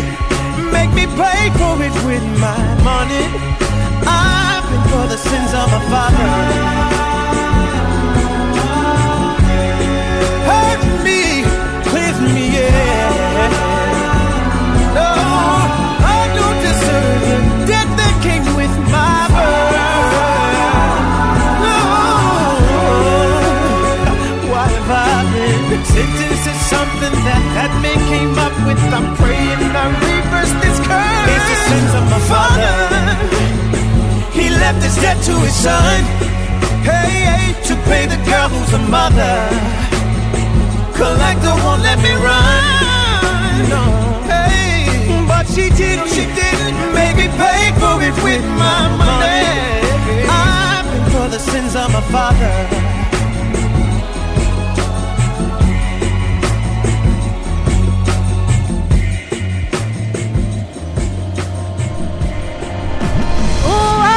make me pay for it with my money. I've been for the sins of my father. Hurt me, cleanse me, yeah. No, I don't deserve the death that came with my birth. No, why have I been sentenced to something that man came up with? I'm praying I reverse this curse. It's the sins of my father. He left his debt to his son, hey, to pay the girl who's a mother. Collector won't let me run, no. Hey, but she didn't make me pay for it with my money. I've been for the sins of my father. Wow.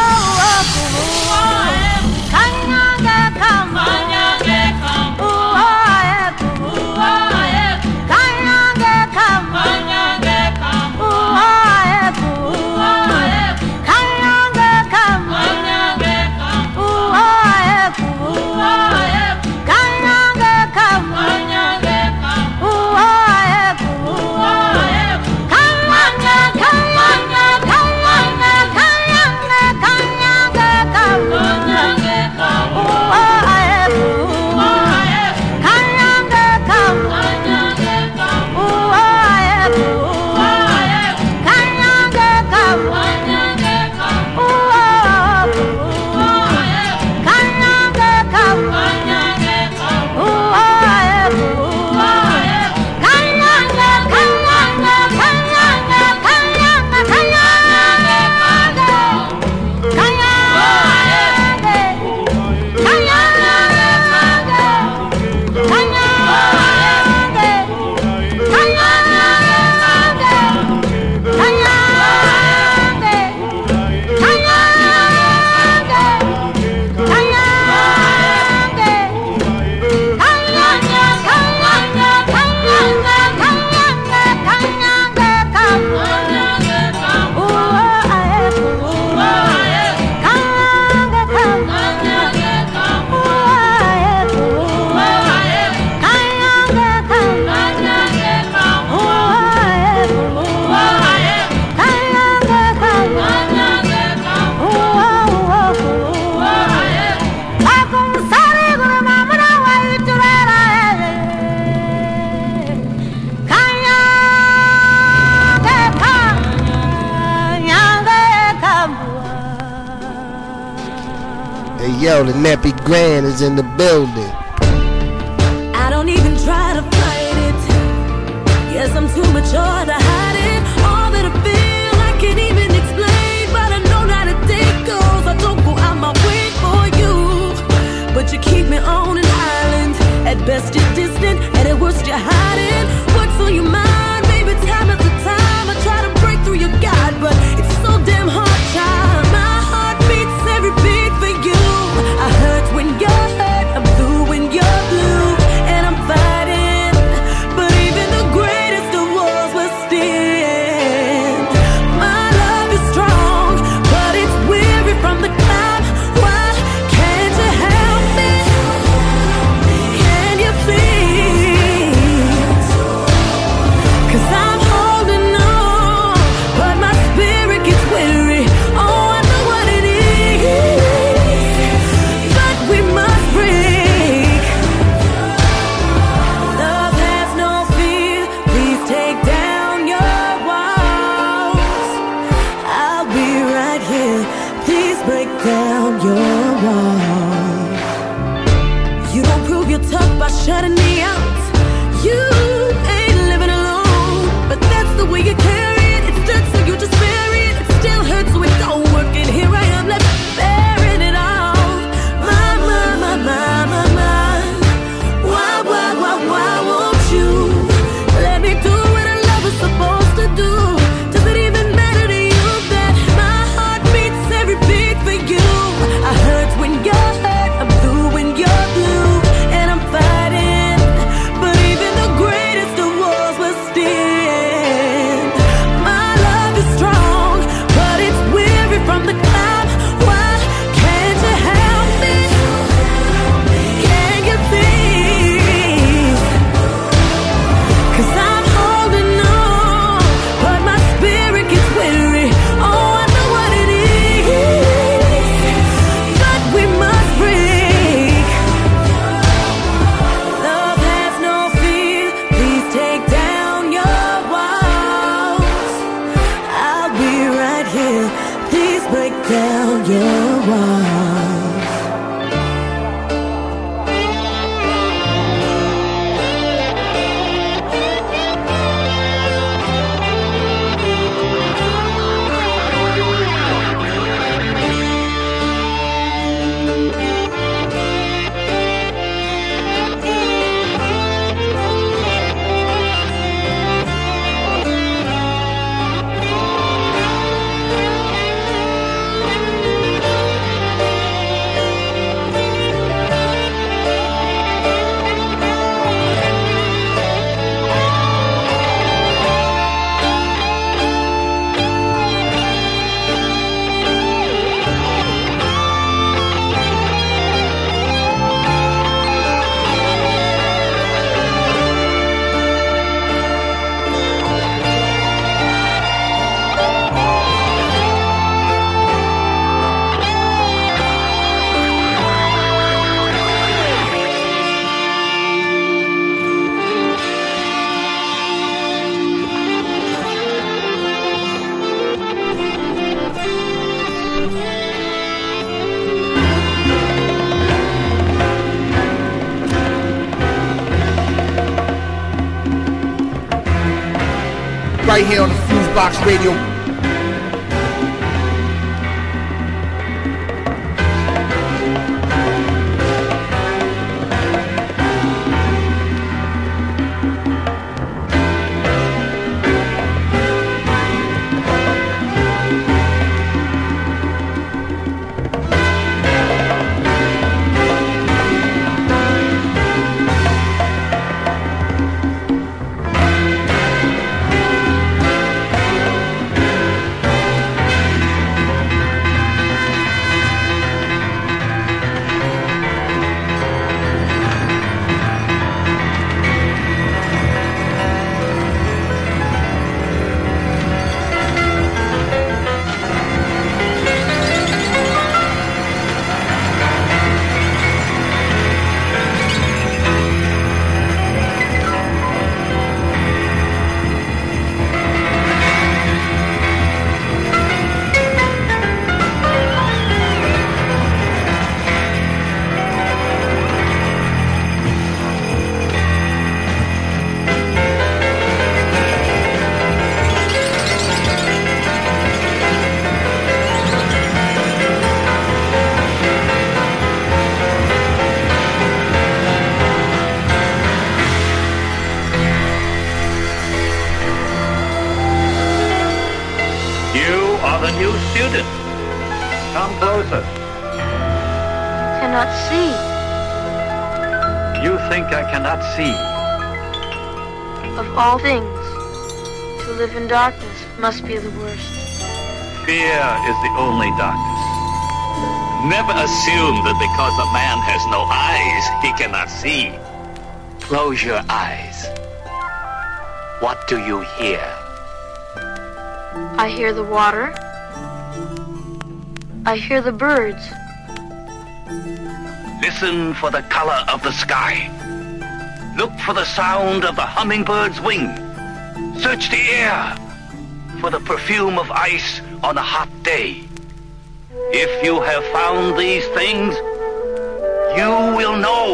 yo, the nappy grand is in the building. I don't even try to fight it. Yes, I'm too mature to hide it. All that I feel, I can't even explain. But I know not a thing goes. I don't go out my way for you. But you keep me on an island. At best you're distant, and at worst you're hiding. What's on your mind, baby? Time after time, I try to break through your guard, but it's so damn hard, child. My heart beats every beat for you. I hurt when you're hurt, I'm blue when you're blue, and I'm fighting. But even the greatest of wars will stand. My love is strong, but it's weary from the climb. Why can't you help me? Can you please? 'Cause I'm holding on, but my spirit gets weary. Oh, I know what it is, but we must break. Love has no fear. Please take down your walls. I'll be right here. Please break down your walls. You don't prove you're tough by shutting me out. You ain't living alone, but that's the way you carry it. It's dirt, so you just bury it. It still hurts, so it don't work. And here I am, left bearing it all. My. Why won't you let me do what a lover's supposed to do? Does it even matter to you that my heart beats every beat for you? I hurt when you're hurt, I'm blue when you're blue, and I'm fighting. But even the greatest of wars will stand. My love is strong, but it's weary from the climb. Why can't you help me? Can you please? 'Cause I'm holding on, but my spirit gets weary. Oh, I know what it is, but we must break. Love has no fear. Please take down your walls. I'll be right here. Please break down your walls. Right here on the Fusebox Radio. You students, come closer. You cannot see. You think I cannot see? Of all things, to live in darkness must be the worst. Fear is the only darkness. Never assume that because a man has no eyes, he cannot see. Close your eyes. What do you hear? I hear the water. I hear the birds. Listen for the color of the sky. Look for the sound of the hummingbird's wing. Search the air for the perfume of ice on a hot day. If you have found these things, you will know.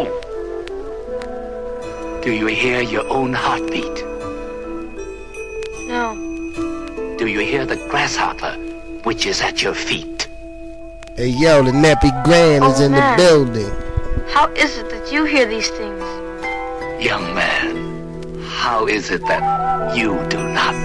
Do you hear your own heartbeat? No. Do you hear the grasshopper, which is at your feet? Hey, yo, the nappy grand is in the building. How is it that you hear these things? Young man, how is it that you do not?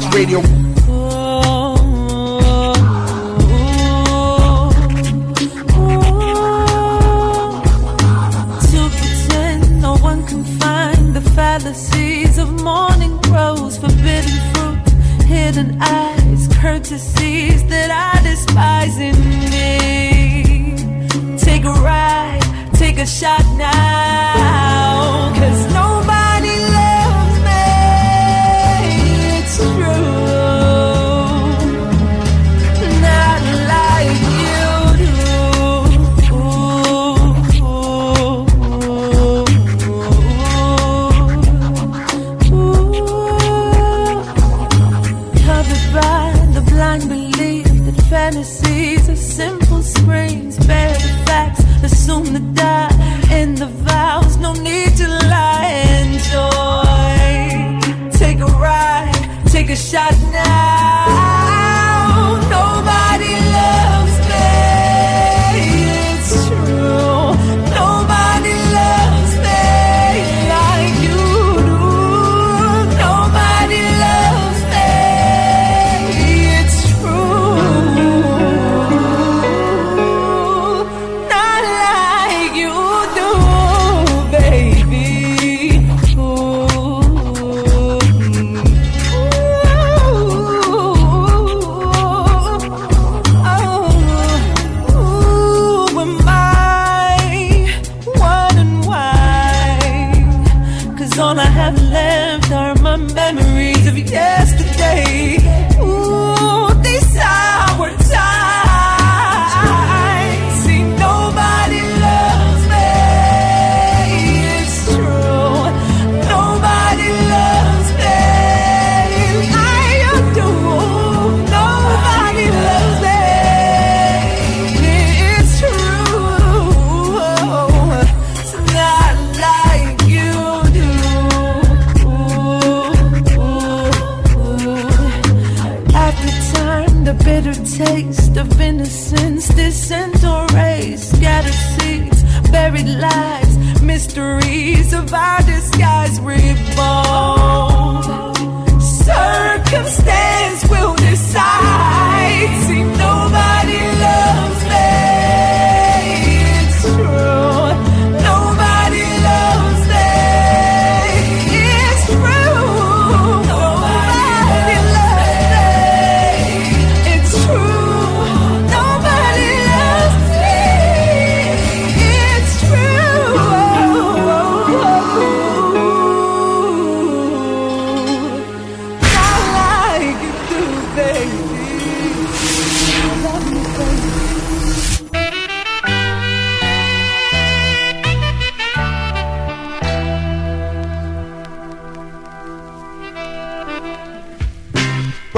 Fusebox Radio. To pretend no one can find the fallacies of morning rose, forbidden fruit, hidden eyes, courtesies that I despise in me. Take a ride, take a shot now, 'cause nobody loves me. It's true, not like you do. Covered by the blind belief that fantasies are simple screens, bare the facts, assume the die. In the vows, no need to lie, enjoy. Take a ride, take a shot now. Nobody loves me, it's true. Nobody loves me like you do. Nobody loves me, it's true. Not like you do, baby. Ooh, am I wondering why? 'Cause all I have left are my memories of yesterday. Ooh, these sour times. See, nobody loves me, it's true. Nobody loves me like you do. Nobody loves me, it's true. It's not like you do. After time, the bitter taste of innocence, dissent or race, scattered seeds, buried lives, mysteries of our disguise revolve. Circumstance will decide. See, nobody loves me, it's true. Nobody loves me, it's true. Nobody loves me, it's true. Nobody loves me, it's true. Not like you do, baby. Love me, baby.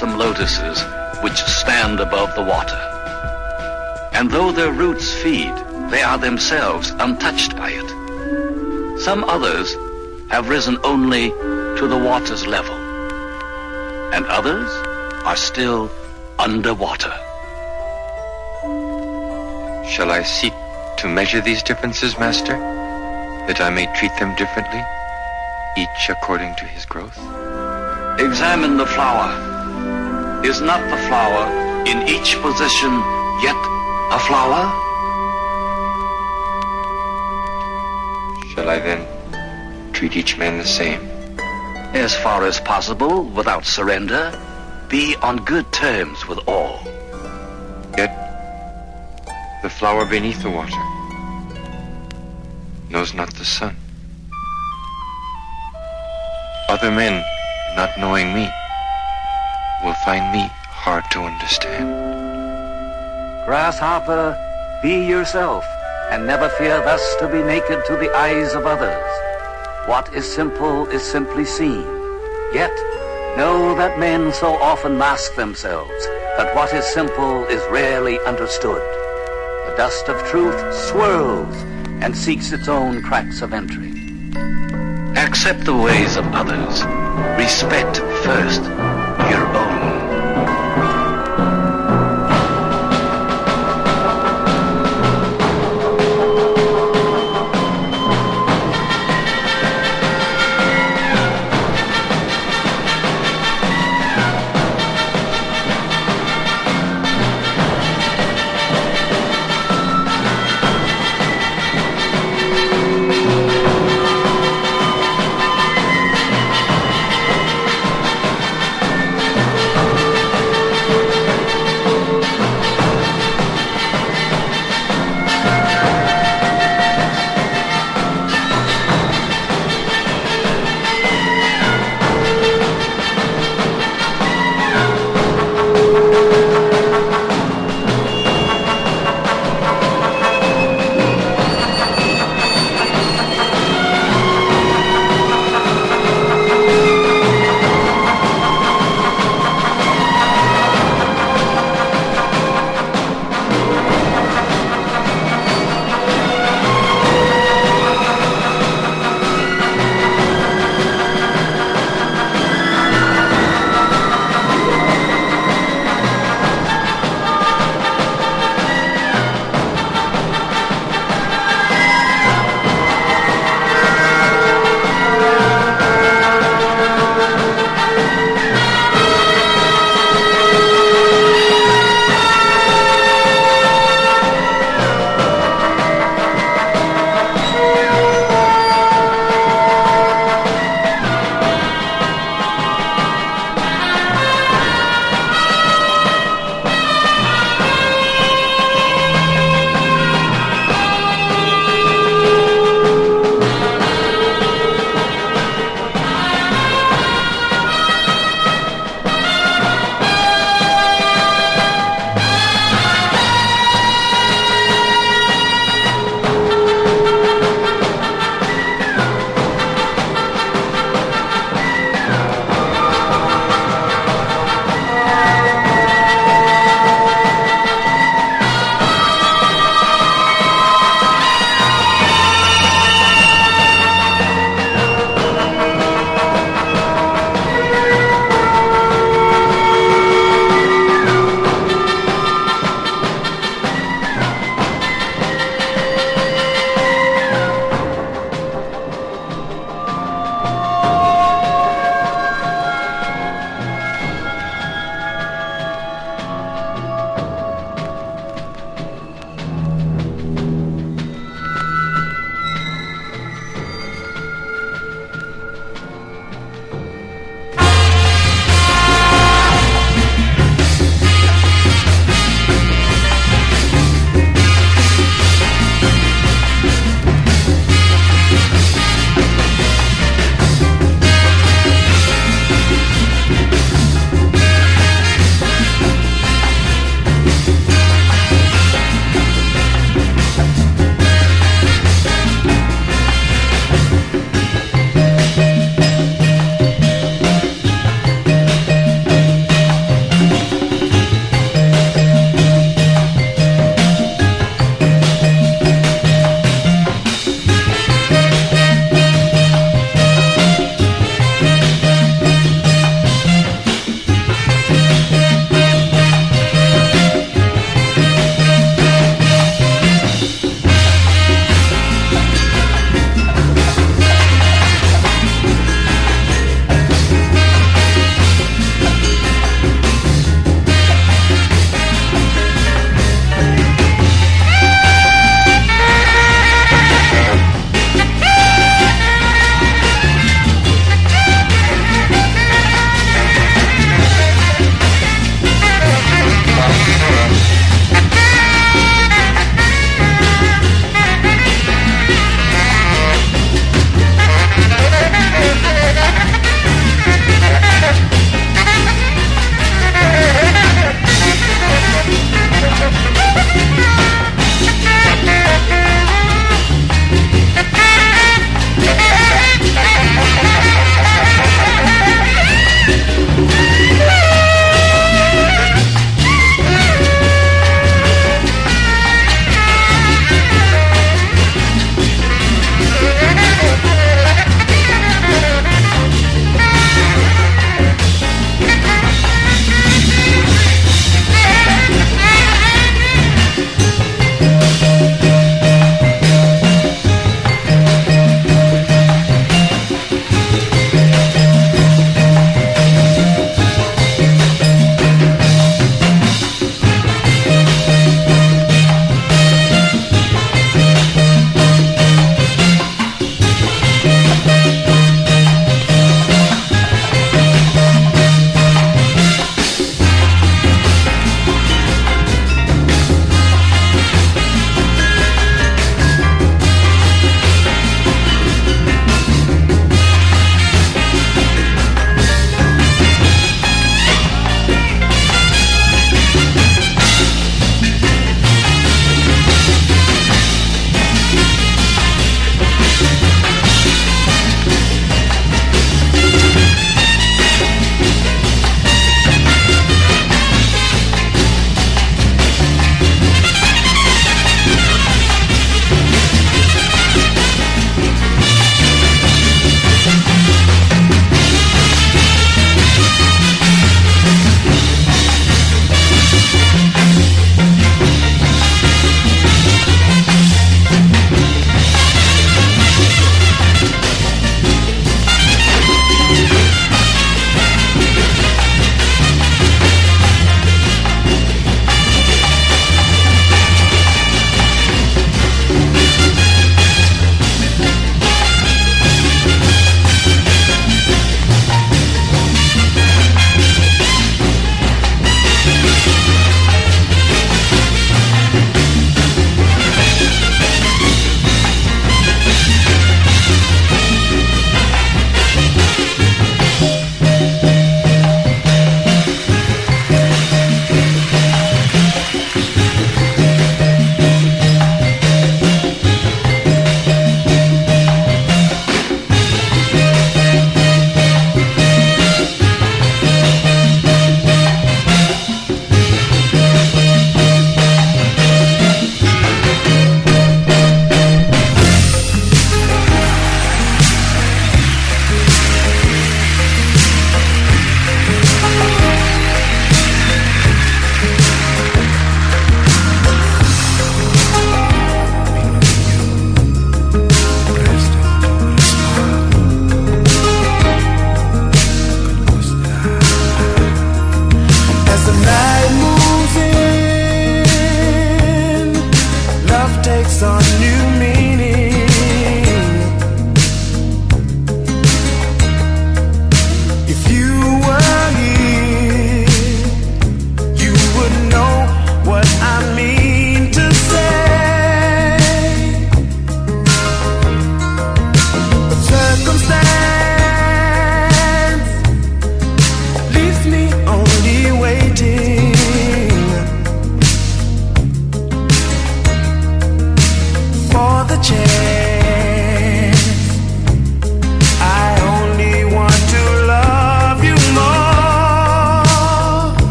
blossom lotuses which stand above the water. And though their roots feed, they are themselves untouched by it. Some others have risen only to the water's level, and others are still underwater. Shall I seek to measure these differences, Master, that I may treat them differently, each according to his growth? Examine the flower. Is not the flower in each position yet a flower? Shall I then treat each man the same? As far as possible, without surrender, be on good terms with all. Yet, the flower beneath the water knows not the sun. Other men, not knowing me, will find me hard to understand. Grasshopper, be yourself, and never fear thus to be naked to the eyes of others. What is simple is simply seen. Yet, know that men so often mask themselves, that what is simple is rarely understood. The dust of truth swirls and seeks its own cracks of entry. Accept the ways of others. Respect first your own.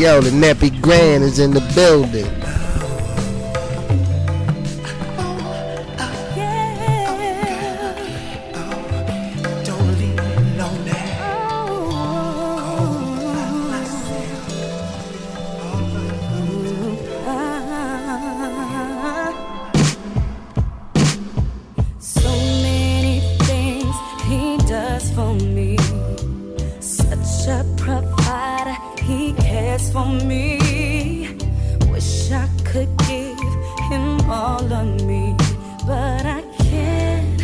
Yo, the Nappy Grand is in the building. All on me, but I can't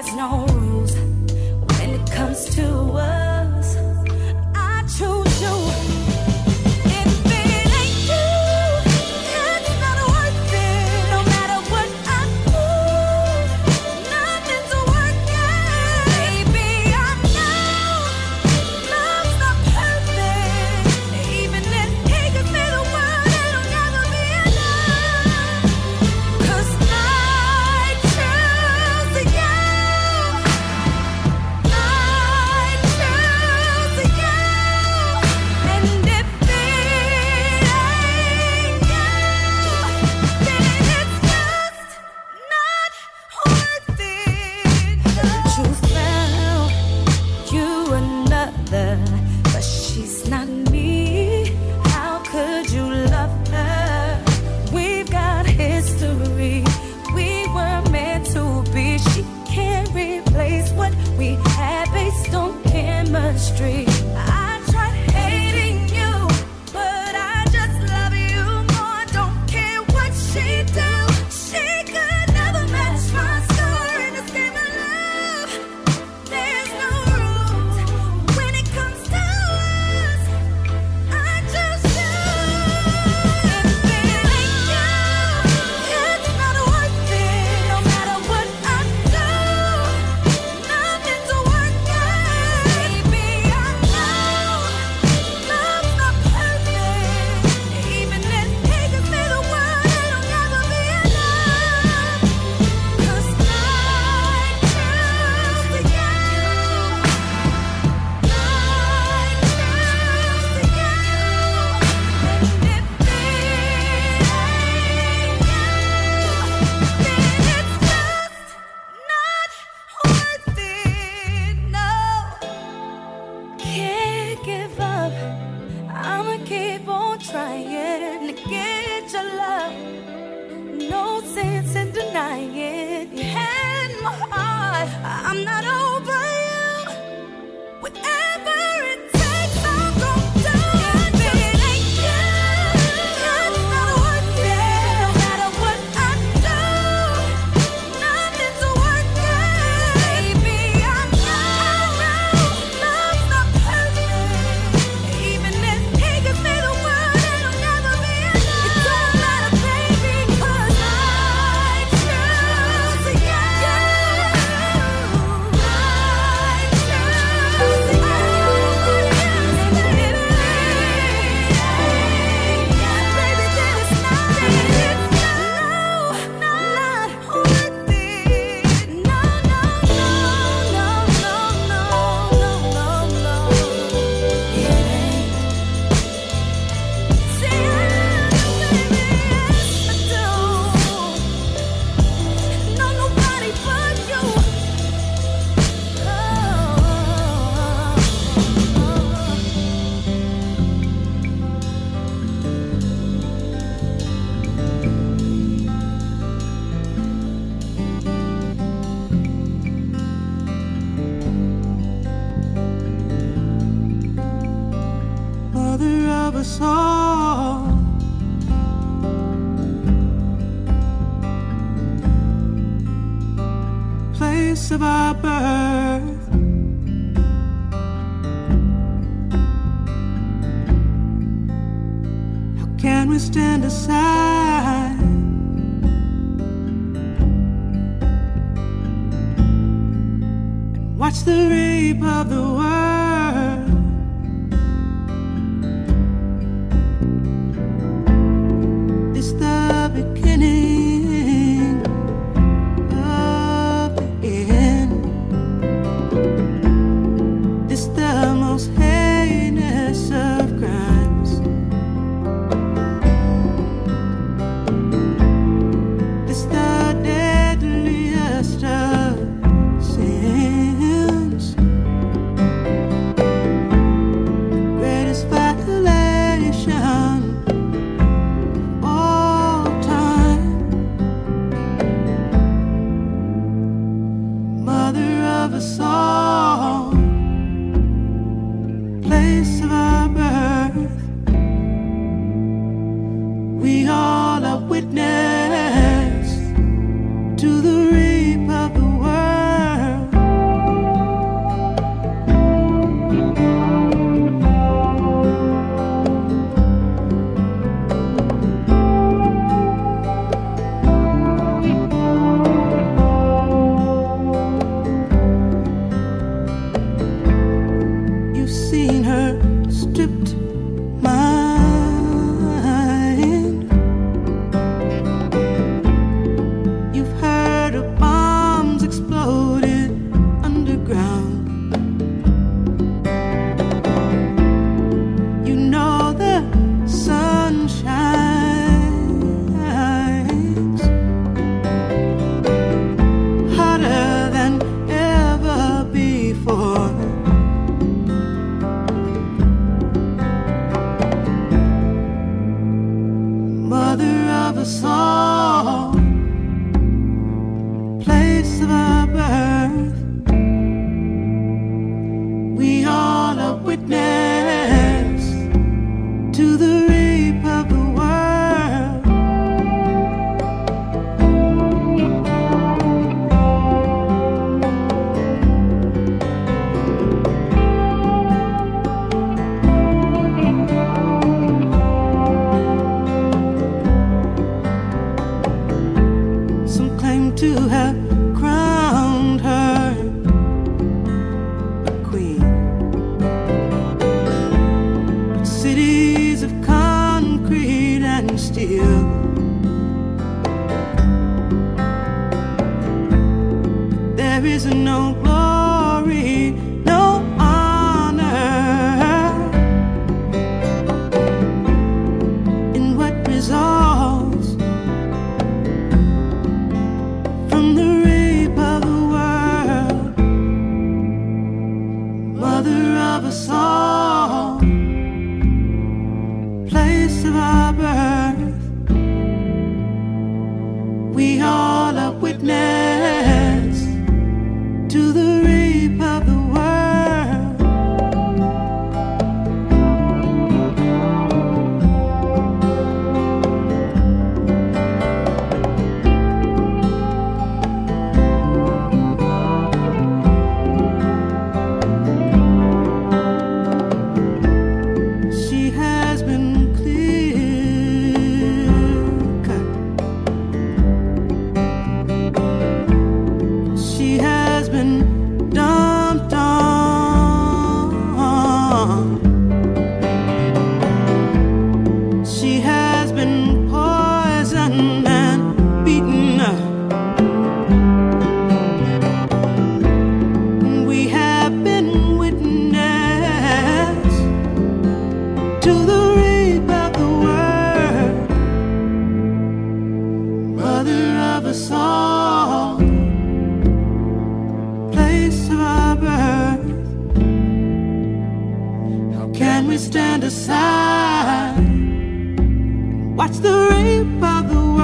there's no rules when it comes to us. I choose you. Witness to the reap of the world. is no glory, no honor in what results from the rape of the world, mother of us all, place of our birth. We all are witness to the rape of the world. She has been clear-cut. She has been dumped on. She has been poisoned and beaten. We have been witness to the rape of the world, mother of us all. Stand aside and watch the rape of the world.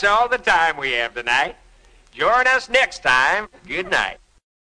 That's all the time we have tonight. Join us next time. Good night.